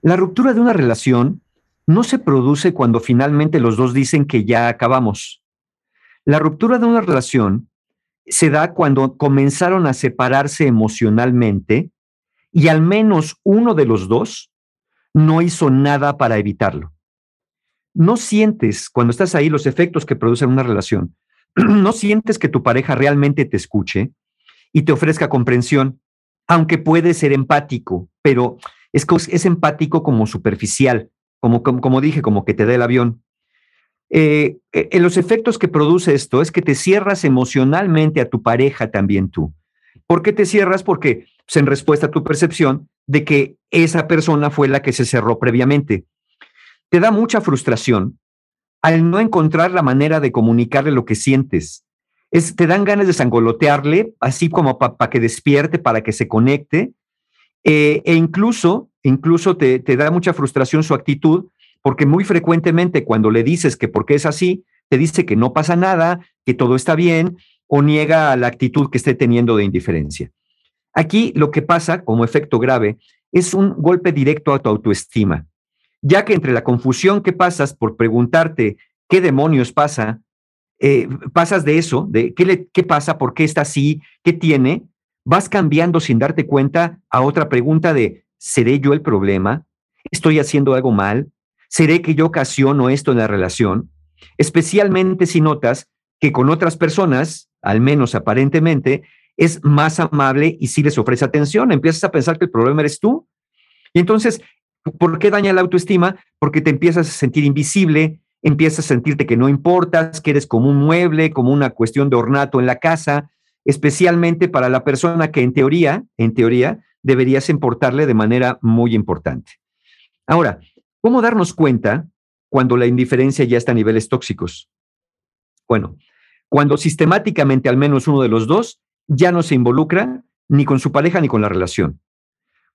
La ruptura de una relación no se produce cuando finalmente los dos dicen que ya acabamos. La ruptura de una relación se da cuando comenzaron a separarse emocionalmente y al menos uno de los dos no hizo nada para evitarlo. No sientes, cuando estás ahí, los efectos que producen una relación. No sientes que tu pareja realmente te escuche y te ofrezca comprensión, aunque puede ser empático, pero es, es empático como superficial, como, como, como dije, como que te dé el avión. Eh, eh, los efectos que produce esto es que te cierras emocionalmente a tu pareja también tú. ¿Por qué te cierras? Porque pues, en respuesta a tu percepción de que esa persona fue la que se cerró previamente. Te da mucha frustración al no encontrar la manera de comunicarle lo que sientes. Es, te dan ganas de zangolotearle, así como para pa que despierte, para que se conecte, eh, e incluso, incluso te, te da mucha frustración su actitud, porque muy frecuentemente cuando le dices que por qué es así, te dice que no pasa nada, que todo está bien, o niega la actitud que esté teniendo de indiferencia. Aquí lo que pasa, como efecto grave, es un golpe directo a tu autoestima, ya que entre la confusión que pasas por preguntarte qué demonios pasa, eh, pasas de eso, de qué, le, qué pasa, por qué está así, qué tiene, vas cambiando sin darte cuenta a otra pregunta de ¿seré yo el problema? ¿Estoy haciendo algo mal? ¿Seré que yo ocasiono esto en la relación? Especialmente si notas que con otras personas, al menos aparentemente, es más amable y sí les ofrece atención, empiezas a pensar que el problema eres tú. Y entonces, ¿por qué daña la autoestima? Porque te empiezas a sentir invisible, empiezas a sentirte que no importas, que eres como un mueble, como una cuestión de ornato en la casa, especialmente para la persona que en teoría, en teoría, deberías importarle de manera muy importante. Ahora, ¿cómo darnos cuenta cuando la indiferencia ya está a niveles tóxicos? Bueno, cuando sistemáticamente al menos uno de los dos ya no se involucra ni con su pareja ni con la relación.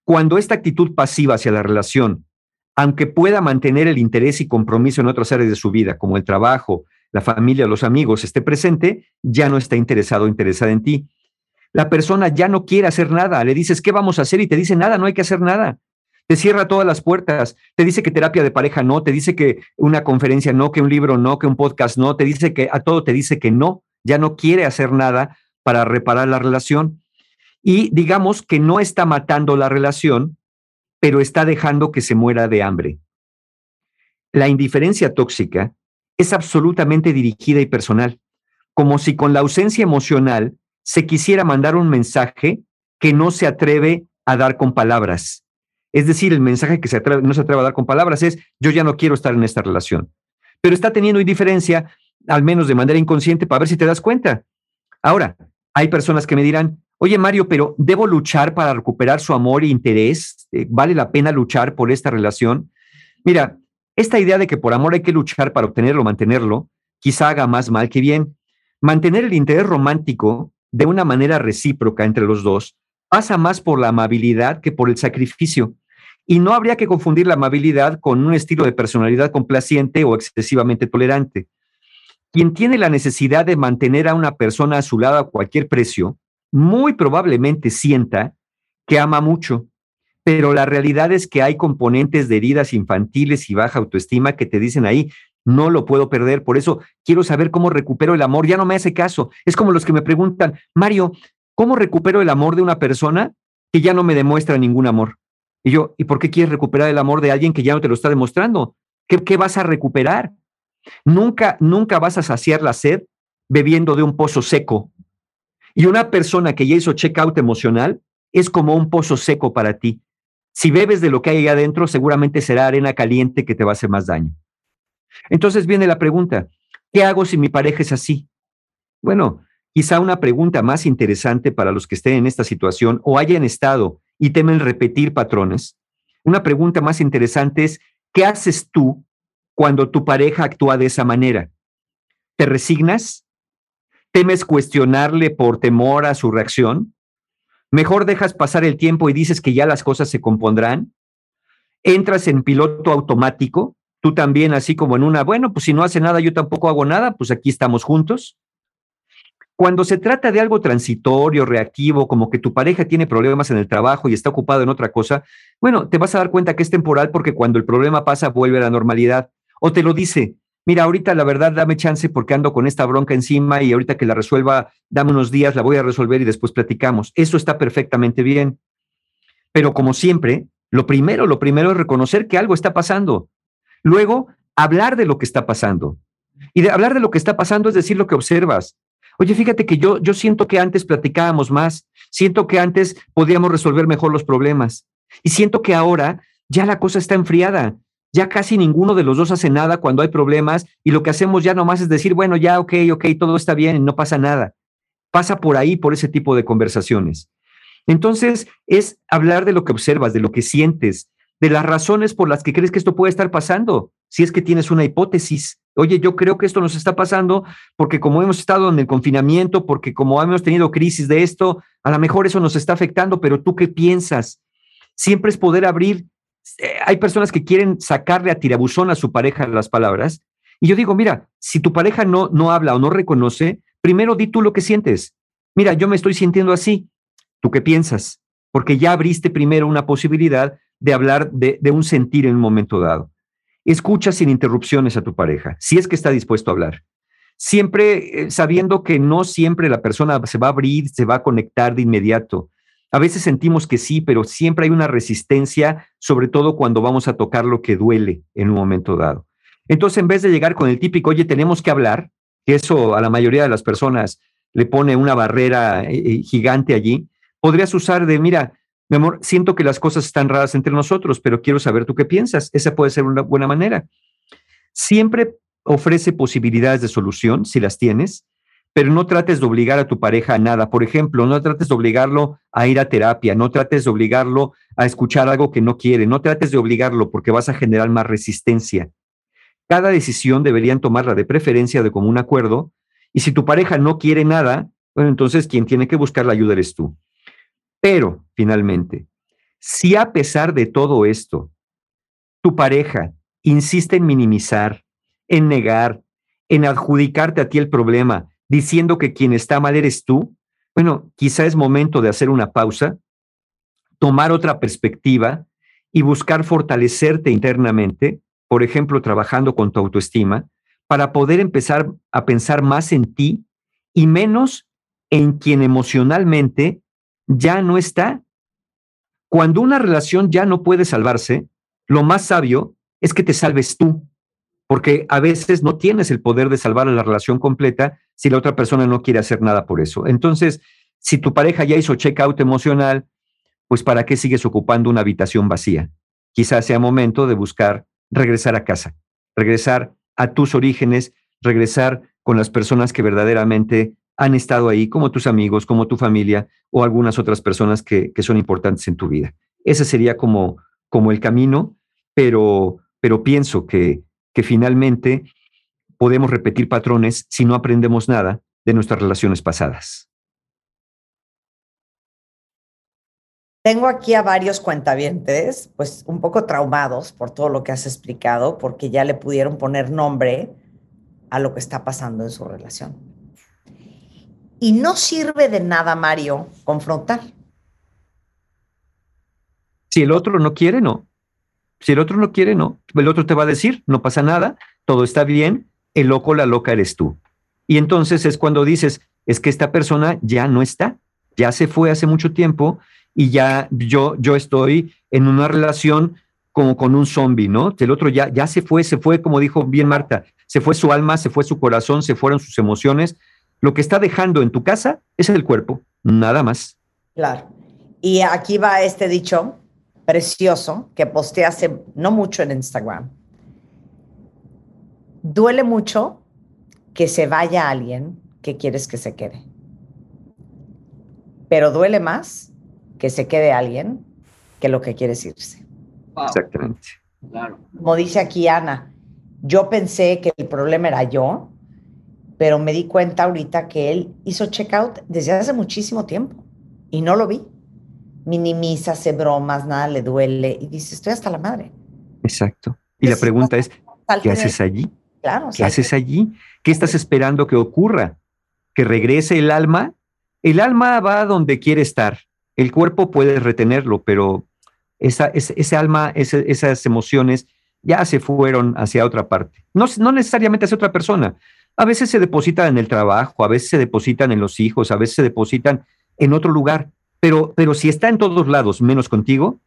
Cuando esta actitud pasiva hacia la relación, aunque pueda mantener el interés y compromiso en otras áreas de su vida, como el trabajo, la familia, los amigos, esté presente, ya no está interesado o interesada en ti. La persona ya no quiere hacer nada. Le dices, ¿qué vamos a hacer? Y te dice, nada, no hay que hacer nada. te cierra todas las puertas, te dice que terapia de pareja no, te dice que una conferencia no, que un libro no, que un podcast no, te dice que a todo te dice que no, ya no quiere hacer nada para reparar la relación. Y digamos que no está matando la relación, pero está dejando que se muera de hambre. La indiferencia tóxica es absolutamente dirigida y personal, como si con la ausencia emocional se quisiera mandar un mensaje que no se atreve a dar con palabras. Es decir, el mensaje que se atreve, no se atreve a dar con palabras es: yo ya no quiero estar en esta relación. Pero está teniendo indiferencia, al menos de manera inconsciente, para ver si te das cuenta. Ahora, hay personas que me dirán: oye, Mario, pero ¿debo luchar para recuperar su amor e interés? ¿Vale la pena luchar por esta relación? Mira, esta idea de que por amor hay que luchar para obtenerlo o mantenerlo, quizá haga más mal que bien. Mantener el interés romántico de una manera recíproca entre los dos pasa más por la amabilidad que por el sacrificio. Y no habría que confundir la amabilidad con un estilo de personalidad complaciente o excesivamente tolerante. Quien tiene la necesidad de mantener a una persona a su lado a cualquier precio, muy probablemente sienta que ama mucho, pero la realidad es que hay componentes de heridas infantiles y baja autoestima que te dicen ahí: no lo puedo perder, por eso quiero saber cómo recupero el amor, ya no me hace caso. Es como los que me preguntan: Mario, ¿cómo recupero el amor de una persona que ya no me demuestra ningún amor? Y yo: ¿y por qué quieres recuperar el amor de alguien que ya no te lo está demostrando? ¿Qué, qué vas a recuperar? Nunca, nunca vas a saciar la sed bebiendo de un pozo seco. Y una persona que ya hizo check-out emocional es como un pozo seco para ti. Si bebes de lo que hay ahí adentro, seguramente será arena caliente que te va a hacer más daño. Entonces viene la pregunta: ¿qué hago si mi pareja es así? Bueno, quizá una pregunta más interesante para los que estén en esta situación o hayan estado y temen repetir patrones. Una pregunta más interesante es: ¿qué haces tú cuando tu pareja actúa de esa manera? ¿Te resignas? ¿Temes cuestionarle por temor a su reacción? ¿Mejor dejas pasar el tiempo y dices que ya las cosas se compondrán? ¿Entras en piloto automático? Tú también, así como en una, bueno, pues si no hace nada, yo tampoco hago nada, pues aquí estamos juntos. Cuando se trata de algo transitorio, reactivo, como que tu pareja tiene problemas en el trabajo y está ocupado en otra cosa, bueno, te vas a dar cuenta que es temporal, porque cuando el problema pasa, vuelve a la normalidad. O te lo dice: mira, ahorita la verdad dame chance porque ando con esta bronca encima y ahorita que la resuelva, dame unos días, la voy a resolver y después platicamos. Eso está perfectamente bien. Pero como siempre, lo primero, lo primero es reconocer que algo está pasando. Luego, hablar de lo que está pasando. Y de hablar de lo que está pasando es decir lo que observas. Oye, fíjate que yo, yo siento que antes platicábamos más, siento que antes podíamos resolver mejor los problemas y siento que ahora ya la cosa está enfriada. Ya casi ninguno de los dos hace nada cuando hay problemas y lo que hacemos ya nomás es decir, bueno, ya, ok, ok, todo está bien y no pasa nada. Pasa por ahí, por ese tipo de conversaciones. Entonces, es hablar de lo que observas, de lo que sientes, de las razones por las que crees que esto puede estar pasando, si es que tienes una hipótesis. Oye, yo creo que esto nos está pasando porque como hemos estado en el confinamiento, porque como hemos tenido crisis de esto, a lo mejor eso nos está afectando, pero ¿tú qué piensas? Siempre es poder abrir. Eh, hay personas que quieren sacarle a tirabuzón a su pareja las palabras. Y yo digo, mira, si tu pareja no, no habla o no reconoce, primero di tú lo que sientes. Mira, yo me estoy sintiendo así. ¿Tú qué piensas? Porque ya abriste primero una posibilidad de hablar de, de un sentir en un momento dado. Escucha sin interrupciones a tu pareja, si es que está dispuesto a hablar. Siempre eh, sabiendo que no siempre la persona se va a abrir, se va a conectar de inmediato. A veces sentimos que sí, pero siempre hay una resistencia, sobre todo cuando vamos a tocar lo que duele en un momento dado. Entonces, en vez de llegar con el típico, oye, tenemos que hablar, que eso a la mayoría de las personas le pone una barrera eh, gigante allí, podrías usar de, mira, mi amor, siento que las cosas están raras entre nosotros, pero quiero saber tú qué piensas. Esa puede ser una buena manera. Siempre ofrece posibilidades de solución, si las tienes, pero no trates de obligar a tu pareja a nada. Por ejemplo, no trates de obligarlo a ir a terapia, no trates de obligarlo a escuchar algo que no quiere, no trates de obligarlo porque vas a generar más resistencia. Cada decisión deberían tomarla de preferencia de común acuerdo, y si tu pareja no quiere nada, bueno, entonces quien tiene que buscar la ayuda eres tú. Pero, finalmente, si a pesar de todo esto, tu pareja insiste en minimizar, en negar, en adjudicarte a ti el problema, diciendo que quien está mal eres tú, bueno, quizá es momento de hacer una pausa, tomar otra perspectiva y buscar fortalecerte internamente, por ejemplo, trabajando con tu autoestima, para poder empezar a pensar más en ti y menos en quien emocionalmente ya no está. Cuando una relación ya no puede salvarse, lo más sabio es que te salves tú, porque a veces no tienes el poder de salvar a la relación completa si la otra persona no quiere hacer nada por eso. Entonces, si tu pareja ya hizo check-out emocional, pues ¿para qué sigues ocupando una habitación vacía? Quizás sea momento de buscar regresar a casa, regresar a tus orígenes, regresar con las personas que verdaderamente han estado ahí, como tus amigos, como tu familia o algunas otras personas que, que son importantes en tu vida. Ese sería como, como el camino, pero, pero pienso que, que finalmente podemos repetir patrones si no aprendemos nada de nuestras relaciones pasadas. Tengo aquí a varios cuentavientes, pues un poco traumados por todo lo que has explicado, porque ya le pudieron poner nombre a lo que está pasando en su relación. Y no sirve de nada, Mario, confrontar. Si el otro no quiere, no. Si el otro no quiere, no. El otro te va a decir, no pasa nada, todo está bien, el loco, la loca eres tú. Y entonces es cuando dices, es que esta persona ya no está, ya se fue hace mucho tiempo, y ya yo, yo estoy en una relación como con un zombie, ¿no? El otro ya, ya se fue, se fue, como dijo bien Marta, se fue su alma, se fue su corazón, se fueron sus emociones. Lo que está dejando en tu casa es el cuerpo, nada más. Claro. Y aquí va este dicho precioso que posteé hace no mucho en Instagram. Duele mucho que se vaya alguien que quieres que se quede. Pero duele más que se quede alguien que lo que quiere es irse. Wow. Exactamente. Claro. Como dice aquí Ana, yo pensé que el problema era yo, pero me di cuenta ahorita que él hizo check-out desde hace muchísimo tiempo y no lo vi. Minimiza, hace bromas, nada le duele y dice, estoy hasta la madre. Exacto. Y la pregunta es, ¿qué haces allí? Claro. ¿Qué haces allí? ¿Qué estás esperando que ocurra? ¿Que regrese el alma? El alma va donde quiere estar. El cuerpo puede retenerlo, pero esa, esa, ese alma, esa, esas emociones ya se fueron hacia otra parte. No, no necesariamente hacia otra persona. A veces se depositan en el trabajo, a veces se depositan en los hijos, a veces se depositan en otro lugar. Pero, pero si está en todos lados, menos contigo,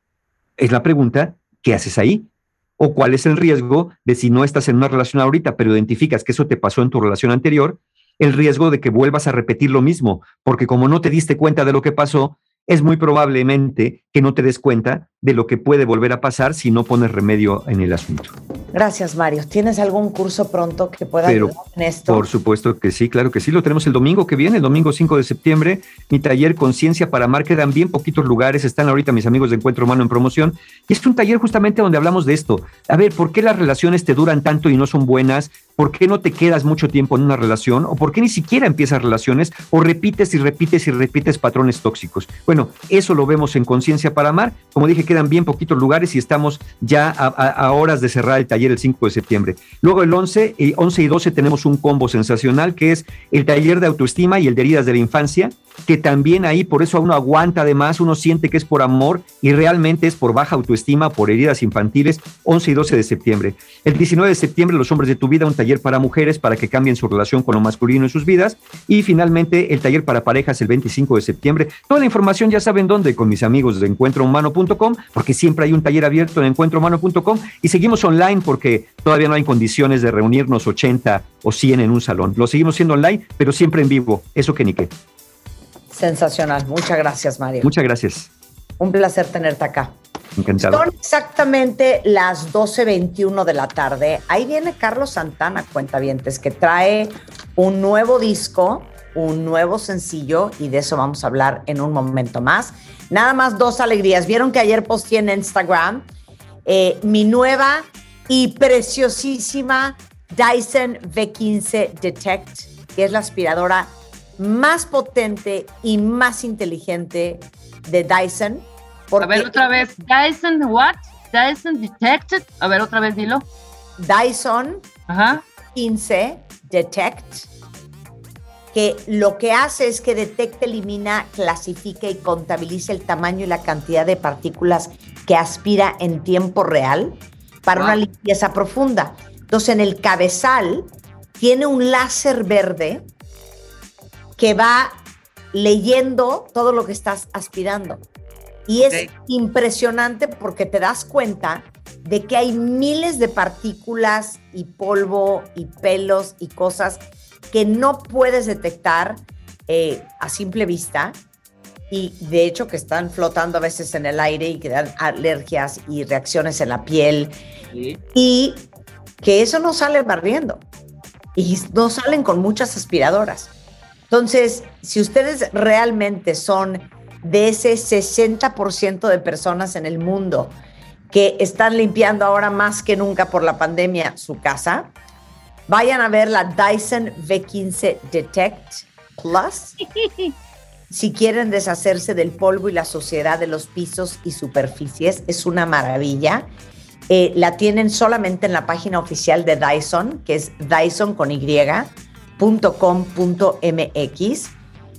es la pregunta, ¿qué haces ahí? O cuál es el riesgo de si no estás en una relación ahorita, pero identificas que eso te pasó en tu relación anterior, el riesgo de que vuelvas a repetir lo mismo, porque como no te diste cuenta de lo que pasó, es muy probablemente que no te des cuenta de lo que puede volver a pasar si no pones remedio en el asunto. Gracias, Mario. ¿Tienes algún curso pronto que pueda Pero, ayudar en esto? Por supuesto que sí, claro que sí. Lo tenemos el domingo que viene, el domingo cinco de septiembre. Mi taller Conciencia para Amar, quedan bien poquitos lugares. Están ahorita mis amigos de Encuentro Humano en promoción. Y es un taller justamente donde hablamos de esto. A ver, ¿por qué las relaciones te duran tanto y no son buenas? ¿Por qué no te quedas mucho tiempo en una relación? ¿O por qué ni siquiera empiezas relaciones? ¿O repites y repites y repites patrones tóxicos? Bueno, eso lo vemos en Conciencia para Amar. Como dije, quedan bien poquitos lugares y estamos ya a, a, a horas de cerrar el taller el cinco de septiembre. Luego el once y doce tenemos un combo sensacional que es el taller de autoestima y el de heridas de la infancia, que también ahí por eso uno aguanta, además uno siente que es por amor y realmente es por baja autoestima, por heridas infantiles, once y doce de septiembre. El diecinueve de septiembre, Los Hombres de tu Vida, un taller para mujeres para que cambien su relación con lo masculino en sus vidas, y finalmente el taller para parejas el veinticinco de septiembre. Toda la información ya saben dónde, con mis amigos de encuentro humano punto com, porque siempre hay un taller abierto en encuentro humano punto com, y seguimos online porque todavía no hay condiciones de reunirnos ochenta o cien en un salón. Lo seguimos siendo online, pero siempre en vivo, eso que ni qué. Sensacional. Muchas gracias, Mario. Muchas gracias. Un placer tenerte acá. Encantado. Son exactamente las doce veintiuno de la tarde. Ahí viene Carlos Santana, cuentavientes, que trae un nuevo disco, un nuevo sencillo, y de eso vamos a hablar en un momento más. Nada más dos alegrías. Vieron que ayer posteé en Instagram eh, mi nueva y preciosísima Dyson V quince Detect, que es la aspiradora más potente y más inteligente de Dyson. A ver otra vez, Dyson what? Dyson Detect. A ver otra vez, dilo. Dyson, ajá, quince Detect que lo que hace es que detecta, elimina, clasifica y contabiliza el tamaño y la cantidad de partículas que aspira en tiempo real para ah. una limpieza profunda. Entonces, en el cabezal tiene un láser verde que va leyendo todo lo que estás aspirando. Y okay. es impresionante porque te das cuenta de que hay miles de partículas y polvo y pelos y cosas que no puedes detectar eh, a simple vista, y de hecho que están flotando a veces en el aire y que dan alergias y reacciones en la piel, ¿sí? Y que eso no sale barriendo y no salen con muchas aspiradoras. Entonces, si ustedes realmente son de ese sesenta por ciento de personas en el mundo que están limpiando ahora más que nunca por la pandemia su casa, vayan a ver la Dyson V quince Detect Plus si quieren deshacerse del polvo y la suciedad de los pisos y superficies. Es una maravilla. Eh, la tienen solamente en la página oficial de Dyson, que es dyson con y punto com punto m x.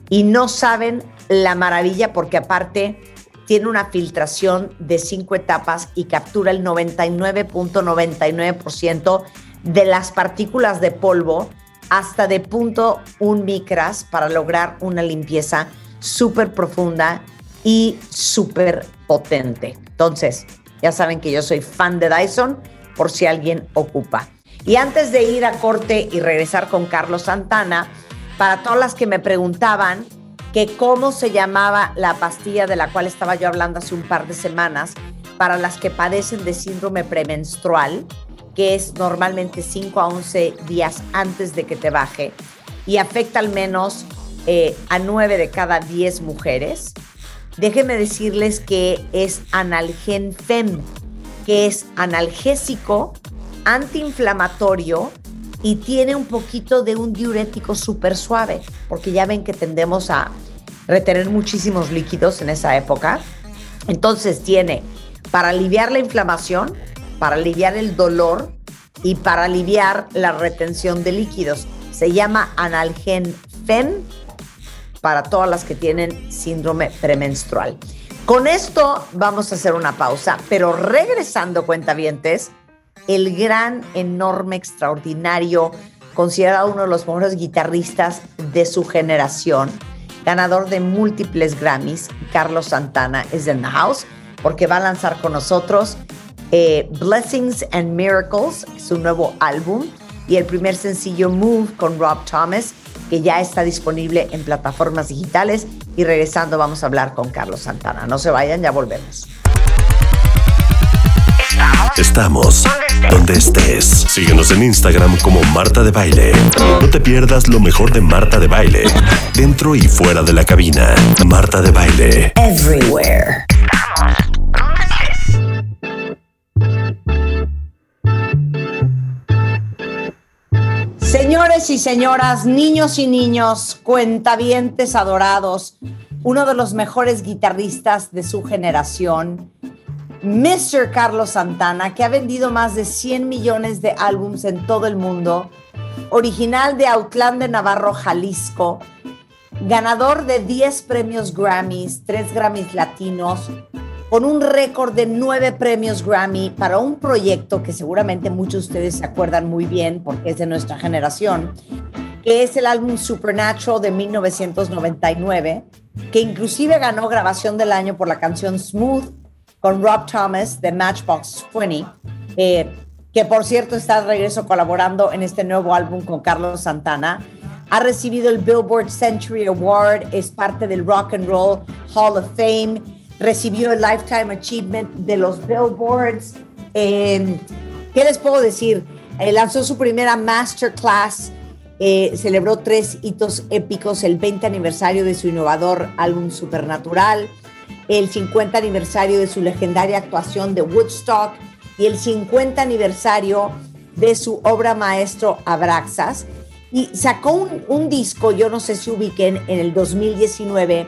Y no saben la maravilla porque aparte tiene una filtración de cinco etapas y captura el noventa y nueve punto noventa y nueve por ciento de las partículas de polvo hasta de punto uno micras para lograr una limpieza súper profunda y súper potente. Entonces, ya saben que yo soy fan de Dyson por si alguien ocupa. Y antes de ir a corte y regresar con Carlos Santana, para todas las que me preguntaban que cómo se llamaba la pastilla de la cual estaba yo hablando hace un par de semanas, para las que padecen de síndrome premenstrual, que es normalmente cinco a once días antes de que te baje y afecta al menos eh, a nueve de cada diez mujeres. Déjenme decirles que es Analgen Fem, que es analgésico, antiinflamatorio y tiene un poquito de un diurético súper suave, porque ya ven que tendemos a retener muchísimos líquidos en esa época. Entonces tiene para aliviar la inflamación, para aliviar el dolor y para aliviar la retención de líquidos. Se llama Analgen Fem para todas las que tienen síndrome premenstrual. Con esto vamos a hacer una pausa, pero regresando, cuentavientes, el gran, enorme, extraordinario, considerado uno de los mejores guitarristas de su generación, ganador de múltiples Grammys, Carlos Santana is in the house, porque va a lanzar con nosotros Eh, Blessings and Miracles, su nuevo álbum, y el primer sencillo Move con Rob Thomas, que ya está disponible en plataformas digitales. Y regresando vamos a hablar con Carlos Santana. No se vayan, ya volvemos. Estamos donde estés. Síguenos en Instagram como Martha de Baile. No te pierdas lo mejor de Martha de Baile, dentro y fuera de la cabina. Martha de Baile everywhere. Señores y señoras, niños y niños, cuentavientes adorados, uno de los mejores guitarristas de su generación, mister Carlos Santana, que ha vendido más de cien millones de álbumes en todo el mundo, original de Autlán de Navarro, Jalisco, ganador de diez premios Grammys, tres Grammys latinos, con un récord de nueve premios Grammy para un proyecto que seguramente muchos de ustedes se acuerdan muy bien porque es de nuestra generación, que es el álbum Supernatural de mil novecientos noventa y nueve, que inclusive ganó grabación del año por la canción Smooth con Rob Thomas de Matchbox veinte, eh, que por cierto está de regreso colaborando en este nuevo álbum con Carlos Santana. Ha recibido el Billboard Century Award, es parte del Rock and Roll Hall of Fame, recibió el Lifetime Achievement de los Billboards. Eh, ¿Qué les puedo decir? Eh, lanzó su primera masterclass, eh, celebró tres hitos épicos, el veinte aniversario de su innovador álbum Supernatural, el cincuenta aniversario de su legendaria actuación de Woodstock y el cincuenta aniversario de su obra maestro Abraxas. Y sacó un, un disco, yo no sé si ubiquen, en el dos mil diecinueve,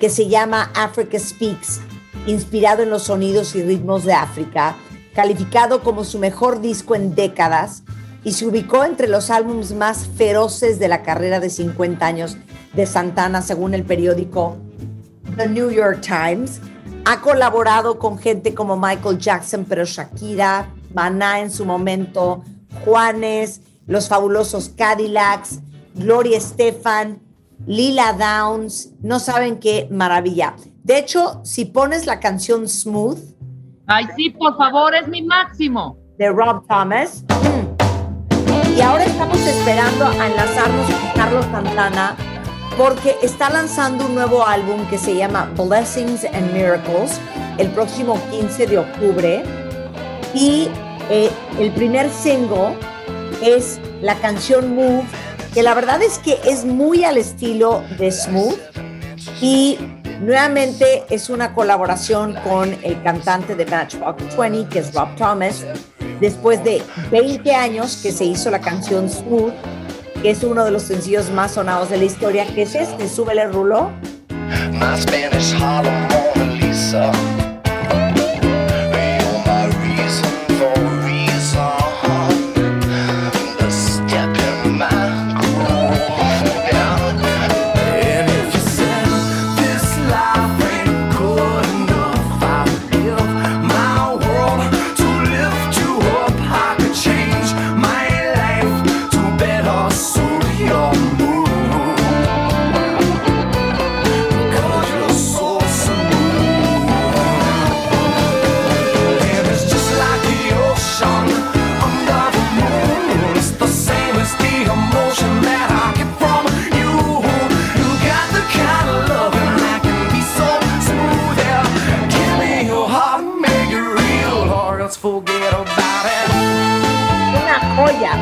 que se llama Africa Speaks, inspirado en los sonidos y ritmos de África, calificado como su mejor disco en décadas y se ubicó entre los álbumes más feroces de la carrera de cincuenta años de Santana, según el periódico The New York Times. Ha colaborado con gente como Michael Jackson, pero Shakira, Maná en su momento, Juanes, Los Fabulosos Cadillacs, Gloria Estefan, Lila Downs, no saben qué maravilla. De hecho, si pones la canción Smooth... Ay, sí, por favor, es mi máximo. De Rob Thomas. Y ahora estamos esperando a enlazarnos con Carlos Santana porque está lanzando un nuevo álbum que se llama Blessings and Miracles el próximo quince de octubre. Y eh, el primer single es la canción Move, que la verdad es que es muy al estilo de Smooth y nuevamente es una colaboración con el cantante de Matchbox veinte, que es Rob Thomas, después de veinte años que se hizo la canción Smooth, que es uno de los sencillos más sonados de la historia, que es este, súbele Rulo. My Spanish Harlem Mona Lisa.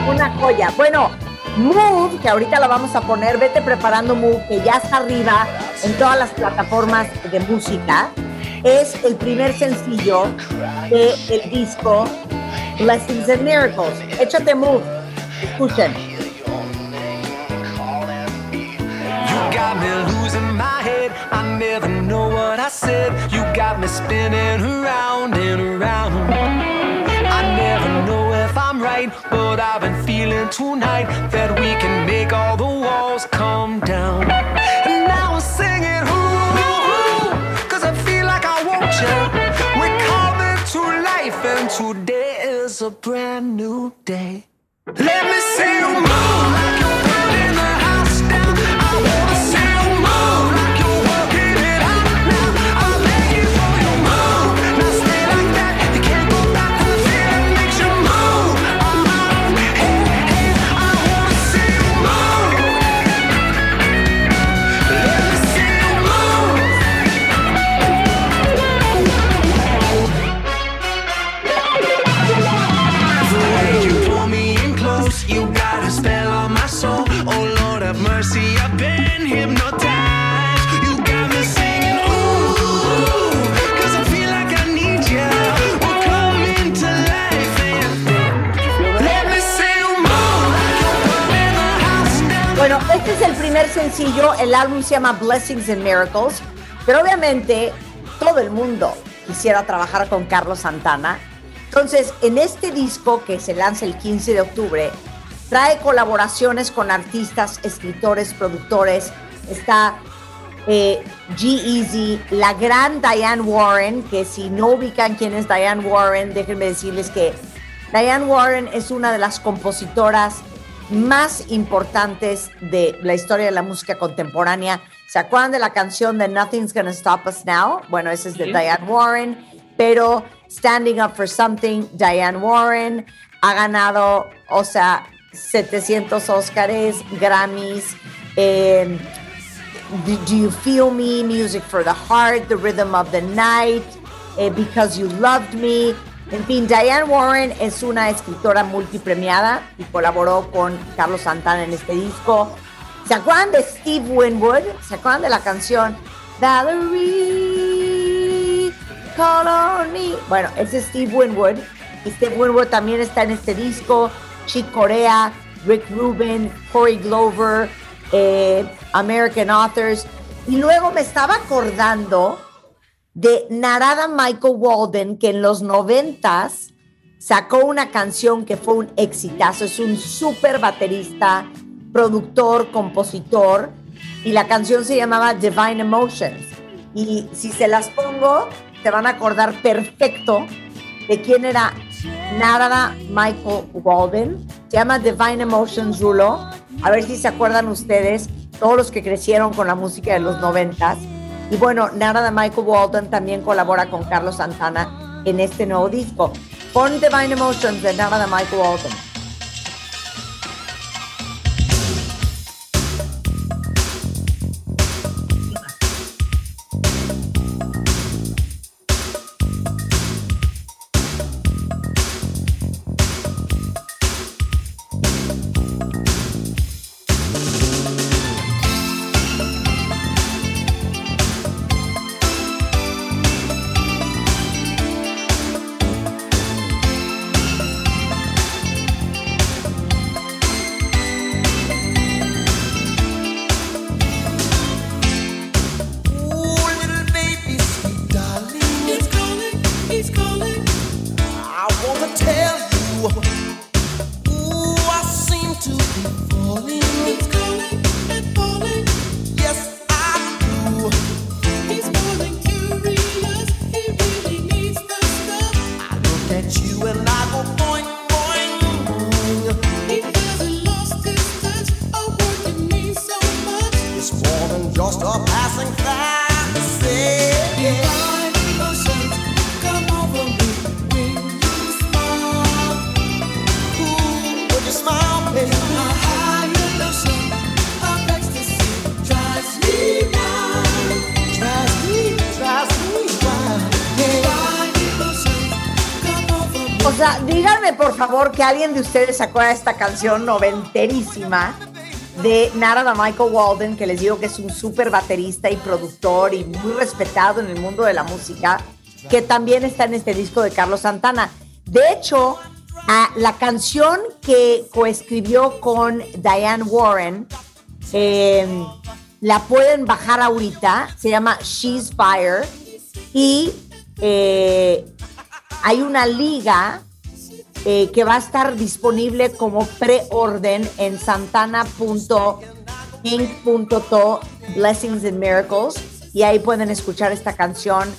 Una joya. Bueno, Move, que ahorita la vamos a poner, vete preparando Move, que ya está arriba en todas las plataformas de música. Es el primer sencillo del disco Blessings and Miracles. Échate Move. Escuchen. You got me losing my head. I never know what I said. You got me spinning around and around. But I've been feeling tonight that we can make all the walls come down. And now I'm singing, ooh, cause I feel like I want you. We're coming to life and today is a brand new day. Let me see you move like you're burning the house down. I wanna see you move like you're working it out now. I'm begging for you move. Now stay like that. You can't go back to the feeling makes you move. Bueno, este es el primer sencillo, el álbum se llama Blessings and Miracles, pero obviamente todo el mundo quisiera trabajar con Carlos Santana. Entonces, en este disco que se lanza el quince de octubre, trae colaboraciones con artistas, escritores, productores. Está eh, G-Eazy, la gran Diane Warren, que si no ubican quién es Diane Warren, déjenme decirles que Diane Warren es una de las compositoras más importantes de la historia de la música contemporánea. ¿Se acuerdan de la canción de Nothing's Gonna Stop Us Now? Bueno, esa es de sí. Diane Warren, pero Standing Up for Something, Diane Warren ha ganado, o sea, setecientos Óscares, Grammys, eh, Do You Feel Me, Music for the Heart, The Rhythm of the Night, eh, Because You Loved Me. En fin, Diane Warren es una escritora multipremiada y colaboró con Carlos Santana en este disco. ¿Se acuerdan de Steve Winwood? ¿Se acuerdan de la canción Valerie Call on Me? Bueno, ese es Steve Winwood. Y Steve Winwood también está en este disco. Chick Corea, Rick Rubin, Corey Glover, eh, American Authors. Y luego me estaba acordando de Narada Michael Walden, que en los noventas sacó una canción que fue un exitazo. Es un súper baterista, productor, compositor, y la canción se llamaba Divine Emotions. Y si se las pongo, se van a acordar perfecto de quién era Narada Michael Walden. Se llama Divine Emotions, Rulo. A ver si se acuerdan ustedes, todos los que crecieron con la música de los noventas. Y bueno, Narada Michael Walden también colabora con Carlos Santana en este nuevo disco. Pon Divine Emotions de Narada Michael Walden. Que alguien de ustedes se acuerda de esta canción noventerísima de Narada Michael Walden, que les digo que es un súper baterista y productor y muy respetado en el mundo de la música, que también está en este disco de Carlos Santana. De hecho, la canción que coescribió con Diane Warren, eh, la pueden bajar ahorita, se llama She's Fire, y eh, hay una liga Eh, que va a estar disponible como preorden en santana punto inc punto to Blessings and Miracles, y ahí pueden escuchar esta canción,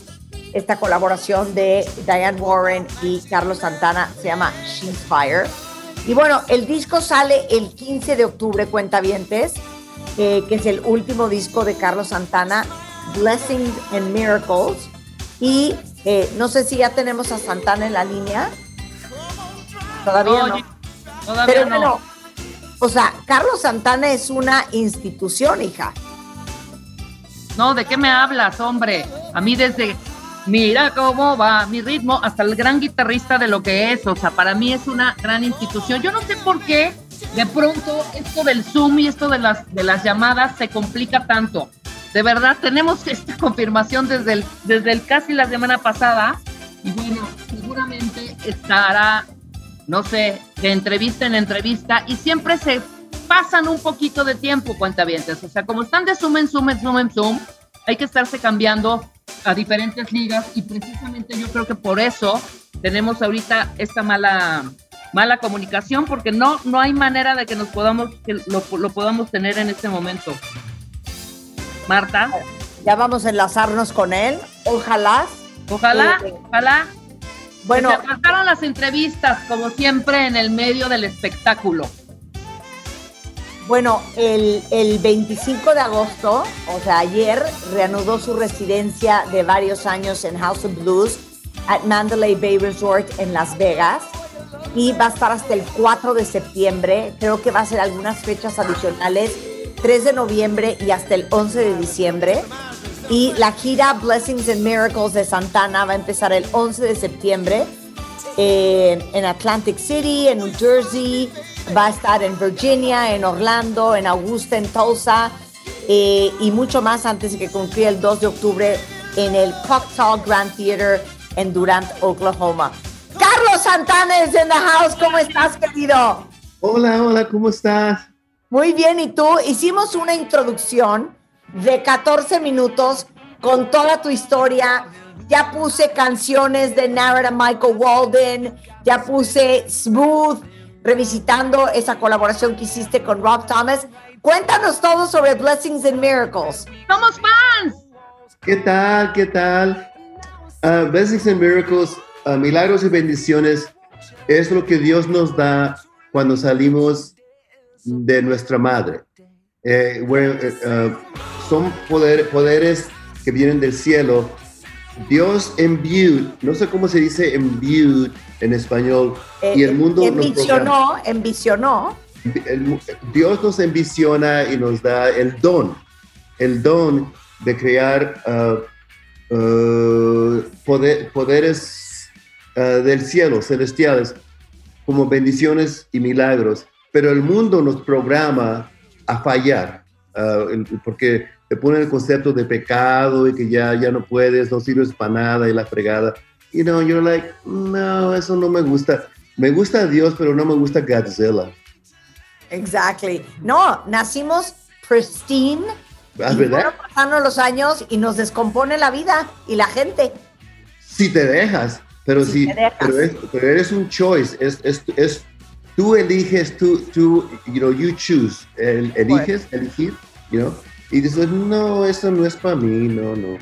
esta colaboración de Diane Warren y Carlos Santana. Se llama She's Fire. Y bueno, el disco sale el quince de octubre, cuentavientes, eh, que es el último disco de Carlos Santana, Blessings and Miracles. Y eh, no sé si ya tenemos a Santana en la línea. Todavía no, no. Todavía Pero no. Bueno, o sea, Carlos Santana es una institución, hija. No, ¿de qué me hablas, hombre? A mí desde, mira cómo va mi ritmo, hasta el gran guitarrista de lo que es, o sea, para mí es una gran institución. Yo no sé por qué de pronto esto del Zoom y esto de las, de las llamadas se complica tanto. De verdad, tenemos esta confirmación desde el, desde el casi la semana pasada, y bueno, seguramente estará... no sé, de entrevista en entrevista, y siempre se pasan un poquito de tiempo, cuentavientes. O sea, como están de Zoom en Zoom en Zoom en Zoom, hay que estarse cambiando a diferentes ligas, y precisamente yo creo que por eso tenemos ahorita esta mala, mala comunicación, porque no, no hay manera de que nos podamos, que lo, lo podamos tener en este momento. Marta. Ya vamos a enlazarnos con él, ojalá. Ojalá, eh, ojalá. Bueno, se trataron las entrevistas, como siempre, en el medio del espectáculo. Bueno, el, el veinticinco de agosto, o sea, ayer, reanudó su residencia de varios años en House of Blues at Mandalay Bay Resort en Las Vegas, y va a estar hasta el cuatro de septiembre. Creo que va a ser algunas fechas adicionales, tres de noviembre y hasta el once de diciembre. Y la gira Blessings and Miracles de Santana va a empezar el once de septiembre eh, en Atlantic City, en New Jersey, va a estar en Virginia, en Orlando, en Augusta, en Tulsa, eh, y mucho más antes de que concluya el dos de octubre en el Cocktail Grand Theater en Durant, Oklahoma. Carlos Santana is in the house. ¿Cómo estás, querido? Hola, hola, ¿cómo estás? Muy bien, ¿y tú? Hicimos una introducción de catorce minutos con toda tu historia, ya puse canciones de Narada Michael Walden, ya puse Smooth, revisitando esa colaboración que hiciste con Rob Thomas. Cuéntanos todo sobre Blessings and Miracles. ¡Somos fans! ¿Qué tal? ¿Qué tal? Uh, Blessings and Miracles, uh, milagros y bendiciones, es lo que Dios nos da cuando salimos de nuestra madre. Eh, bueno, eh, uh, son poder, poderes que vienen del cielo. Dios imbued, no sé cómo se dice imbued en español, eh, y el mundo envisionó, nos envisionó. El, Dios nos envisiona y nos da el don, el don de crear uh, uh, poder, poderes uh, del cielo, celestiales, como bendiciones y milagros. Pero el mundo nos programa a fallar, uh, porque te ponen el concepto de pecado y que ya, ya no puedes, no sirves para nada y la fregada. You know, you're like, no, eso no me gusta. Me gusta Dios, pero no me gusta Godzilla. Exactly. No, nacimos pristine. Ah, ¿verdad? Pasando los años y nos descompone la vida y la gente. Si te dejas, pero si, si te dejas. Pero, es, pero eres un choice, es, es, es tú eliges, tú, tú, you know, you choose, El, eliges, bueno. elegir, you know, y dices, no, eso no es para mí, no, no.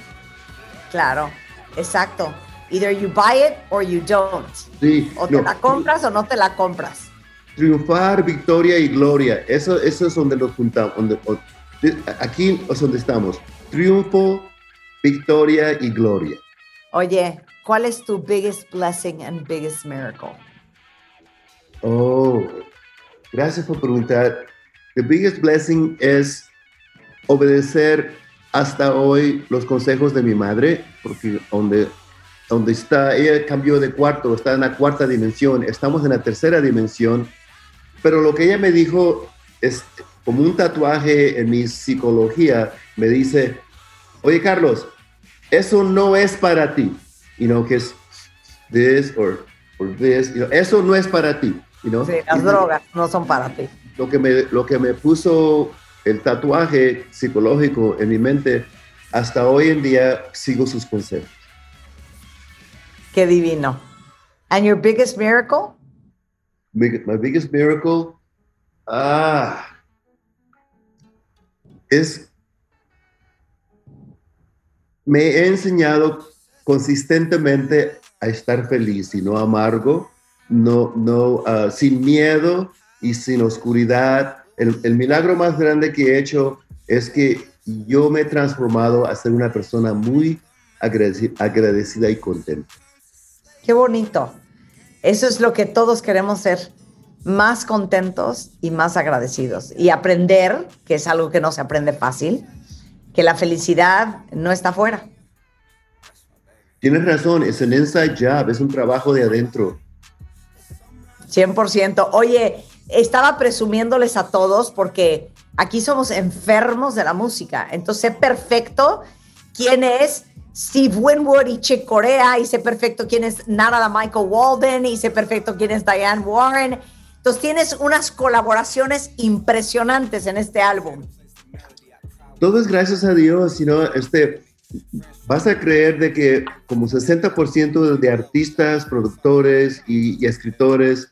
Claro, exacto. Either you buy it or you don't. Sí, o no. Te la compras o no te la compras. Triunfar, victoria y gloria. Eso, eso es donde nos juntamos. Donde, aquí es donde estamos. Triunfo, victoria y gloria. Oye, ¿cuál es tu biggest blessing and biggest miracle? Oh, gracias por preguntar. The biggest blessing es obedecer hasta hoy los consejos de mi madre, porque donde, donde está, ella cambió de cuarto, está en la cuarta dimensión, estamos en la tercera dimensión. Pero lo que ella me dijo es como un tatuaje en mi psicología. Me dice, oye Carlos, eso no es para ti. You know, que es this or, or this. You know, eso no es para ti. You know? Sí, las y drogas me, no son para ti. Lo que, me, lo que me puso el tatuaje psicológico en mi mente, hasta hoy en día sigo sus consejos. Qué divino. And your biggest miracle? My biggest miracle, ah, es, me he enseñado consistentemente a estar feliz y no amargo, no, no, uh, sin miedo y sin oscuridad. El, el milagro más grande que he hecho es que yo me he transformado a ser una persona muy agradecida, agradecida y contenta. Qué bonito. Eso es lo que todos queremos ser, más contentos y más agradecidos. Y aprender, que es algo que no se aprende fácil, que la felicidad no está afuera. Tienes razón, es un inside job, es un trabajo de adentro. cien por ciento. Oye, estaba presumiéndoles a todos porque aquí somos enfermos de la música. Entonces sé perfecto quién es Steve Winwood y Chick Corea, y sé perfecto quién es Narada Michael Walden, y sé perfecto quién es Diane Warren. Entonces tienes unas colaboraciones impresionantes en este álbum. Todo es gracias a Dios, sino este, vas a creer de que como sesenta por ciento de artistas, productores y, y escritores,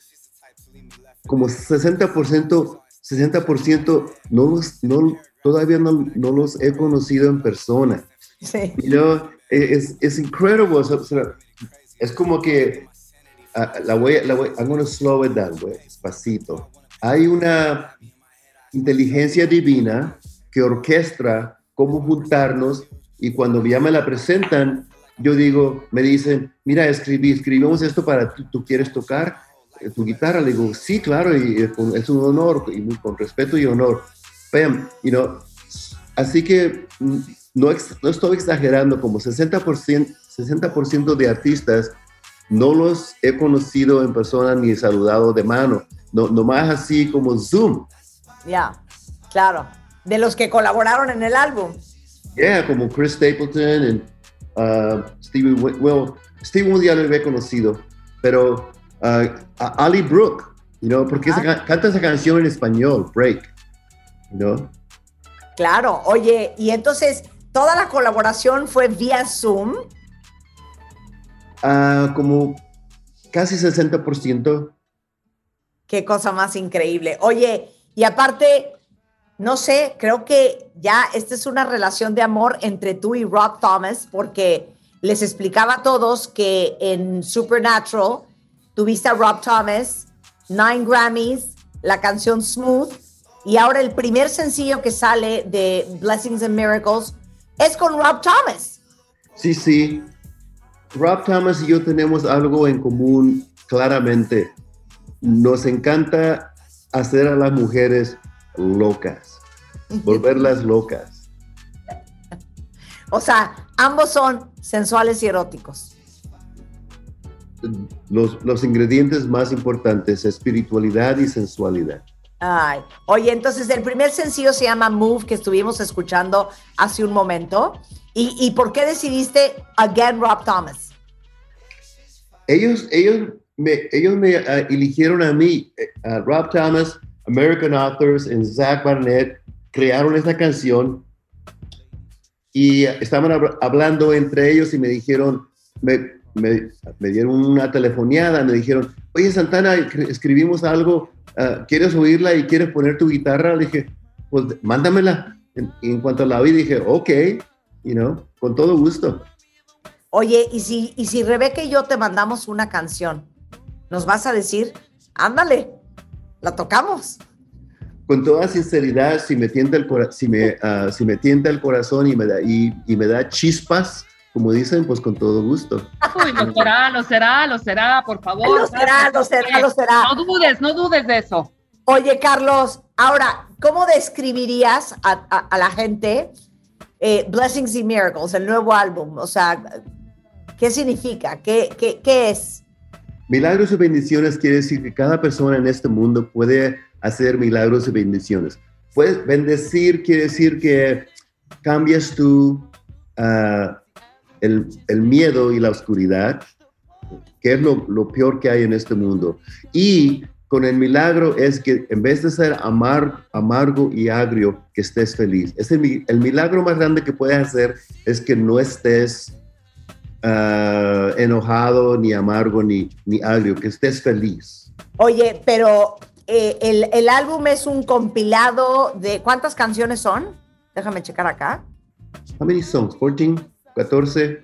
como sesenta por ciento, sesenta por ciento no, no, todavía no, no los he conocido en persona. Sí. You know, it's, it's incredible. So, so, es como que uh, la voy, la voy, I'm gonna slow it down, wey, despacito. Hay una inteligencia divina que orquestra cómo juntarnos, y cuando ya me la presentan, yo digo, me dicen, mira, escribí, escribimos esto para ti, ¿tú quieres tocar tu guitarra? Le digo, sí, claro, y, y es un honor, y con respeto y honor. Bam, you know, así que No, no estoy exagerando, como sesenta por ciento, sesenta por ciento de artistas no los he conocido en persona ni saludado de mano, no, nomás así como Zoom. Ya, yeah, claro, de los que colaboraron en el álbum. Yeah, como Chris Stapleton y uh, Steve Winwood. Well, Steve Winwood ya lo he conocido, pero uh, a Ali Brooke, you know, porque ah. esa, canta esa canción en español, Break, you know? Claro, oye, y entonces... ¿Toda la colaboración fue vía Zoom? a como casi sesenta por ciento. Qué cosa más increíble. Oye, y aparte, no sé, creo que ya esta es una relación de amor entre tú y Rob Thomas, porque les explicaba a todos que en Supernatural tuviste a Rob Thomas, Nine Grammys, la canción Smooth, y ahora el primer sencillo que sale de Blessings and Miracles es con Rob Thomas. Sí, sí. Rob Thomas y yo tenemos algo en común, claramente. Nos encanta hacer a las mujeres locas, volverlas locas. O sea, ambos son sensuales y eróticos. Los, los ingredientes más importantes, espiritualidad y sensualidad. Ay, oye, entonces el primer sencillo se llama Move, que estuvimos escuchando hace un momento. ¿Y, y por qué decidiste again Rob Thomas? Ellos, ellos me, ellos me uh, eligieron a mí, a Rob Thomas, American Authors, en Zach Barnett, crearon esta canción y estaban hab- hablando entre ellos y me dijeron, me, me, me dieron una telefoneada, me dijeron, oye Santana, escribimos algo, uh, ¿quieres oírla y quieres poner tu guitarra? Le dije, pues mándamela. En, en cuanto la vi dije, ok, you know, con todo gusto. Oye, y si, y si Rebeca y yo te mandamos una canción, ¿nos vas a decir, ándale, la tocamos? Con toda sinceridad, si me tienta el, cora- si me, uh, si me tienta el corazón y me, da, y, y me da chispas, como dicen, pues con todo gusto. Uy, lo será, lo será, lo será, por favor. Lo será, lo será, lo será. No dudes, no dudes de eso. Oye, Carlos, ahora, ¿cómo describirías a, a, a la gente eh, Blessings and Miracles, el nuevo álbum? O sea, ¿qué significa? ¿Qué, qué, qué es? Milagros y bendiciones quiere decir que cada persona en este mundo puede hacer milagros y bendiciones. Pues bendecir quiere decir que cambias tú uh, el, el miedo y la oscuridad, que es lo, lo peor que hay en este mundo. Y con el milagro es que en vez de ser amar, amargo y agrio, que estés feliz. Es el, el milagro más grande que puedes hacer es que no estés Uh, enojado, ni amargo, ni, ni agrio, que estés feliz. Oye, pero eh, el, el álbum es un compilado de... ¿Cuántas canciones son? Déjame checar acá. How many songs? ¿catorce? ¿catorce?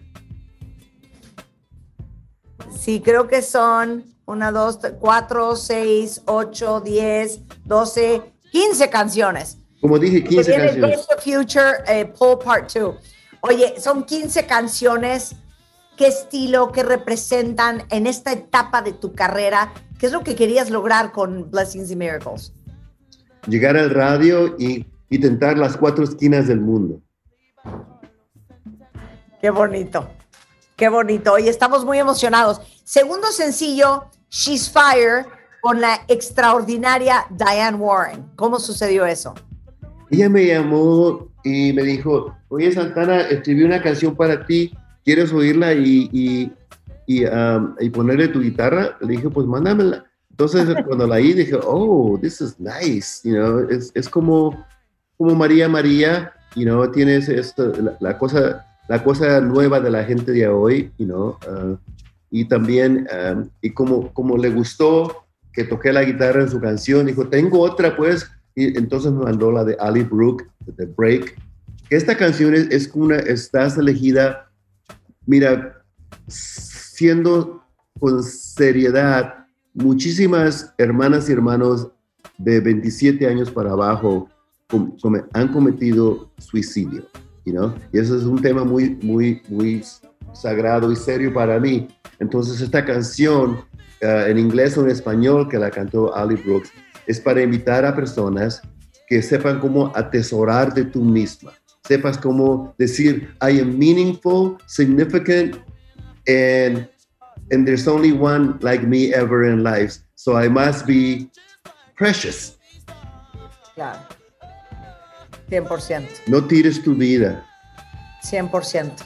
Sí, creo que son una, dos, cuatro, seis, ocho, diez, doce, quince canciones. Como dije, quince canciones. Best of Future, eh, Poll Part dos. Oye, son quince canciones. ¿Qué estilo, qué representan en esta etapa de tu carrera? ¿Qué es lo que querías lograr con Blessings and Miracles? Llegar al radio y, y tentar las cuatro esquinas del mundo. Qué bonito, qué bonito. Y estamos muy emocionados. Segundo sencillo, She's Fire, con la extraordinaria Diane Warren. ¿Cómo sucedió eso? Ella me llamó y me dijo, oye Santana, escribí una canción para ti. ¿Quieres oírla y, y, y, um, y ponerle tu guitarra? Le dije, pues mándamela. Entonces, cuando la oí, dije, oh, this is nice. You know, es, es como, como María María, you know, tienes esto, la, la, cosa, la cosa nueva de la gente de hoy, you know, uh, y también, um, y como, como le gustó que toqué la guitarra en su canción, dijo, tengo otra, pues, y entonces me mandó la de Ali Brooke, The Break. Esta canción es, es una, estás elegida. Mira, siendo con seriedad, muchísimas hermanas y hermanos de veintisiete años para abajo com- com- han cometido suicidio, you know? Y eso es un tema muy, muy, muy sagrado y serio para mí. Entonces esta canción, uh, en inglés o en español, que la cantó Ali Brooks, es para invitar a personas que sepan cómo atesorar de tú misma. Sepas cómo decir, I am meaningful, significant, and, and there's only one like me ever in life, so I must be precious. Claro, cien por ciento. No tires tu vida. cien por ciento.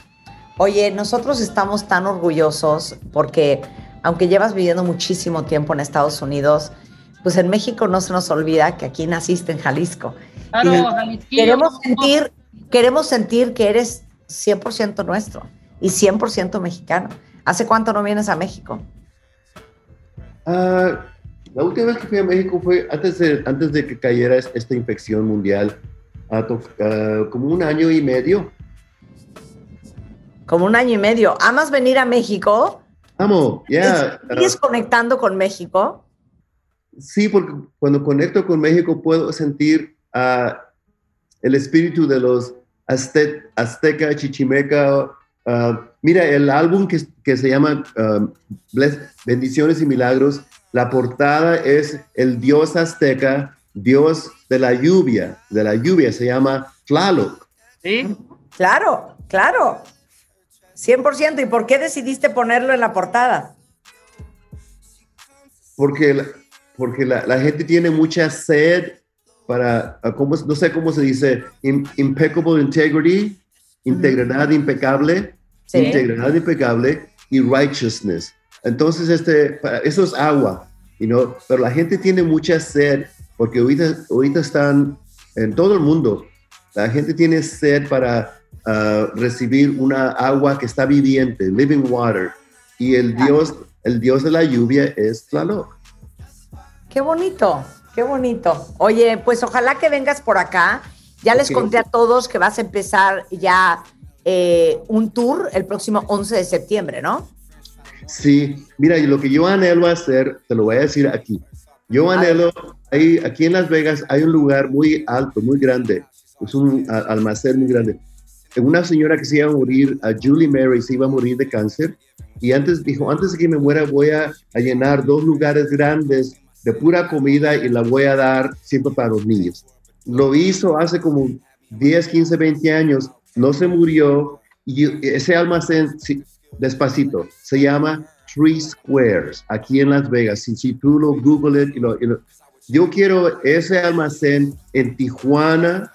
Oye, nosotros estamos tan orgullosos porque, aunque llevas viviendo muchísimo tiempo en Estados Unidos, pues en México no se nos olvida que aquí naciste en Jalisco. Claro, Jalisquillo. Queremos sentir... Queremos sentir que eres cien por ciento nuestro y cien por ciento mexicano. ¿Hace cuánto no vienes a México? Uh, la última vez que fui a México fue antes de, antes de que cayera esta infección mundial, uh, como un año y medio. Como un año y medio. ¿Amas venir a México? Amo, ya. Yeah. ¿Sigues uh, conectando con México? Sí, porque cuando conecto con México puedo sentir uh, el espíritu de los azte- azteca, chichimeca. Uh, mira, el álbum que, que se llama uh, Bendiciones y Milagros, la portada es el dios azteca, dios de la lluvia, de la lluvia, se llama Tlaloc. Sí, claro, claro. cien por ciento. ¿Y por qué decidiste ponerlo en la portada? Porque la, porque la, la gente tiene mucha sed para, ¿cómo, no sé cómo se dice, In, impeccable integrity, integridad uh-huh. impecable, ¿sí? Integridad impecable y righteousness. Entonces, este, eso es agua, you know? Pero la gente tiene mucha sed porque ahorita, ahorita están en todo el mundo. La gente tiene sed para Uh, recibir una agua que está viviente, living water, y el dios, el dios de la lluvia es Tlaloc. Qué bonito, qué bonito. Oye, pues ojalá que vengas por acá. Ya okay. Les conté a todos que vas a empezar ya eh, un tour el próximo once de septiembre, ¿no? Sí, mira, lo que yo anhelo hacer, te lo voy a decir aquí. Yo anhelo, hay, aquí en Las Vegas hay un lugar muy alto, muy grande, es un almacén muy grande. Una señora que se iba a morir, a Julie Mary, se iba a morir de cáncer, y antes dijo, antes de que me muera voy a, a llenar dos lugares grandes de pura comida y la voy a dar siempre para los niños. Lo hizo hace como diez, quince, veinte años, no se murió, y ese almacén, sí, despacito, se llama Three Squares, aquí en Las Vegas. Si, si tú lo googles, you know, you know. Yo quiero ese almacén en Tijuana,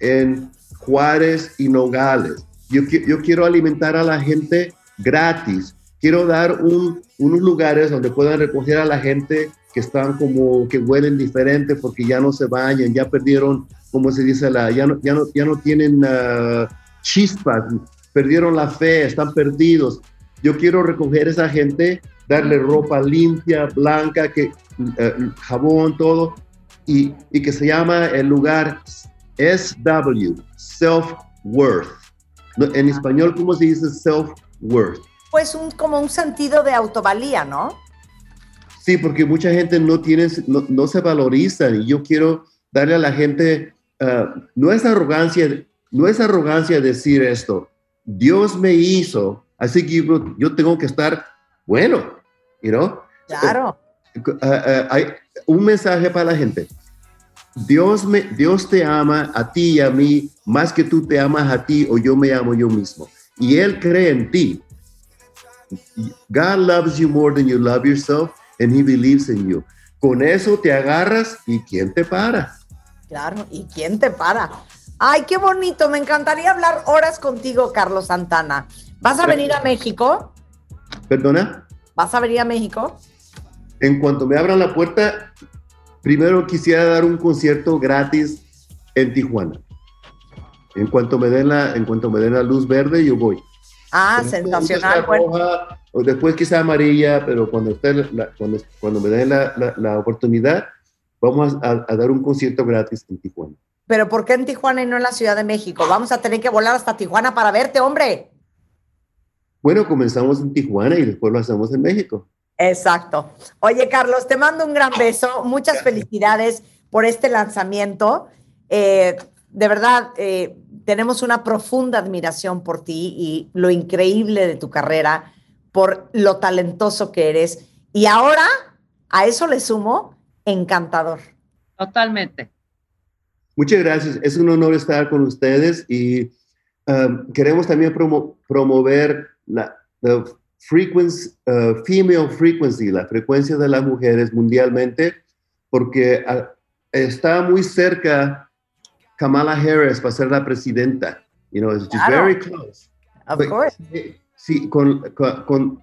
en Juárez y Nogales. Yo, yo quiero alimentar a la gente gratis. Quiero dar un, unos lugares donde puedan recoger a la gente que están como que huelen diferente porque ya no se bañan, ya perdieron, como se dice, la, ya, no, ya, no, ya no tienen uh, chispas, perdieron la fe, están perdidos. Yo quiero recoger a esa gente, darle ropa limpia, blanca, que, uh, jabón, todo, y, y que se llama el lugar S W, self-worth. En español, ¿cómo se dice self-worth? Pues un, como un sentido de autovalía, ¿no? Sí, porque mucha gente no tiene, no, no se valorizan, y yo quiero darle a la gente, uh, no es arrogancia, no es arrogancia decir esto, Dios me hizo, así que yo, yo tengo que estar bueno, you know? Claro. Uh, uh, uh, hay un mensaje para la gente. Dios, me, Dios te ama a ti y a mí más que tú te amas a ti o yo me amo yo mismo. Y Él cree en ti. God loves you more than you love yourself and He believes in you. Con eso te agarras y ¿quién te para? Claro, ¿y quién te para? Ay, qué bonito. Me encantaría hablar horas contigo, Carlos Santana. ¿Vas a venir a México? ¿Perdona? ¿Vas a venir a México? En cuanto me abran la puerta... Primero quisiera dar un concierto gratis en Tijuana. En cuanto me den la, en cuanto me den la luz verde, yo voy. Ah, después sensacional. Bueno. Roja, o después quizá amarilla, pero cuando, usted, la, cuando, cuando me den la, la, la oportunidad, vamos a, a, a dar un concierto gratis en Tijuana. ¿Pero por qué en Tijuana y no en la Ciudad de México? Vamos a tener que volar hasta Tijuana para verte, hombre. Bueno, comenzamos en Tijuana y después lo hacemos en México. Exacto. Oye, Carlos, te mando un gran beso. Muchas felicidades por este lanzamiento. Eh, de verdad, eh, tenemos una profunda admiración por ti y lo increíble de tu carrera, por lo talentoso que eres. Y ahora, a eso le sumo, encantador. Totalmente. Muchas gracias. Es un honor estar con ustedes y um, queremos también promo- promover la... la Frequency, uh, female frequency, la frecuencia de las mujeres mundialmente, porque uh, está muy cerca Kamala Harris para ser la presidenta. You know, it's claro. Very close. Of But, course. Sí, con, con,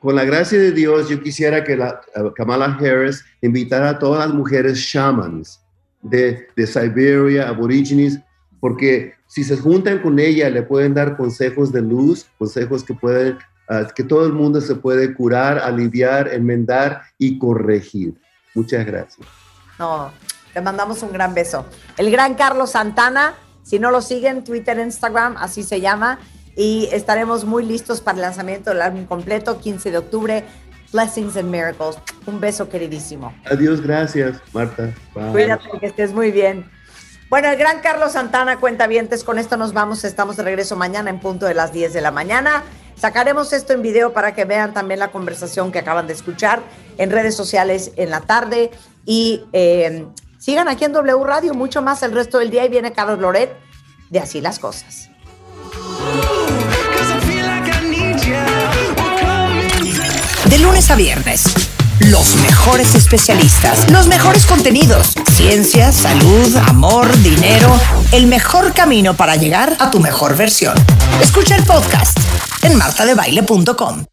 con la gracia de Dios, yo quisiera que la, uh, Kamala Harris invitara a todas las mujeres shamans de, de Siberia, aborígenes, porque si se juntan con ella, le pueden dar consejos de luz, consejos que pueden uh, que todo el mundo se puede curar, aliviar, enmendar y corregir. Muchas gracias. No, te mandamos un gran beso. El gran Carlos Santana, si no lo siguen, Twitter, Instagram, así se llama, y estaremos muy listos para el lanzamiento del álbum completo, quince de octubre, Blessings and Miracles. Un beso queridísimo. Adiós, gracias, Marta. Bye. Cuídate, que estés muy bien. Bueno, el gran Carlos Santana, cuentavientes, con esto nos vamos. Estamos de regreso mañana en punto de las diez de la mañana. Sacaremos esto en video para que vean también la conversación que acaban de escuchar en redes sociales en la tarde. Y eh, sigan aquí en W Radio, mucho más el resto del día. Y viene Carlos Loret de Así las Cosas. De lunes a viernes, los mejores especialistas, los mejores contenidos, ciencia, salud, amor, dinero, el mejor camino para llegar a tu mejor versión. Escucha el podcast en marta de baile punto com.